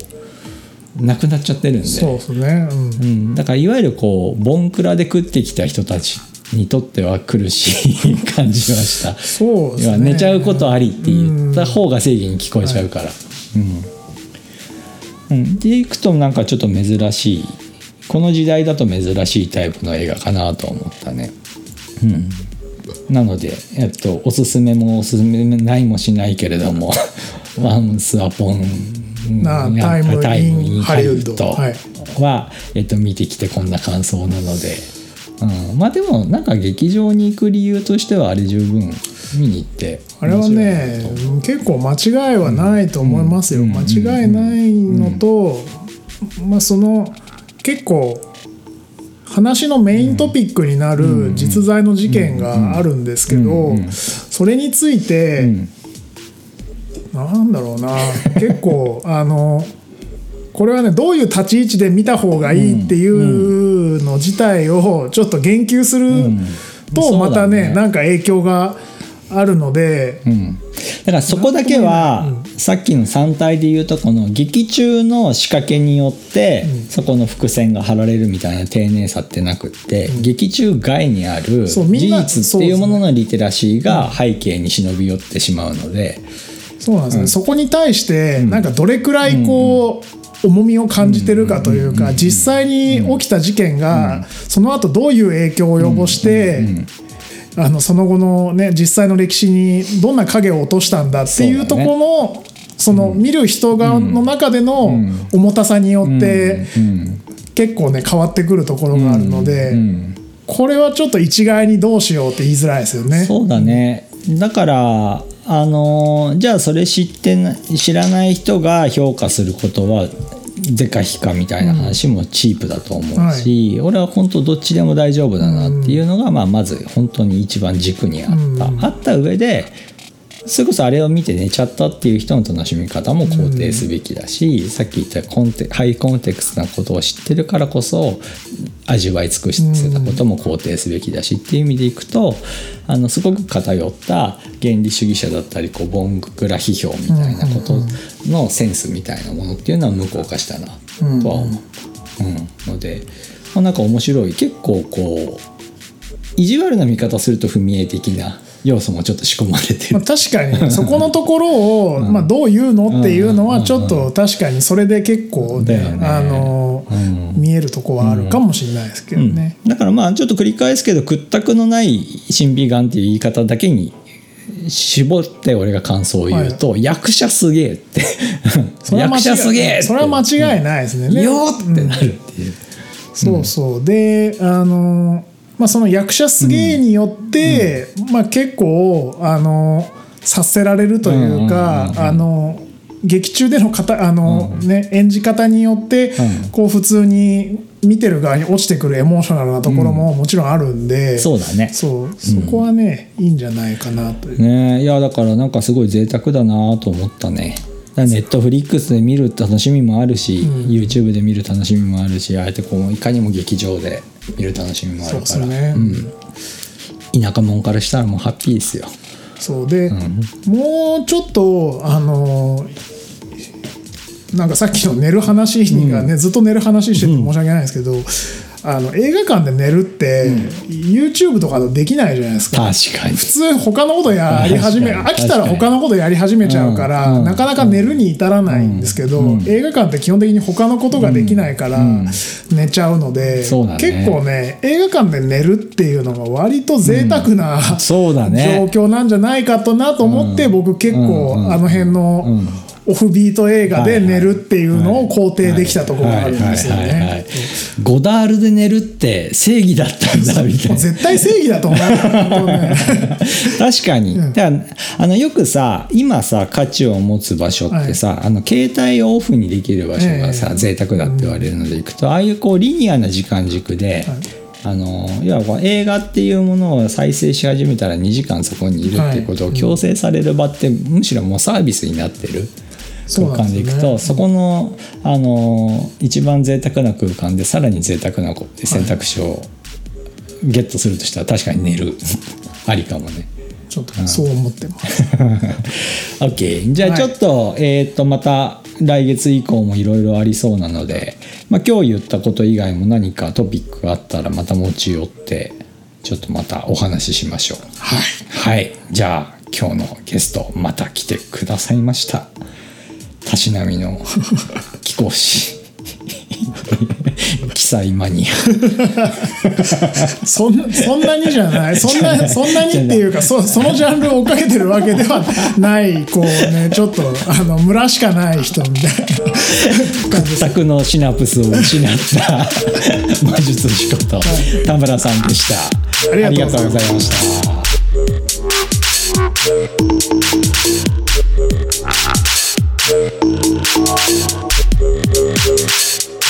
うなくなっちゃってるんで、そうですね、うんうん、だからいわゆるこうボンクラで食ってきた人たちにとっては苦しい感じはしたそうですね、寝ちゃうことありって言った方が正義に聞こえちゃうから、うんはいうん、でいくとなんかちょっと珍しいこの時代だと珍しいタイプの映画かなと思ったね、うんなので、えっと、おすすめもおすすめないもしないけれどもワンスアポンタイムインハリウッドは、えっと、見てきてこんな感想なので、うん、まあでもなんか劇場に行く理由としてはあれ十分見に行ってあれはね結構間違いはないと思いますよ、うんうん、間違いないのと、うんまあ、その結構話のメイントピックになる実在の事件があるんですけど、それについてなんだろうな、結構あのこれはね、どういう立ち位置で見た方がいいっていうの自体をちょっと言及するとまたね、なんか影響があるので、うん、だからそこだけは、うん、さっきのさん体でいうとこの劇中の仕掛けによって、うん、そこの伏線が張られるみたいな丁寧さってなくって、うん、劇中外にある事実っていうもののリテラシーが背景に忍び寄ってしまうので、そうなんですね、うん、そこに対してなんかどれくらいこう、うん、重みを感じてるかというか、実際に起きた事件がその後どういう影響を及ぼして、あのその後のね実際の歴史にどんな影を落としたんだっていうところのその見る人側の中での重たさによって結構ね変わってくるところがあるので、これはちょっと一概にどうしようって言いづらいですよね。そうだね。だからあのじゃあそれ知ってな知らない人が評価することは是か非かみたいな話もチープだと思うし、うん、はい、俺は本当どっちでも大丈夫だなっていうのが、うん、まあ、まず本当に一番軸にあった、うん、あった上でそれこそあれを見て寝ちゃったっていう人の楽しみ方も肯定すべきだし、うん、さっき言ったコンテハイコンテクストなことを知ってるからこそ味わい尽くしてたことも肯定すべきだしっていう意味でいくと、あのすごく偏った原理主義者だったりこうボンクラ批評みたいなことのセンスみたいなものっていうのは無効化したなとは思う、うんうん、ので、まあ、なんか面白い、結構こう意地悪な見方すると踏み絵的な要素もちょっと仕込まれてる、まあ、確かにそこのところを、うん、まあ、どう言うのっていうのはちょっと確かにそれで結構、ね、うん、あのうん、見えるとこはあるかもしれないですけどね、うんうん、だからまあちょっと繰り返すけど屈託のない審美眼っていう言い方だけに絞って俺が感想を言うと、はい、役者すげえって役者すげえってそれは間違いないですね、うん、よーってなるっていう、うん、そうそうで、あのまあ、その役者すげえによって、うん、まあ、結構あの察せられるというか、あの劇中での方あの、ね、演じ方によってこう普通に見てる側に落ちてくるエモーショナルなところももちろんあるんで、うん、そうだね、そうそこはね、うん、いいんじゃないかなという、ね、いやだからなんかすごい贅沢だなと思ったね。ネットフリックスで見る楽しみもあるし、うん、YouTube で見る楽しみもあるし、あえてこういかにも劇場で見る楽しみもあるから、そうですね、うん、田舎者からしたらもうハッピーですよ。そうで、うん、もうちょっとあのなんかさっきの寝る話がね、うん、ずっと寝る話してて申し訳ないですけど、うんうん、あの映画館で寝るって、うん、YouTube とかだとできないじゃないですか。確かに普通他のことやり始め飽きたら他のことやり始めちゃうから、うん、なかなか寝るに至らないんですけど、うん、映画館って基本的に他のことができないから寝ちゃうので、うんうん、結構ね映画館で寝るっていうのが割と贅沢な、うん、そうだね、状況なんじゃないかとなと思って、うん、僕結構、うん、あの辺の、うん、オフビート映画で寝るっていうのを肯定できたところがあるんですよね。ゴダールで寝るって正義だったんだみたいな。絶対正義だと思う確かに、うん、だからあのよくさ今さ価値を持つ場所ってさ、はい、あの携帯をオフにできる場所がさ、えー、贅沢だって言われるのでいくと、うん、ああいうこうリニアな時間軸で、はい、あのいや映画っていうものを再生し始めたらにじかんそこにいるっていうことを強制される場って、はい、うん、むしろもうサービスになってる空間でいくと、 そうなんですよね、そこの、あの一番贅沢な空間でさらに贅沢な選択肢をゲットするとしたら確かに寝るありかもね。ちょっとそう思ってますOK じゃあちょっと、はい、えーとまた来月以降もいろいろありそうなので、まあ、今日言ったこと以外も何かトピックがあったらまた持ち寄ってちょっとまたお話ししましょう。はい、はい、じゃあ今日のゲストまた来てくださいました。たしなみの貴公子記載マニアそんな、そんなにじゃない、そんな、そんなにっていうか そ, そのジャンルを追っかけてるわけではないこうねちょっとあの村しかない人みたいな感じ。全くのシナプスを失った魔術師こと田村さんでした。ありがとうございました。We'll be right back.